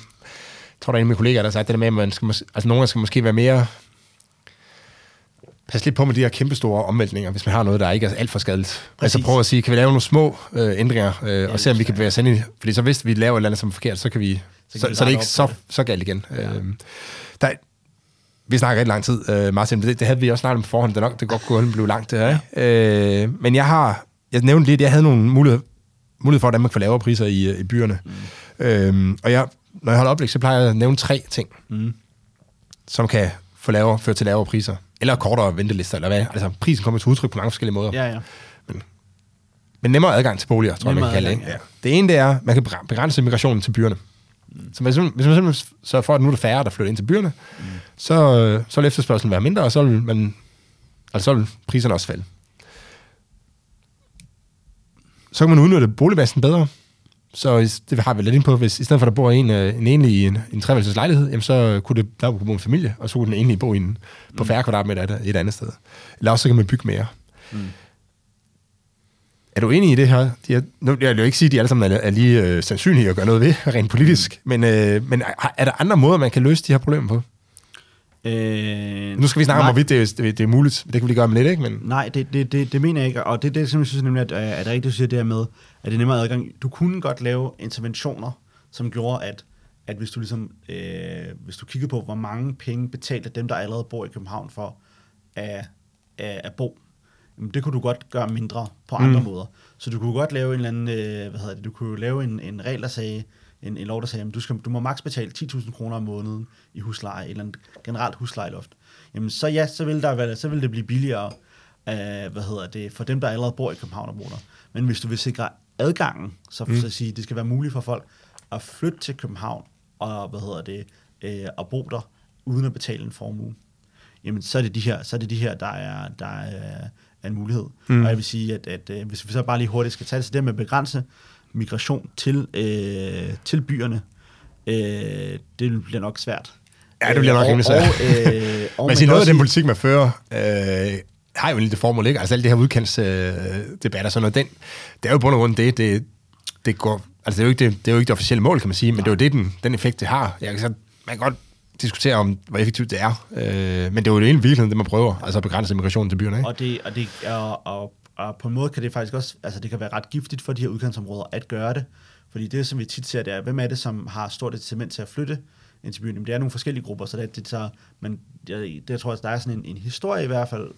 Jeg tror, der er en af mine kollegaer, der har sagt det der med, at man skal, altså, nogen skal måske være mere pas lidt på med de her kæmpestore omvæltninger, hvis man har noget, der ikke er alt for skadeligt. Præcis. Altså prøv at sige, kan vi lave nogle små øh, ændringer, øh, ja, og se om vi kan bevæge os ind i. Fordi så hvis vi laver et eller andet, som er forkert, så kan vi, så, så, kan vi så det er ikke så, så galt igen. Ja. Øh, der, vi snakker rigtig lang tid, øh, Martin, det, det havde vi også snart om forhånd, det nok, det godt kunne blive langt det her. Ja. Øh, men jeg har, jeg nævnte lidt, jeg havde nogle muligheder, mulighed for, hvordan man kan få lavere priser i, i byerne. Mm. Øh, og jeg, når jeg holder oplæg, så plejer jeg at nævne tre ting, mm. som kan få lavere, føre til lavere priser. Eller kortere ventelister, eller hvad. Altså, prisen kommer til udtryk på mange forskellige måder. Ja, ja. Men, men nemmere adgang til boliger, tror nemmere jeg, man kan kalde det. Ja. Det ene, det er, man kan begrænse migrationen til byerne. Mm. Så hvis man, hvis man simpelthen sørger for, at nu er der færre, der flytter ind til byerne, mm. så, så vil efterspørgselen være mindre, og så vil, man, altså, så vil priserne også falde. Så kan man udnytte boligmassen bedre. Så det har vi lidt ind på, hvis i stedet for, at der bor en, en enlig i en, en treværelses lejlighed, jamen så kunne det, der kunne bo en familie, og så kunne den enlige bo inden på færre kvadratmeter et andet sted. Eller også så kan man bygge mere. Mm. Er du enig i det her? De er, nu, jeg vil jo ikke sige, at de alle sammen er, er lige øh, sandsynlige at gøre noget ved, rent politisk, mm. men, øh, men er, er der andre måder, man kan løse de her problemer på? Øh, nu skal vi snakke nej. om, hvorvidt det, det, det er muligt. Det kan vi lige gøre med lidt, ikke? Men... Nej, det, det, det, det mener jeg ikke. Og det, det synes jeg nemlig, at, at rigtigt, du siger det her med, at det er nemmere adgang. Du kunne godt lave interventioner, som gjorde, at, at hvis du ligesom, øh, hvis du kigger på, hvor mange penge betalte dem, der allerede bor i København for at, at, at bo, det kunne du godt gøre mindre på andre mm. måder. Så du kunne godt lave en eller anden, øh, hvad hedder det, du kunne lave en, en regel, der sagde, En, en lov, der sagde, at du, skal, du må maks betale ti tusind kroner om måneden i husleje, eller en generelt huslejeloft. Jamen så ja, så vil, der, så vil det blive billigere øh, hvad hedder det, for dem, der allerede bor i København og Bornholm. Men hvis du vil sikre adgangen, så for mm. at sige, det skal være muligt for folk at flytte til København og, hvad hedder det, øh, og bo der, uden at betale en formue. Jamen så er det de her, så er det de her der er, der er, er en mulighed. Mm. Og jeg vil sige, at, at, at hvis vi så bare lige hurtigt skal tage det, så det med at begrænse migration til, øh, til byerne, øh, det bliver nok svært. Ja, det bliver nok rimelig svært. Og, øh, og man siger, noget af den politik, man fører, øh, har jo lidt det formål, ikke? Altså alt det her udkantsdebatter, øh, sådan noget, den, det er jo på grund af det, det, det går, altså det er jo ikke det, det, er jo ikke det officielle mål, kan man sige, men Nej. det er jo det, den, den effekt, det har. Jeg kan, så, man kan godt diskutere om, hvor effektivt det er, øh, men det er jo det ene virkeligheden, det man prøver, altså at begrænse migrationen til byerne, ikke? Og det, og det er... Og Og på en måde kan det faktisk også, altså det kan være ret giftigt for de her udkantsområder at gøre det. Fordi det, som vi tit ser, det er, hvem er det, som har stort incitament til at flytte ind til byen? Jamen, det er nogle forskellige grupper, så det, det tager, men det, det tror jeg, der er sådan en, en historie i hvert fald,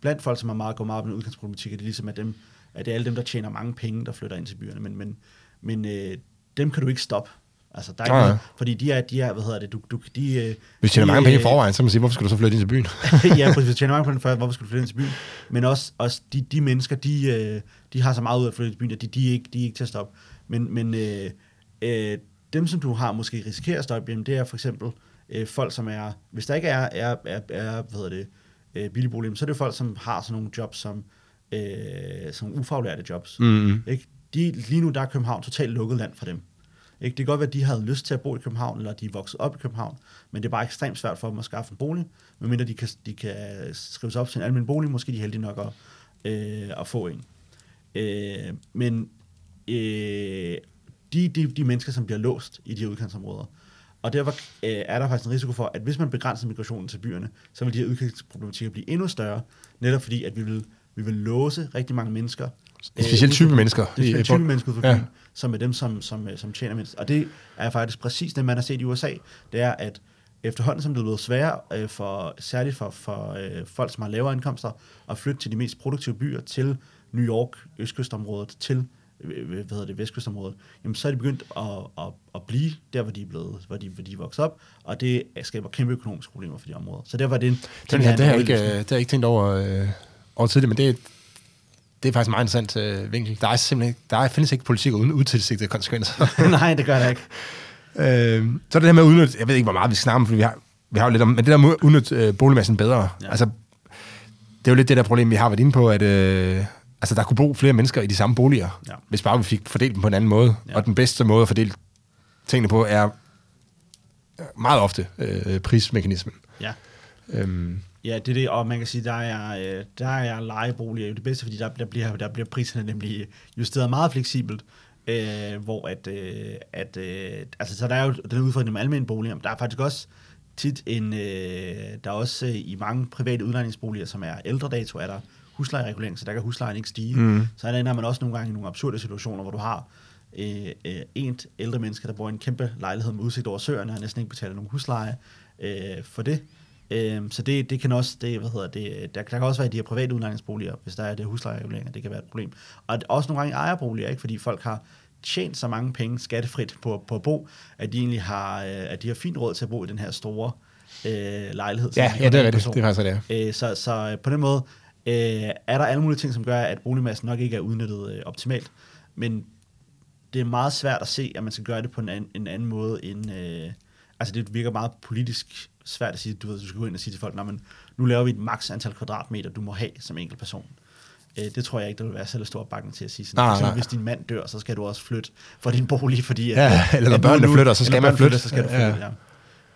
blandt folk, som har meget, gået meget op i den udkantsproblematik, at det ligesom er dem, at det er alle dem, der tjener mange penge, der flytter ind til byerne. Men, men, men øh, dem kan du ikke stoppe. Altså, der er ja, ja. Noget, fordi de er, de er, hvad hedder det, du, du, de... Hvis du tjener de, mange penge i forvejen, så må man sige, hvorfor skulle du så flytte ind til byen? Ja, hvis du tjener mange penge i forvejen, hvorfor skulle du flytte ind til byen? Men også, også de, de mennesker, de, de har så meget ud af at flytte ind til byen, at de, de, er, ikke, de er ikke til at stoppe. Men, men øh, øh, dem, som du har måske risikerer at stoppe, jamen, det er for eksempel øh, folk, som er... Hvis der ikke er, er, er, er hvad hedder det, øh, billigbolig, så er det jo folk, som har sådan nogle jobs, som, øh, som ufaglærte jobs. Mm-hmm. Ikke? De, lige nu, der er København totalt lukket land for dem. Ikke? Det kan godt være, at de havde lyst til at bo i København, eller de er vokset op i København, men det er bare ekstremt svært for dem at skaffe en bolig, medmindre de kan, de kan skrive sig op til en almindelig bolig, måske de er heldige nok at, øh, at få en. Øh, men øh, de, de, de mennesker, som bliver låst i de her udkantsområder, og derfor øh, er der faktisk en risiko for, at hvis man begrænser migrationen til byerne, så vil de her udkantsproblematikker blive endnu større, netop fordi, at vi vil, vi vil låse rigtig mange mennesker. En speciel type mennesker. En speciel type mennesker for byen, ja. Som er dem, som, som, som tjener mindst. Og det er faktisk præcis det, man har set i U S A. Det er, at efterhånden, som det er blevet sværere, for, særligt for, for øh, folk, som har lavere indkomster, at flytte til de mest produktive byer, til New York, østkystområdet, til hvad hedder det, vestkystområdet, jamen så er de begyndt at, at, at blive der, hvor de er blevet, hvor de, hvor de er vokset op, og det skaber kæmpe økonomiske problemer for de områder. Så derfor er det en... Den her, det har jeg ikke tænkt over, øh, over tidligere, men det er... Det er faktisk en meget interessant øh, vinkel. Der er simpelthen der er, findes ikke politik uden utilsigtede konsekvenser. Nej, det gør der ikke. Øh, så det her med at udnytte, jeg ved ikke, hvor meget vi snakker om, fordi vi har, vi har jo lidt om, men det der med at udnytte øh, boligmassen bedre, ja. Altså, det er jo lidt det der problem, vi har været inde på, at øh, altså, der kunne bo flere mennesker i de samme boliger, ja. Hvis bare vi fik fordelt dem på en anden måde. Ja. Og den bedste måde at fordele tingene på, er meget ofte øh, prismekanismen. Ja. Øhm, Ja, det er det, og man kan sige, der er, der er lejeboliger jo det bedste, fordi der, der, bliver, der bliver priserne nemlig justeret meget fleksibelt, øh, hvor at, øh, at øh, altså så der er jo den udfordring med almene boliger, men der er faktisk også tit en, øh, der er også øh, i mange private udlejningsboliger, som er ældre dato, er der huslejeregulering, så der kan huslejen ikke stige. Mm. Så ender man også nogle gange i nogle absurde situationer, hvor du har øh, øh, en ældre menneske, der bor i en kæmpe lejlighed med udsigt over søerne, og næsten ikke betaler nogen husleje øh, for det. Øh, så det, det kan også, det, hvad hedder det, der, der kan også være de her private udlejningsboliger, hvis der er det huslejeregulering, det kan være et problem. Og også nogle gange ejerboliger, ikke, fordi folk har tjent så mange penge skattefrit på, på at bo, at de egentlig har, at de har fint råd til at bo i den her store øh, lejlighed. Ja, ja, det er rigtigt. Det er faktisk det. Æ, så, så på den måde øh, er der alle mulige ting, som gør, at boligmassen nok ikke er udnyttet øh, optimalt, men det er meget svært at se, at man skal gøre det på en, an, en anden måde end, øh, altså det virker meget politisk svært at sige, du ved, du skal gå ind og sige til folk, nej, men nu laver vi et maks antal kvadratmeter, du må have som enkelt person. Det tror jeg ikke, der vil være selv stor opbakning til at sige sådan. Nej, for nej. Hvis din mand dør, så skal du også flytte fra din bolig, fordi... At, ja, eller når børnene flytter, så skal man flytte. Så skal du flytte, ja.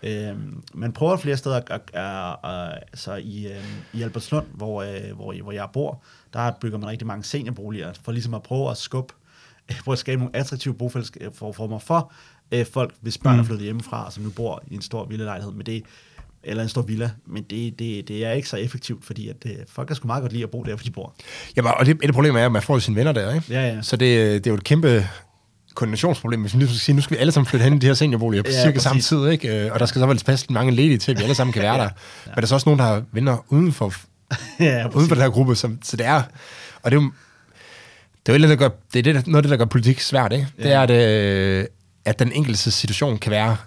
ja. Øhm, man prøver flere steder, at, at, at, at, så i, øh, i Albertslund, hvor, øh, hvor, hvor jeg bor, der bygger man rigtig mange seniorboliger, for ligesom at prøve at skubbe, prøve at skabe nogle attraktive bofællesskaber for øh, folk, hvis børn mm. er flyttet hjemmefra, som nu bor i en stor villalejlighed, men det eller en stor villa, men det, det, det er ikke så effektivt, fordi at, øh, folk er sgu meget godt lide at bo der, hvor de bor. Jamen, og det, det problem er, at man får sine venner der, ikke? Ja, ja. Så det, det er jo et kæmpe koordinationsproblem, hvis vi nu skal sige, nu skal vi alle sammen flytte hen i de her seniorboliger på ja, cirka samme tid, ikke? Og der skal så vel passe mange ledige til, at vi alle sammen kan være der. Ja. Men der er så også nogen, der har venner uden for, ja, uden for den her gruppe, som, så det er... Og det er jo, det er jo noget, der gør, det er noget af det, der gør politik svært, ikke? Ja. Det er, at, øh, at den enkelte situation kan være...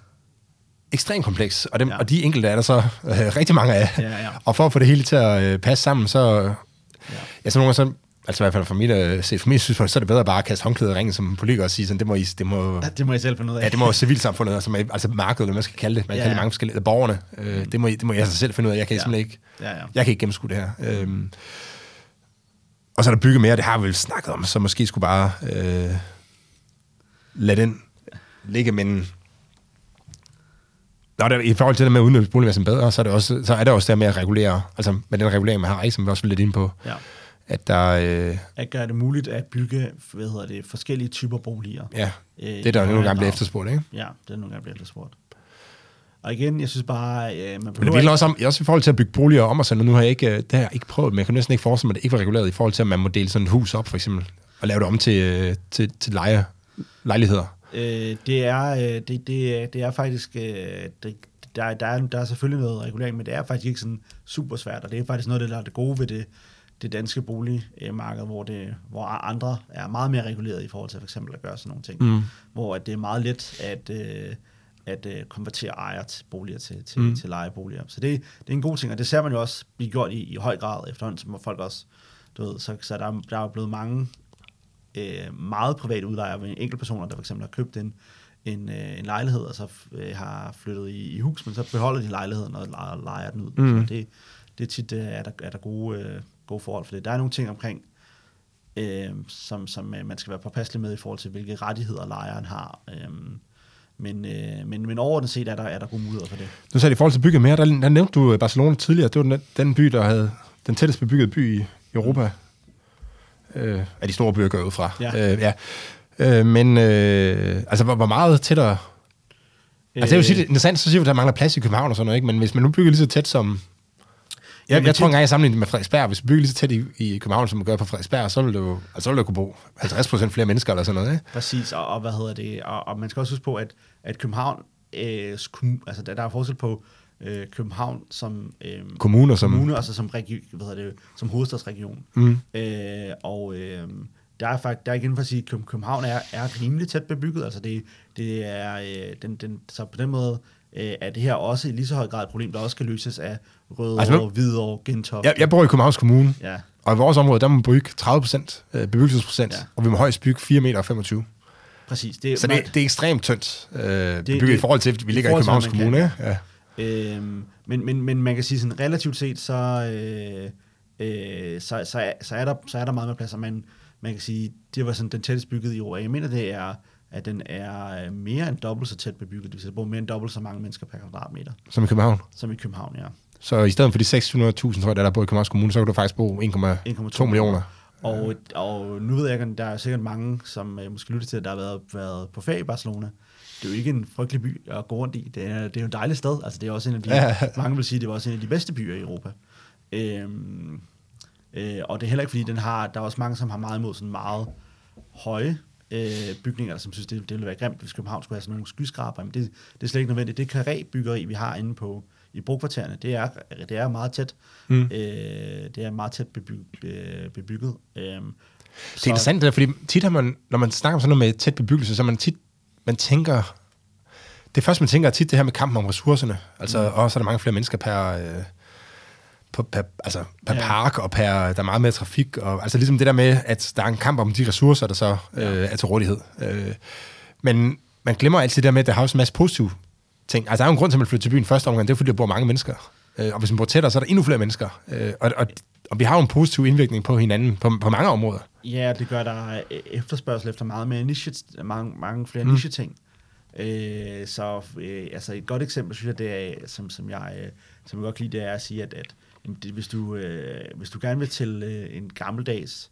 ekstremt kompleks, og, dem, ja. og de enkelte er der så øh, rigtig mange af. Ja, ja. Og for at få det hele til at øh, passe sammen, så... Øh, ja. ja, så nogle gange så... Altså i hvert fald for mit, øh, set for mit synspunkt, så er det bedre bare at kaste håndklædet i ringen som politiker og sige sådan, det må I... Det må, ja, det må I selv finde ud af. Ja, det må civilsamfundet, altså, altså markedet, man skal kalde det. Man ja, ja. kalder mange forskellige... Borgerne, øh, mm. det må I, det må I altså selv finde ud af. Jeg kan ja. simpelthen ikke... Ja, ja. Jeg kan ikke gennemskue det her. Øhm, og så er der bygget mere, det har vi vel snakket om, så måske skulle bare øh, lade den ligge, men... Nå, der, i forhold til det med at udnytte boligmassen bedre, så er, det også, så er det også der med at regulere, altså med den regulering, man har, ikke, som vi også vil lidt ind på, ja. at der... Øh... At gøre det muligt at bygge, hvad hedder det, forskellige typer boliger. Ja, det er der jo nogle gange bliver efterspurgt, ikke? Ja, det er nogle gange bliver efterspurgt. Og igen, jeg synes bare... Øh, man men det vil også om, også i forhold til at bygge boliger om og sådan, og nu har jeg ikke, det har jeg ikke prøvet, men jeg kan næsten ikke forestille mig, at det ikke var reguleret i forhold til, at man må dele sådan et hus op, for eksempel, og lave det om til, til, til leje, lejligheder. Det er, det, det, det er faktisk, det, der, der, er, der er selvfølgelig noget regulering, men det er faktisk ikke sådan super svært, og det er faktisk noget, der er det gode ved det, det danske boligmarked, hvor, det, hvor andre er meget mere reguleret i forhold til for eksempel at gøre sådan nogle ting, mm. hvor det er meget let at, at konvertere ejer til boliger til, til, mm. til lejeboliger. Så det, det er en god ting, og det ser man jo også blive gjort i, i høj grad efterhånden, som folk også, du ved, så, så der, der er blevet mange... meget private udlejere med enkeltpersoner, der for eksempel har købt en, en, en lejlighed, og så har flyttet i, i hus, men så beholder de lejligheden og leger, leger den ud. Mm. Så det, det er tit, er der, er der gode, gode forhold for det. Der er nogle ting omkring, øh, som, som man skal være påpasselig med i forhold til, hvilke rettigheder lejeren har. Øh, men, øh, men, men overordnet set er der, er der gode muligheder for det. Nu sagde i forhold til bygget mere, der, der nævnte du Barcelona tidligere. Det var den, den by, der havde den tættest bebyggede by i Europa. Øh, af de store byer går ud fra. Ja. Øh, ja. Øh, men øh, altså, hvor, hvor meget tættere... Altså, øh, det er jo sige, det er interessant, så siger vi, at der mangler plads i København og sådan noget, ikke? Men hvis man nu bygger lige så tæt som... Jeg, jeg tror engang, jeg sammenligner det med Frederiksberg. Hvis man bygger lige så tæt i, i København, som man gør på Frederiksberg, så vil det jo, altså, så vil det jo kunne bo halvtreds procent flere mennesker eller sådan noget, ikke? Præcis, og, og hvad hedder det? Og, og man skal også huske på, at, at København... Øh, skum, altså, der, der er forskel på... Øh, København som øh, kommuner som kommune, altså som region, hvad hedder det, som hovedstadsregion. Mm. Øh, og øh, der er faktisk der er igen for at sige, at København er er rimelig tæt bebygget, altså det det er øh, den den så på den måde øh, er det her også i lige så høj grad et problem, der også skal løses af Rødovre, altså, Hvidovre, Gentofte. Jeg, jeg bor i Københavns Kommune. Ja. Og i vores område, der må vi bygge tredive procent øh, bebyggelsesprocent, ja. Og vi må højst bygge fire komma femogtyve meter. Præcis. Det, så det, man, det er ekstremt tyndt øh, bebygget i forhold til, at vi ligger i Københavns Kommune. Kan, ja. Ja. Øhm, men, men, men man kan sige sådan relativt set, så, øh, øh, så, så, så, er der, så er der meget mere plads, og man, man kan sige, det var sådan den tættest bygget i år. Jeg mener, det er, at den er mere end dobbelt så tæt bebygget. Det vil sige, der bor mere end dobbelt så mange mennesker per kvadratmeter. Som i København? Som i København, ja. Så i stedet for de seks hundrede tusind, tror jeg, der er der bor i Københavns Kommune, så kan du faktisk bo en komma to millioner. Og, og nu ved jeg, at der er sikkert mange, som måske lytter til, at der har været, været på ferie i Barcelona. det er jo ikke en frygtelig by at gå rundt i. Det er, det er jo et dejligt sted. Altså, det er også en af de, ja. mange vil sige, det var også en af de bedste byer i Europa. Øhm, øh, og det er heller ikke, fordi den har, der er også mange, som har meget imod sådan meget høje øh, bygninger, som synes, det, det ville være grimt, hvis København skulle have sådan nogle skyskraber. Men det, det er slet ikke nødvendigt. Det karrébyggeri, vi har inde på i brokvartererne, det er, det er meget tæt. Mm. Øh, det er meget tæt bebyg- bebygget. Øh, Det er så interessant det der, fordi tit har man, når man snakker om sådan noget med tæt bebyggelse, så man tit, man tænker, det første man tænker er tit det her med kampen om ressourcerne, altså mm. og så er der mange flere mennesker per, øh, per, per, altså, per ja. park, og per, der er meget mere trafik, og altså ligesom det der med, at der er en kamp om de ressourcer, der så øh, ja. er til rådighed. Øh, men man glemmer altid det der med, at der har også en masse positive ting. Altså der er jo en grund til, at man flytter til byen første omgang, det er fordi, der bor mange mennesker. Øh, og hvis man bor tættere, så er der endnu flere mennesker. Øh, og, og Og vi har jo en positiv indvirkning på hinanden på, på mange områder. Ja, det gør der efterspørgsel efter meget mere niche, mange, mange flere mm. niche-ting. Øh, så øh, altså et godt eksempel, synes jeg, det er, som, som, jeg, øh, som jeg godt kan lide, det er at sige, at, at det, hvis, du, øh, hvis du gerne vil til øh, en gammeldags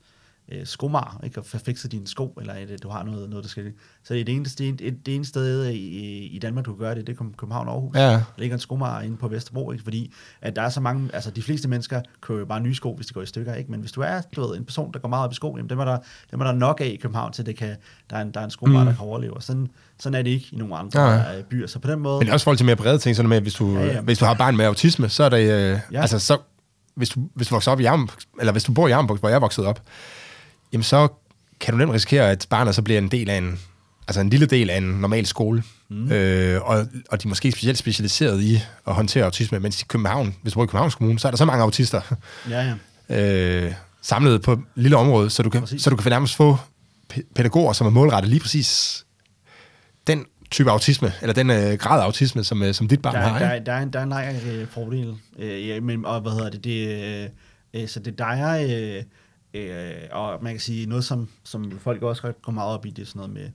øh, skomager, ikke, og fikse dine sko, eller at du har noget, noget der skal. Så det er det eneste, det, det, det ene sted i, i Danmark, du kan gøre det, det er København og Aarhus. Ja. Der ligger en skomager inde på Vesterbro, ikke? Fordi at der er så mange, altså de fleste mennesker køber jo bare nye sko, hvis de går i stykker, ikke? Men hvis du er du ved, en person, der går meget op i sko, jamen dem er der, dem er der nok af i København, til det kan, der er en, der er en skomager, mm. der kan overleve. Sådan, sådan er det ikke i nogle andre ja. byer. Så på den måde. Men også folk til mere brede ting, sådan med, hvis du, ja, ja. hvis du har barn med autisme, så er det, øh, ja. altså så, hvis du, hvis du vokser op i Arm, eller hvis du bor i Armborg, hvor jeg voksede op, jamen så kan du nemt risikere, at barnet så bliver en del af en, altså en lille del af en normal skole, mm. øh, og, og de er måske specielt specialiseret i at håndtere autisme, mens i København, hvis du bor i Københavns Kommune, så er der så mange autister ja, ja. Øh, samlet på et lille område, så du kan, så du kan nærmest få pædagoger, som er målrettet lige præcis den type autisme, eller den øh, grad af autisme, som, øh, som dit barn der, har. Der, der, der, er en, der er en række fordele, øh, ja, men, og hvad hedder det, det øh, så det der er. Øh, Øh, og man kan sige, noget, som, som folk også går meget op i, det er sådan noget med,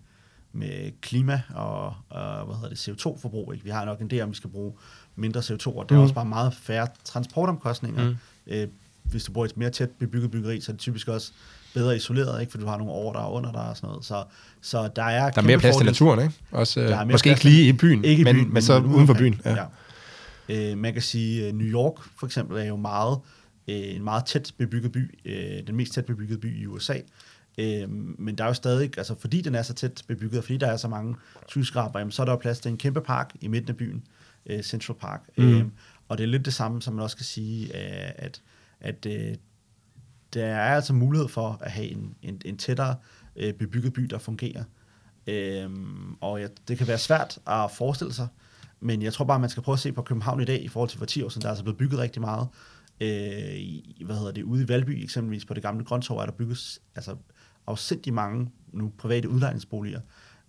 med klima og, og hvad hedder det, C O to-forbrug. Ikke? Vi har nok en idé om, vi skal bruge mindre C O to, og der mm. er også bare meget færre transportomkostninger. Mm. Øh, hvis du bor i et mere tæt bebygget byggeri, så er det typisk også bedre isoleret, ikke? For du har nogle over, der er under dig og sådan noget. Så, så der er, der er mere plads til naturen, ikke? Også, øh, måske ikke lige i byen, ikke i byen men, men, men så uden for byen. Ja. Ja. Øh, man kan sige, New York for eksempel er jo meget en meget tæt bebygget by, øh, den mest tæt bebyggede by i U S A. Øh, men der er jo stadig, altså fordi den er så tæt bebygget, og fordi der er så mange skyskraber, så er der jo plads til en kæmpe park i midten af byen, øh, Central Park. Mm. Øh, og det er lidt det samme, som man også kan sige, at, at øh, der er altså mulighed for at have en, en, en tættere øh, bebygget by, der fungerer. Øh, og ja, det kan være svært at forestille sig, men jeg tror bare, man skal prøve at se på København i dag, i forhold til for ti år siden, der er altså blevet bygget rigtig meget. Øh, i, hvad hedder det, ude i Valby eksempelvis på det gamle Grøntorv, er der bygges altså afsindig mange nu private udlejningsboliger,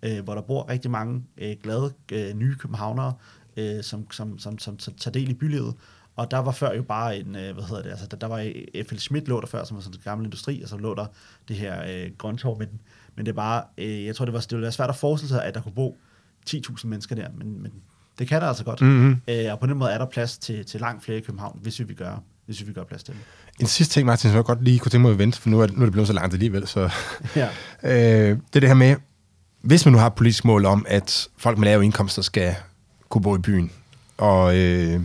øh, hvor der bor rigtig mange øh, glade øh, nye københavnere, øh, som, som, som, som tager del i bylivet, og der var før jo bare en, øh, hvad hedder det, altså der, der var F L Schmidt lå der før, som var sådan en gammel industri, og så lå der det her øh, Grøntorv, men, men det er bare, øh, jeg tror det var, det ville være svært at forestille sig, at der kunne bo ti tusind mennesker der, men, men det kan der altså godt, mm-hmm. øh, og på den måde er der plads til, til langt flere i København, hvis vi vil gøre hvis vi gør plads til det. En sidste ting, Martin, som jeg godt lige kunne tænke mig at vente, for nu er, nu er det blevet så langt alligevel, så ja. øh, det er det her med, hvis man nu har et politisk mål om, at folk med lave indkomster skal kunne bo i byen, og, øh,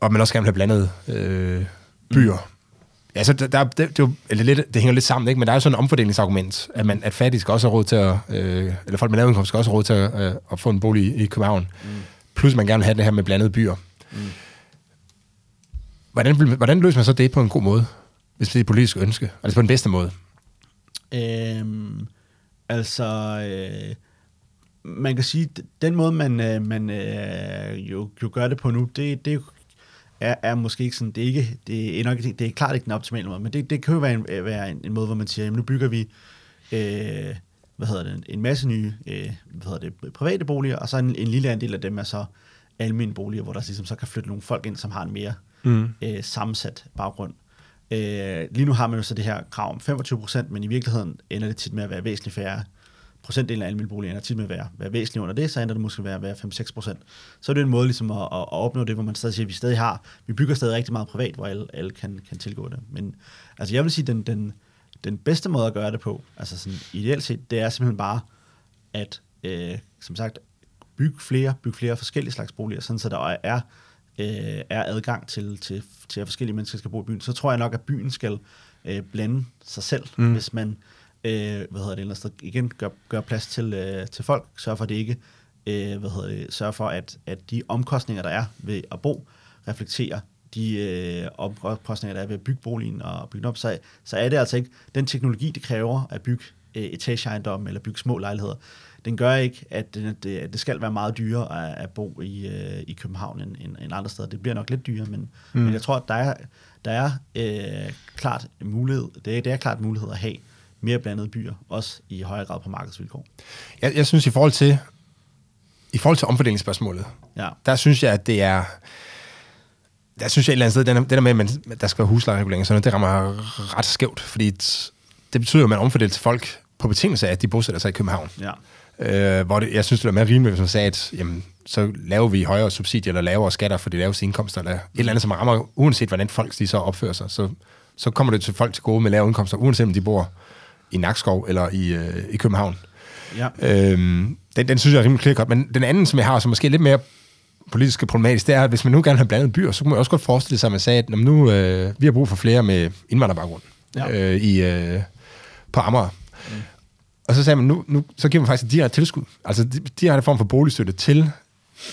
og man også gerne vil have blandede øh, byer. Mm. Ja, så der, der, det, det, eller lidt, det hænger lidt sammen, ikke? Men der er jo sådan et omfordelingsargument, at, man, at fattige skal også have råd til at, øh, eller folk med lave indkomster skal også have råd til at, øh, at få en bolig i København. Mm. Plus man gerne vil have det her med blandede byer. Mm. Hvordan, hvordan løser man så det på en god måde, hvis det er et politisk ønske? Altså på den bedste måde? Øhm, altså, øh, man kan sige, den måde, man, øh, man øh, jo, jo gør det på nu, det, det er, er måske ikke sådan, det er, ikke, det er, nok, det er klart ikke den optimale måde, men det, det kan jo være, en, være en, en måde, hvor man siger, jamen nu bygger vi øh, hvad hedder det, en masse nye øh, hvad hedder det, private boliger, og så en, en lille andel af dem er så almene boliger, hvor der ligesom så kan flytte nogle folk ind, som har en mere Mm. Øh, sammensat baggrund. Øh, lige nu har man jo så det her krav om femogtyve procent, men i virkeligheden ender det tit med at være væsentligt færre. Procentdelen af almindelige boliger ender tit med at være, være væsentligt under det, så ender det måske med at være fem til seks procent. Så er det en måde ligesom at, at, at opnå det, hvor man stadig siger, at vi stadig har, vi bygger stadig rigtig meget privat, hvor alle, alle kan, kan tilgå det. Men altså jeg vil sige, den, den, den bedste måde at gøre det på, altså sådan ideelt set, det er simpelthen bare, at øh, som sagt, bygge flere, bygge flere forskellige slags boliger, sådan så der er, øh, er adgang til, til, til, at forskellige mennesker skal bo i byen. Så tror jeg nok, at byen skal øh, blande sig selv, mm. hvis man øh, hvad hedder det, ellers igen gør, gør plads til, øh, til folk, sørger for, at det ikke øh, hvad hedder det, sørger for, at, at de omkostninger, der er ved at bo, reflekterer de øh, omkostninger, der er ved at bygge boligen og bygge op, så, så er det altså ikke den teknologi, det kræver at bygge øh, etageejendomme eller bygge små lejligheder. Den gør ikke, at det, det skal være meget dyrere at, at bo i, øh, i København end, end andre steder. Det bliver nok lidt dyrere, men, mm. men jeg tror, at der er, der er øh, klart mulighed, det er, det er klart mulighed at have mere blandede byer, også i højere grad på markedsvilkår. Jeg, jeg synes, i forhold til, i forhold til omfordelingsspørgsmålet, ja. der synes jeg, at det er... Jeg synes jeg et eller andet sted, det der med, at man, der skal være huslejeregulering, sådan noget, det rammer ret skævt, fordi det betyder, at man omfordeler til folk på betingelse af, at de bosætter sig i København. Ja. Øh, hvor det, jeg synes, det er mere rimeligt, hvis man sagde, at jamen, så laver vi højere subsidier, eller lavere skatter for de laveste indkomster, eller et eller andet, som rammer, uanset hvordan folk de så opfører sig, så, så kommer det til folk til gode med lave indkomster, uanset om de bor i Nakskov eller i, øh, i København. Ja. Øh, den, den synes jeg er rimelig klar godt, men den anden, som jeg har, som måske er lidt mere politisk problematisk, det er, at hvis man nu gerne har blandet byer, så kunne man også godt forestille sig, at man sagde, at nu, øh, vi har brug for flere med indvandrerbaggrund ja. øh, i, øh, på Amager. Mm. Og så sagde man, nu, nu så giver man faktisk et direkte tilskud. Altså direkte form for boligstøtte til,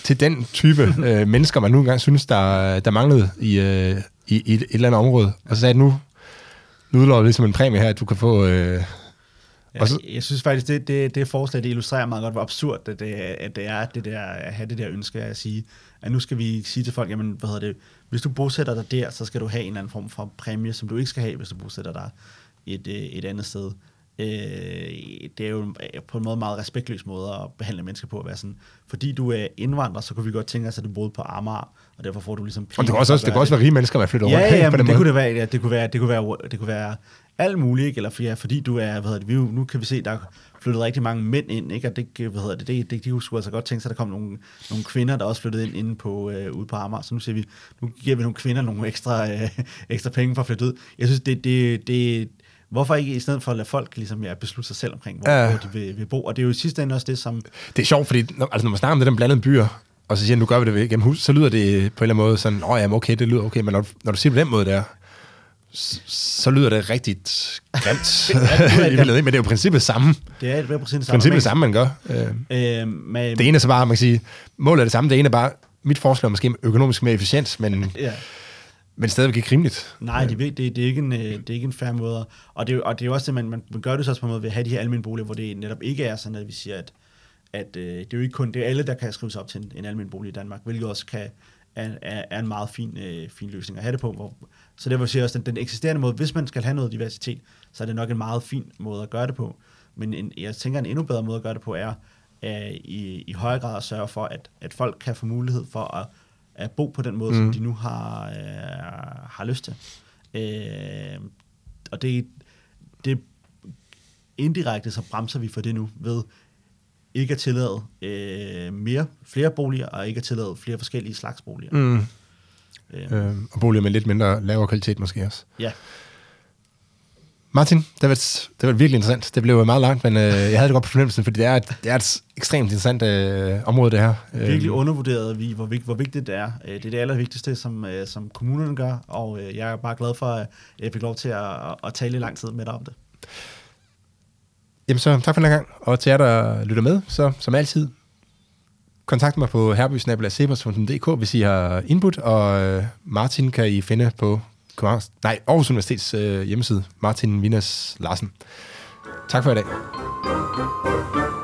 til den type øh, mennesker, man nu engang synes, der, der manglede i, øh, i, i et eller andet område. Og så sagde at nu, nu udlover det ligesom en præmie her, at du kan få... Øh, Jeg, jeg synes faktisk, det, det, det forslag, det illustrerer meget godt, hvor absurd det, at det er det der, at have det der ønske at sige, at nu skal vi sige til folk, jamen, hvad hedder det, hvis du bosætter dig der, så skal du have en eller anden form for præmie, som du ikke skal have, hvis du bosætter dig et, et andet sted. Det er jo på en måde meget respektløs måde at behandle mennesker på, at være sådan, fordi du er indvandrer, så kunne vi godt tænke os, at du boede på Amager, og derfor får du ligesom... Og det kunne også, det kunne også være rige mennesker, der flytter over. Ja, ja, men det kunne det være, det kunne være, det kunne være, det kunne være alt muligt, ikke? Eller ja, fordi du er, hvad hedder det, vi, nu kan vi se, der er flyttet rigtig mange mænd ind, ikke? Og det, hvad hedder det, det, det, de skulle altså godt tænke sig, at der kom nogle, nogle kvinder, der også flyttede ind inde på, øh, ude på Amager, så nu siger vi, nu giver vi nogle kvinder nogle ekstra, øh, ekstra penge for at flytte ud. Jeg synes, det, det, det hvorfor ikke i stedet for at lade folk ligesom, ja, beslutte sig selv omkring, hvor, ja. hvor de vil, vil bo? Og det er jo i sidste ende også det, som... Det er sjovt, fordi når, altså, når man snakker om det, den blandede byer, og så siger nu gør vi det ved gennem hus, så lyder det på en eller anden måde sådan, åh ja, okay, det lyder okay, men når, når du siger på den måde der, så, så lyder det rigtigt grimt. ja, men det er jo princippet samme. Det er det princippet samme. Princippet samme, man gør. Øh, øh, men, det ene er så bare, man kan sige, målet er det samme, det ene er bare, mit forslag er måske økonomisk mere efficient, men... Ja. Men stadigvæk ikke rimeligt. Nej, det, det, det, er, ikke en, det er ikke en fair måde. Og det, og det er jo også det, man, man gør det så også på en måde ved at have de her almene boliger, hvor det netop ikke er sådan, at vi siger, at, at det er jo ikke kun det er alle, der kan skrives op til en, en almen bolig i Danmark, hvilket også kan, er, er en meget fin, øh, fin løsning at have det på. Hvor, så derfor siger jeg også, den, den eksisterende måde, hvis man skal have noget diversitet, så er det nok en meget fin måde at gøre det på. Men en, jeg tænker, en endnu bedre måde at gøre det på er øh, i, i højere grad at sørge for, at, at folk kan få mulighed for at at bo på den måde, mm. som de nu har, øh, har lyst til. Øh, og det, det indirekte, så bremser vi for det nu, ved ikke at tillade øh, mere, flere boliger, og ikke at tillade flere forskellige slags boliger. Mm. Øh. Øh, og boliger med lidt mindre lavere kvalitet måske også. Ja. Martin, det var, et, det var virkelig interessant. Det blev meget langt, men øh, jeg havde det godt på fornemmelsen, fordi det er et, det er et ekstremt interessant øh, område, det her. Virkelig undervurderede vi, hvor, vigt, hvor vigtigt det er. Det er det allervigtigste, som, øh, som kommunerne gør, og øh, jeg er bare glad for, at jeg fik lov til at, at tale i lang tid med dig om det. Jamen så tak for den gang, og til jer, der lytter med, så som altid, kontakt mig på herbysnabel punktum cepos punktum d k, hvis I har input, og øh, Martin kan I finde på Nej, Aarhus Universitets øh, hjemmeside. Martin Vinæs Larsen. Tak for i dag.